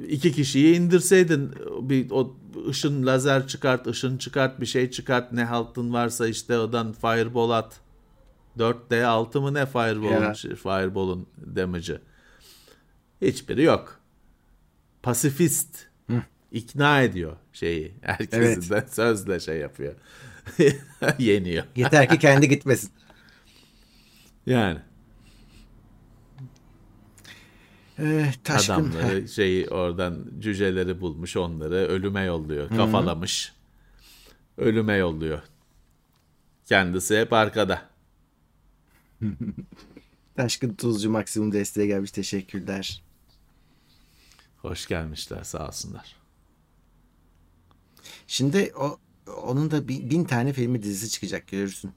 İki kişiyi indirseydin, bir o ışın lazer çıkart, ışın çıkart, bir şey çıkart, ne haltın varsa işte odan fireball at. dört D altı mı ne fireball'un, fireball'un damage'ı. Hiçbiri yok. Pasifist. Hı. İkna ediyor şeyi. Herkesi evet. Sözle şey yapıyor. Yeniyor. Yeter ki kendi gitmesin. Yani. Ee, adamları şeyi oradan cüceleri bulmuş, onları ölüme yolluyor. Kafalamış. Hı-hı. Ölüme yolluyor. Kendisi hep arkada. Taşkın Tuzcu maksimum desteğe gelmiş. Teşekkürler. Hoş gelmişler, sağ olsunlar. Şimdi o, onun da bin, bin tane filmi dizisi çıkacak, görürsün.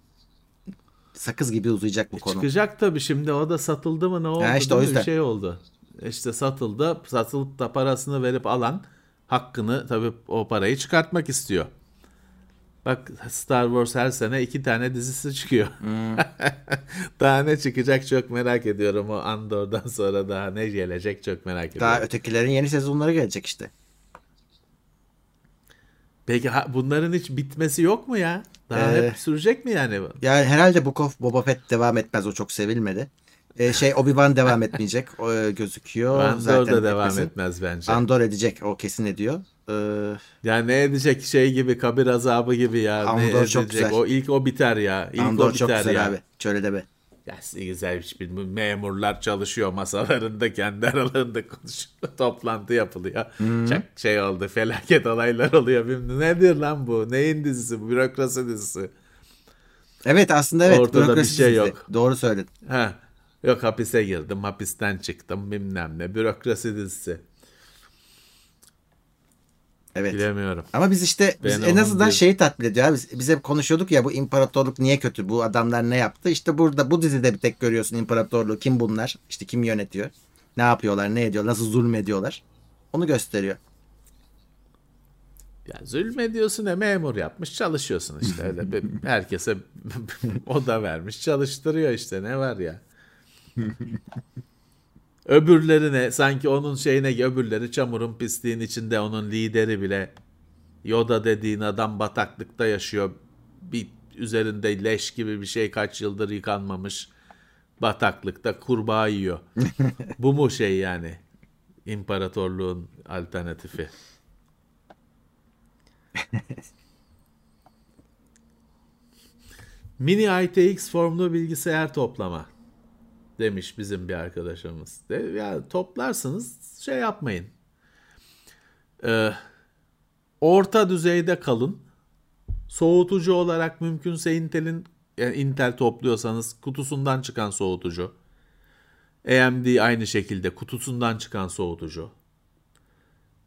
Sakız gibi uzayacak bu e konu. Çıkacak tabii, şimdi o da satıldı mı ne oldu? Ha işte o yüzden. Bir şey oldu. İşte satıldı. Satılıp da parasını verip alan hakkını, tabii o parayı çıkartmak istiyor. Bak Star Wars her sene iki tane dizisi çıkıyor. Hmm. Daha ne çıkacak çok merak ediyorum. O Andor'dan sonra daha ne gelecek çok merak ediyorum. Daha ötekilerin yeni sezonları gelecek işte. Peki ha, bunların hiç bitmesi yok mu ya? Daha ee, hep sürecek mi yani? Ya herhalde Book of Boba Fett devam etmez. O çok sevilmedi. Ee, şey Obi-Wan devam etmeyecek. O, gözüküyor. Andor da devam etmesin. Etmez bence. Andor edecek. O kesin ediyor. Yani ne edecek, şey gibi kabir azabı gibi ya. Andor çok güzel. O ilk o biter ya. İlk Andor o biter çok güzel ya. Abi. Şöyle de be. Ya güzel hiç bilmiyorum. Memurlar çalışıyor masalarında, kendi aralarında konuşuyor. Toplantı yapılıyor. Hmm. Çok şey oldu. Felaket olaylar oluyor. Bilmiyorum. Nedir lan bu? Neyin dizisi? Bu bürokrasi dizisi. Evet aslında evet. Ortada bir şey dizisi. Yok. Doğru söyledin. Ha. Yok hapise girdim. Hapisten çıktım. Bilmem ne. Bürokrasi dizisi. Evet. Bilemiyorum. Ama biz işte biz en azından bir... şeyi tatmin ediyor. Biz, biz hep konuşuyorduk ya, bu imparatorluk niye kötü? Bu adamlar ne yaptı? İşte burada bu dizide bir tek görüyorsun imparatorluğu. Kim bunlar? İşte kim yönetiyor? Ne yapıyorlar? Ne ediyorlar? Nasıl zulmediyorlar? Onu gösteriyor. Ya zulmediyorsun ya, memur yapmış çalışıyorsun işte. Öyle herkese oda vermiş çalıştırıyor işte, ne var ya. Öbürlerine sanki onun şeyine, öbürleri çamurun pisliğin içinde, onun lideri bile Yoda dediğin adam bataklıkta yaşıyor. Bir üzerinde leş gibi bir şey, kaç yıldır yıkanmamış bataklıkta kurbağa yiyor. Bu mu şey yani imparatorluğun alternatifi? Mini A T X formlu bilgisayar toplama. Demiş bizim bir arkadaşımız. De, yani toplarsınız şey yapmayın. Ee, orta düzeyde kalın. Soğutucu olarak mümkünse Intel'in, yani Intel topluyorsanız kutusundan çıkan soğutucu. A M D aynı şekilde kutusundan çıkan soğutucu.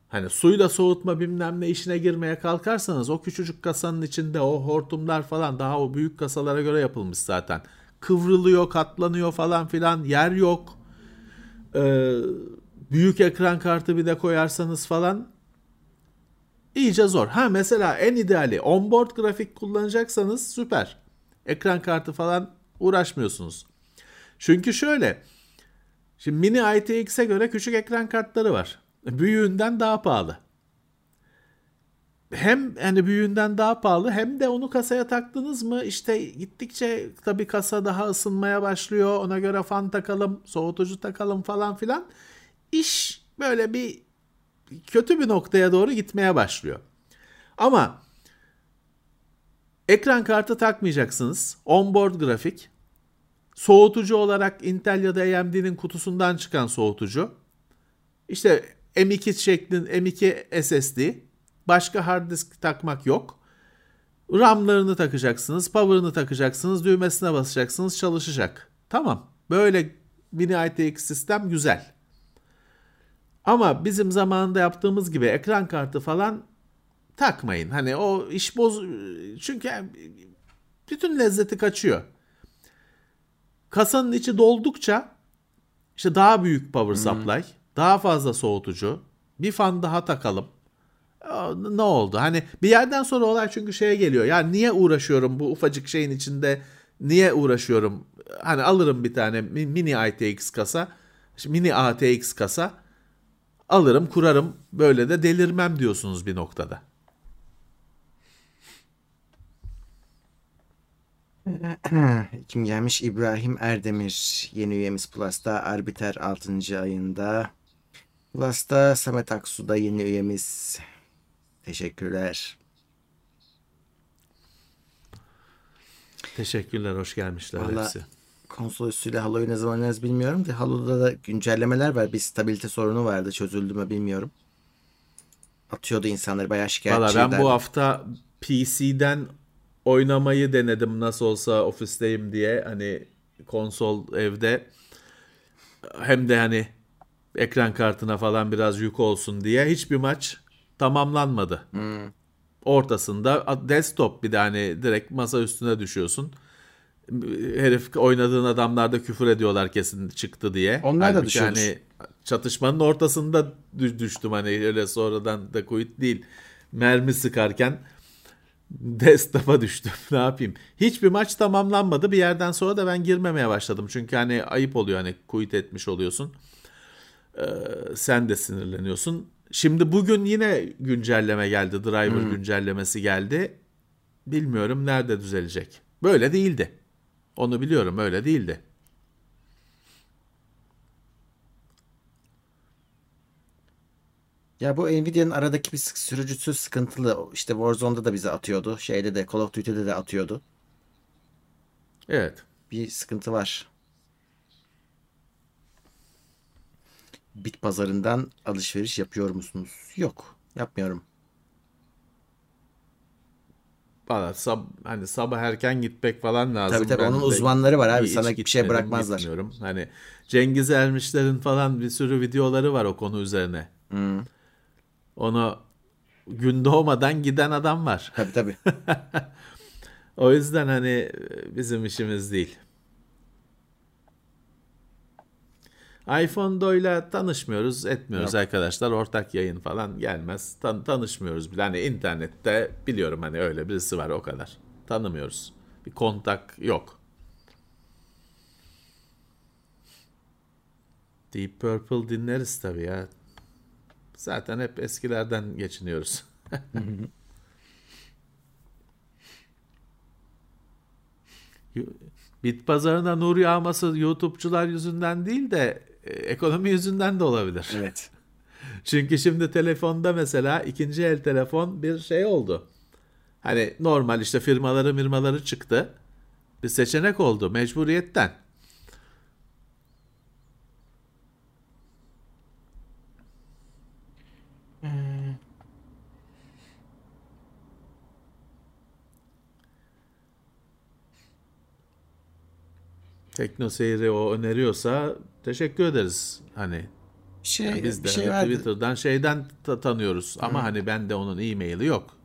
Hani suyla soğutma bilmem ne işine girmeye kalkarsanız o küçücük kasanın içinde o hortumlar falan, daha o büyük kasalara göre yapılmış zaten. Kıvrılıyor, katlanıyor falan filan, yer yok. Ee, büyük ekran kartı bir de koyarsanız falan iyice zor. Ha mesela en ideali onboard grafik kullanacaksanız süper. Ekran kartı falan uğraşmıyorsunuz. Çünkü şöyle, şimdi mini A T X'e göre küçük ekran kartları var. Büyüğünden daha pahalı. Hem yani büyüğünden daha pahalı, hem de onu kasaya taktınız mı işte gittikçe tabii kasa daha ısınmaya başlıyor. Ona göre fan takalım, soğutucu takalım falan filan. İş böyle bir kötü bir noktaya doğru gitmeye başlıyor. Ama ekran kartı takmayacaksınız. Onboard grafik. Soğutucu olarak Intel ya da A M D'nin kutusundan çıkan soğutucu. İşte M iki şeklin M iki S S D. Başka hard disk takmak yok. RAM'larını takacaksınız, power'ını takacaksınız, düğmesine basacaksınız, çalışacak. Tamam. Böyle mini A T X sistem güzel. Ama bizim zamanında yaptığımız gibi ekran kartı falan takmayın. Hani o iş boz, çünkü bütün lezzeti kaçıyor. Kasanın içi doldukça işte daha büyük power supply, hmm. daha fazla soğutucu, bir fan daha takalım. Ne oldu? Hani bir yerden sonra olay çünkü şeye geliyor. Ya niye uğraşıyorum bu ufacık şeyin içinde? Niye uğraşıyorum? Hani alırım bir tane mini A T X kasa, mini A T X kasa alırım, kurarım. Böyle de delirmem diyorsunuz bir noktada. Kim gelmiş? İbrahim Erdemir yeni üyemiz Plus'ta. Arbiter altıncı ayında. Plus'ta Samet Aksu da yeni üyemiz. Teşekkürler. Teşekkürler. Hoş gelmişler Vallahi hepsi. Konsol üstüyle Halo'yu ne zaman oynarız bilmiyorum. Halo'da da güncellemeler var. Bir stabilite sorunu vardı. Çözüldü mü bilmiyorum. Atıyordu insanları. Bayağı şikayetçiydi. Valla ben bu hafta P C'den oynamayı denedim. Nasıl olsa ofisteyim diye. Hani konsol evde. Hem de hani ekran kartına falan biraz yük olsun diye. Hiçbir maç tamamlanmadı. Hmm. Ortasında desktop bir de hani direkt masa üstüne düşüyorsun. Herif oynadığın adamlarda küfür ediyorlar kesin çıktı diye. Onlar halbuki da düşüyormuş. Hani çatışmanın ortasında düştüm hani öyle sonradan da kuyut değil. Mermi sıkarken desktop'a düştüm. Ne yapayım? Hiçbir maç tamamlanmadı. Bir yerden sonra da ben girmemeye başladım. Çünkü hani ayıp oluyor hani kuyut etmiş oluyorsun. Ee, sen de sinirleniyorsun. Şimdi bugün yine güncelleme geldi. Driver hmm. güncellemesi geldi. Bilmiyorum nerede düzelecek. Böyle değildi. Onu biliyorum öyle değildi. Ya bu Nvidia'nın aradaki bir sürücüsü sıkıntılı. İşte Warzone'da da bize atıyordu. Şeyde de Call of Duty'de de atıyordu. Evet. Bir sıkıntı var. Bit pazarından alışveriş yapıyor musunuz? Yok. Yapmıyorum. Valla sab- hani sabah erken gitmek falan lazım. Tabii tabii ben onun uzmanları var abi. Sana bir şey bırakmazlar. Gitmiyorum. Hani Cengiz Ermişler'in falan bir sürü videoları var o konu üzerine. Hmm. Onu gün doğmadan giden adam var. Tabii tabii. O yüzden hani bizim işimiz değil. iPhone'doyla tanışmıyoruz, etmiyoruz. Yok arkadaşlar. Ortak yayın falan gelmez. Tan- tanışmıyoruz bile. Hani internette biliyorum hani öyle birisi var o kadar. Tanımıyoruz. Bir kontak yok. Deep Purple dinleriz tabii ya. Zaten hep eskilerden geçiniyoruz. Bit pazarına nur yağması YouTube'cular yüzünden değil de ekonomi yüzünden de olabilir. Evet. Çünkü şimdi telefonda mesela ikinci el telefon bir şey oldu. Hani normal işte firmaları firmaları çıktı. Bir seçenek oldu mecburiyetten. Hmm. Tekno seyri o öneriyorsa teşekkür ederiz. Hani şey, yani biz de şey hani Twitter'dan şeyden ta- tanıyoruz. Ama Hı. hani ben de onun e-maili yok.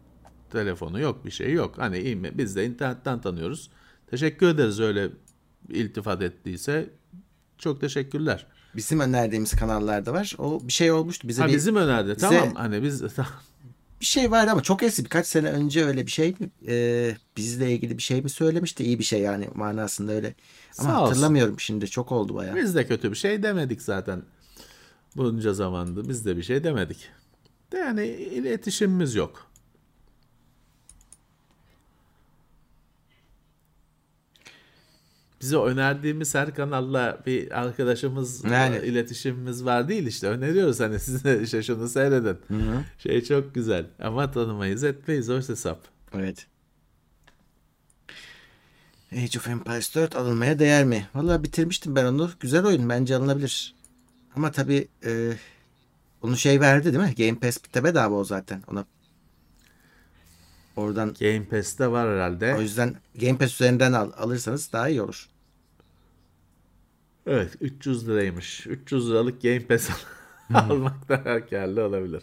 Telefonu yok, bir şey yok. Hani e-mail, biz de internetten tanıyoruz. Teşekkür ederiz öyle iltifat ettiyse. Çok teşekkürler. Bizim önerdiğimiz kanallarda var. O bir şey olmuştu bize. Ha, bir, bizim önerdi. Bize, tamam hani biz bir şey vardı ama çok eski birkaç sene önce öyle bir şey mi e, bizle ilgili bir şey mi söylemişti? İyi bir şey yani manasında öyle. Ama sağ hatırlamıyorum olsun. Şimdi çok oldu bayağı. Biz de kötü bir şey demedik zaten. Bunca zamandır biz de bir şey demedik. De yani iletişimimiz yok. Bize önerdiğimiz her kanalla bir arkadaşımız yani. iletişimimiz var değil işte. Öneriyoruz hani size işte şunu seyredin. Hı-hı. Şey çok güzel ama tanımayız etmeyiz o hesap. Evet. Age of Empires dört alınmaya değer mi? Vallahi bitirmiştim ben onu. Güzel oyun bence alınabilir. Ama tabii e, onu şey verdi değil mi? Game Pass de bedava o zaten. Ona oradan Game Pass'te var herhalde. O yüzden Game Pass üzerinden al, alırsanız daha iyi olur. Evet, üç yüz liraymış. üç yüz liralık Game Pass hmm. almak daha karlı olabilir.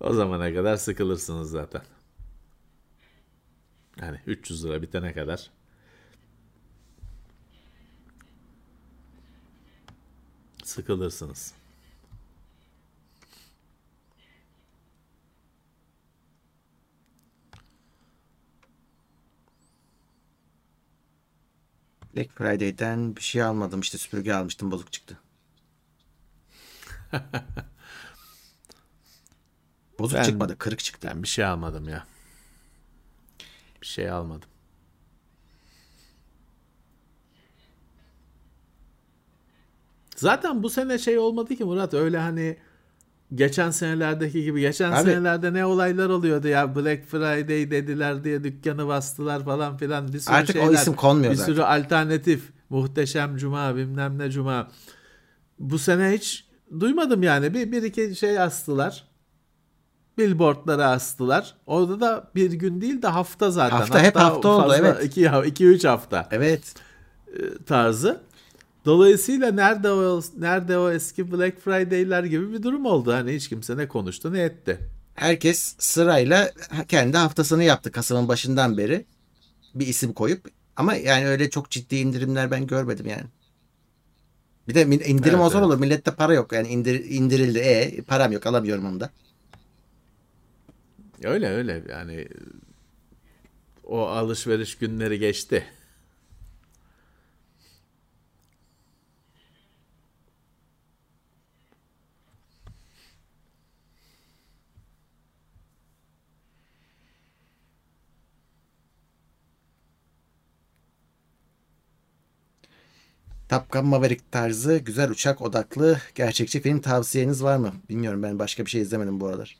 O zamana kadar sıkılırsınız zaten. Yani üç yüz lira bitene kadar. sıkılırsınız. Black Friday'den bir şey almadım. İşte süpürge almıştım. Bozuk çıktı. Bozuk ben, çıkmadı. Kırık çıktı. Ben bir şey almadım ya. Bir şey almadım. Zaten bu sene şey olmadı ki Murat. Öyle hani geçen senelerdeki gibi. Geçen abi, senelerde ne olaylar oluyordu ya. Black Friday dediler diye dükkanı bastılar falan filan. Bir sürü artık şeyler, o isim konmuyor bir zaten. Sürü alternatif. Muhteşem Cuma, bilmem ne Cuma. Bu sene hiç duymadım yani. Bir, bir iki şey astılar. Billboardlara astılar. Orada da bir gün değil de hafta zaten. Hafta, hafta hep hafta oldu. Evet. iki, iki üç hafta. Evet. Tarzı. Dolayısıyla nerede o, nerede o eski Black Friday'ler gibi bir durum oldu. Hani hiç kimse ne konuştu ne etti. Herkes sırayla kendi haftasını yaptı Kasım'ın başından beri. Bir isim koyup. Ama yani öyle çok ciddi indirimler ben görmedim yani. Bir de indirim evet, o zor evet. olur. Millette para yok. Yani indir, indirildi. E, param yok. Alamıyorum onu da. Öyle öyle. Yani o alışveriş günleri geçti. Top Gun Maverick tarzı güzel uçak odaklı gerçekçi film tavsiyeniz var mı? Bilmiyorum, ben başka bir şey izlemedim bu aralar.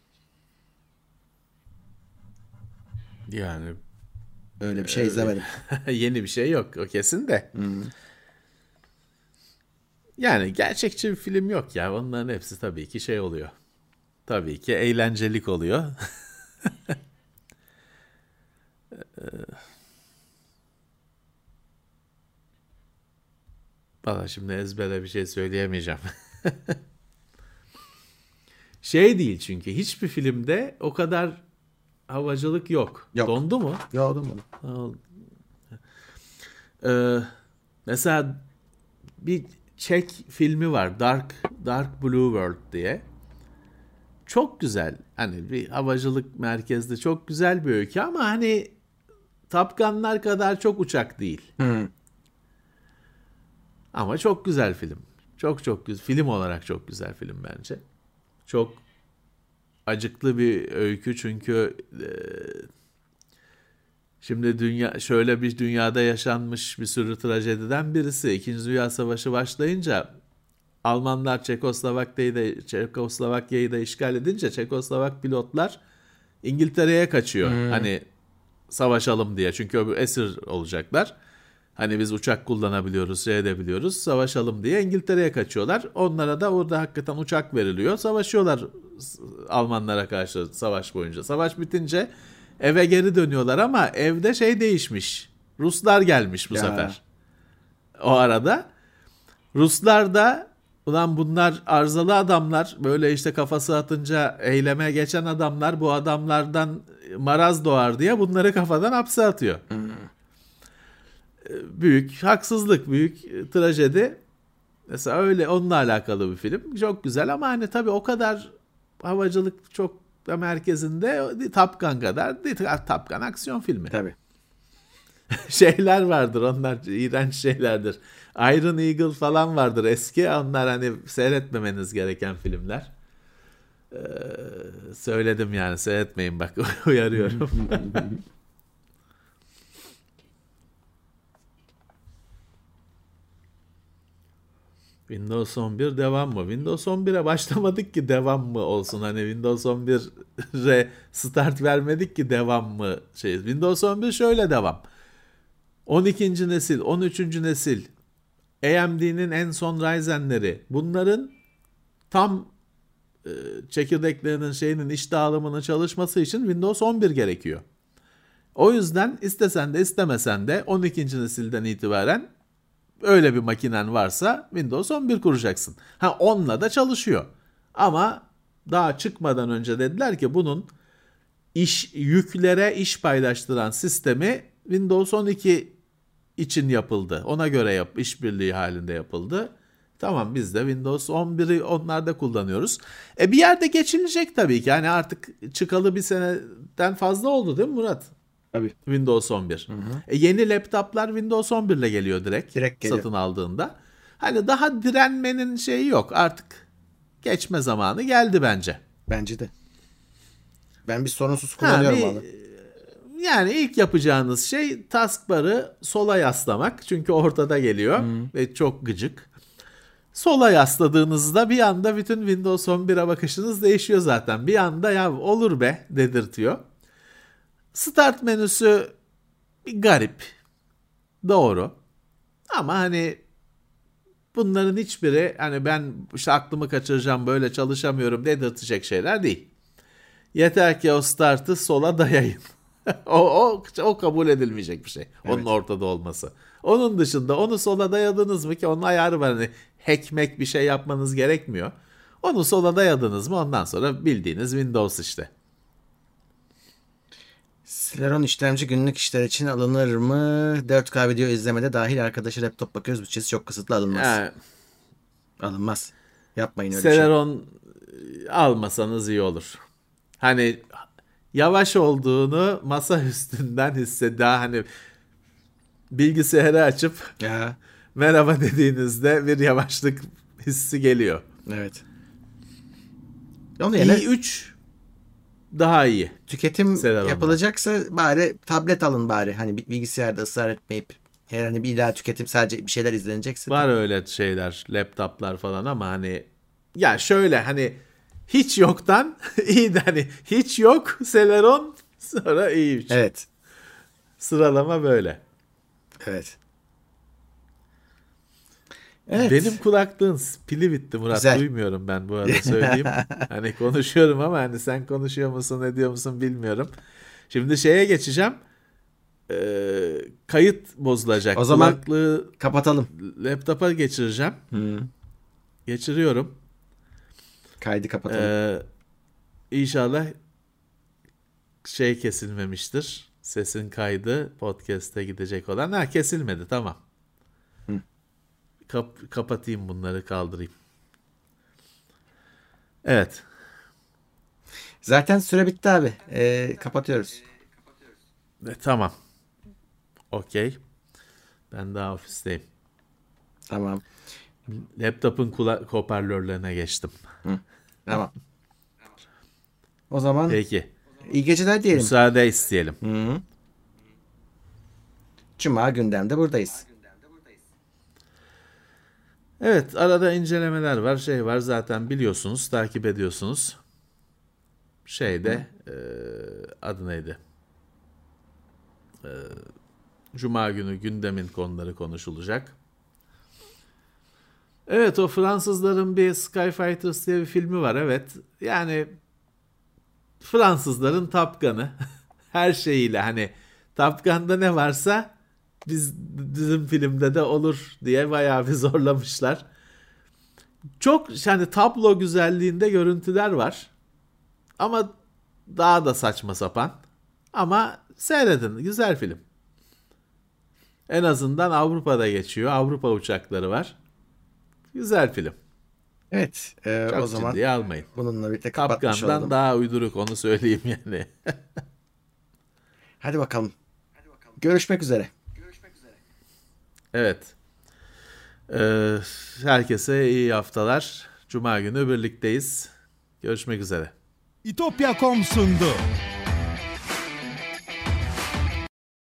Yani öyle bir şey öyle. izlemedim. Yeni bir şey yok o kesin de. Hmm. Yani gerçekçi bir film yok ya. Onların hepsi tabii ki şey oluyor. Tabii ki eğlencelik oluyor. Valla şimdi ezbere bir şey söyleyemeyeceğim. Şey değil çünkü. Hiçbir filmde o kadar havacılık yok. yok. Dondu mu? Yağdı mı? Ee, mesela bir Çek filmi var. Dark Dark Blue World diye. Çok güzel. Hani bir havacılık merkezli çok güzel bir öykü ama hani Top Gun'lar kadar çok uçak değil. Hı. Ama çok güzel film. Çok çok güzel. Film olarak çok güzel film bence. Çok acıklı bir öykü çünkü e, şimdi dünya şöyle bir dünyada yaşanmış bir sürü trajediden birisi. İkinci Dünya Savaşı başlayınca Almanlar Çekoslovakya'yı da, Çekoslovakya'yı da işgal edince Çekoslovak pilotlar İngiltere'ye kaçıyor. Hmm. Hani savaşalım diye. Çünkü öbür esir olacaklar. Hani biz uçak kullanabiliyoruz, şey edebiliyoruz, savaşalım diye İngiltere'ye kaçıyorlar. Onlara da orada hakikaten uçak veriliyor. Savaşıyorlar Almanlara karşı savaş boyunca. Savaş bitince eve geri dönüyorlar ama evde şey değişmiş. Ruslar gelmiş bu ya. sefer. O arada Ruslar da ulan bunlar arızalı adamlar, böyle işte kafası atınca eyleme geçen adamlar, bu adamlardan maraz doğar diye bunları kafadan hapse atıyor. Hı. Büyük haksızlık, büyük trajedi. Mesela öyle onunla alakalı bir film. Çok güzel ama hani tabii o kadar havacılık çok da merkezinde Top Gun kadar değil. Top Gun aksiyon filmi. Tabii. Şeyler vardır, onlar iğrenç şeylerdir. Iron Eagle falan vardır eski. Onlar hani seyretmemeniz gereken filmler. Ee, söyledim yani, seyretmeyin bak uyarıyorum. Windows on bir devam mı? Windows on bire başlamadık ki devam mı olsun? Hani Windows on bire start vermedik ki devam mı? Şey, Windows on bir şöyle devam. on ikinci nesil, on üçüncü nesil, A M D'nin en son Ryzen'leri, bunların tam e, çekirdeklerinin şeyinin iş dağılımının çalışması için Windows on bir gerekiyor. O yüzden istesen de istemesen de on ikinci nesilden itibaren öyle bir makinen varsa Windows on bir kuracaksın. Ha onunla da çalışıyor. Ama daha çıkmadan önce dediler ki bunun iş yüklere iş paylaştıran sistemi Windows on iki için yapıldı. Ona göre yap, işbirliği halinde yapıldı. Tamam, biz de Windows on bir'i onlarda kullanıyoruz. E bir yerde geçilecek tabii ki. Yani artık çıkalı bir seneden fazla oldu değil mi Murat? Tabii. Windows on bir. Hı hı. E yeni laptoplar Windows on bir ile geliyor direkt. Direkt geliyor. Satın aldığında. Hani daha direnmenin şeyi yok. Artık geçme zamanı geldi bence. Bence de. Ben bir sorunsuz kullanıyorum yani, abi. Yani ilk yapacağınız şey taskbar'ı sola yaslamak. Çünkü ortada geliyor. Hmm. Ve çok gıcık. Sola yasladığınızda bir anda bütün Windows on bir'e bakışınız değişiyor zaten. Bir anda ya olur be dedirtiyor. Start menüsü garip. Doğru. Ama hani bunların hiçbiri hani ben işte aklımı kaçıracağım böyle çalışamıyorum dedirtecek şeyler değil. Yeter ki o startı sola dayayın. o, o, o kabul edilmeyecek bir şey. Evet. Onun ortada olması. Onun dışında onu sola dayadınız mı ki onun ayarı var. Hani hackmek bir şey yapmanız gerekmiyor. Onu sola dayadınız mı ondan sonra bildiğiniz Windows işte. Celeron işlemci günlük işler için alınır mı? dört K video izlemede dahil arkadaşı laptop bakıyoruz. Bütçesi çok kısıtlı, alınmaz. Yani, alınmaz. Yapmayın öyle Celeron bir şey. Almasanız iyi olur. Hani yavaş olduğunu masa üstünden hissediyor. Daha hani bilgisayarı açıp ya. Merhaba dediğinizde bir yavaşlık hissi geliyor. Evet. Onu i üç daha iyi. Tüketim Selam yapılacaksa ona. Bari tablet alın bari. Hani bilgisayarda ısrar etmeyip herhangi bir illa tüketim sadece bir şeyler izlenecekse. Var değil. Öyle şeyler, laptoplar falan ama hani ya şöyle hani hiç yoktan iyi de hani hiç yok Celeron sonra iyi. Evet. Sıralama böyle. Evet. Evet. Benim kulaklığın pili bitti Murat. Güzel. Duymuyorum ben bu arada söyleyeyim. Hani konuşuyorum ama hani sen konuşuyor musun ne diyor musun bilmiyorum. Şimdi şeye geçeceğim. Ee, kayıt bozulacak. O zaman kulaklığı kapatalım. Laptopa geçireceğim. Hmm. Geçiriyorum. Kaydı kapatalım. Ee, inşallah şey kesilmemiştir. Sesin kaydı podcast'e gidecek olan. Ha kesilmedi tamam. Hı. Kap- kapatayım bunları kaldırayım. Evet. Zaten süre bitti abi. Ee, kapatıyoruz. E, tamam. Okey. Ben daha ofisteyim. Tamam. Laptop'un kula- hoparlörlerine geçtim. Hı. Tamam. O zaman peki. İyi geceler diyelim. Müsaade isteyelim. Hı-hı. Cuma gündemde buradayız. Evet, arada incelemeler var, şey var zaten biliyorsunuz, takip ediyorsunuz. Şeyde e, adı neydi? E, Cuma günü gündemin konuları konuşulacak. Evet, o Fransızların bir Sky Fighters diye bir filmi var, evet. Yani Fransızların Top Gun'ı her şeyiyle hani Top Gun'da ne varsa biz bizim filmde de olur diye bayağı bir zorlamışlar. Çok yani tablo güzelliğinde görüntüler var. Ama daha da saçma sapan. Ama seyredin, güzel film. En azından Avrupa'da geçiyor. Avrupa uçakları var. Güzel film. Evet. E, Çok o zaman ciddiye almayın. Bununla birlikte kapatmış oldum. Top Gun'dan daha uyduruk onu söyleyeyim yani. Hadi bakalım. Hadi bakalım. Görüşmek üzere. Görüşmek üzere. Evet. Ee, herkese iyi haftalar. Cuma günü birlikteyiz. Görüşmek üzere. İtopya nokta com sundu.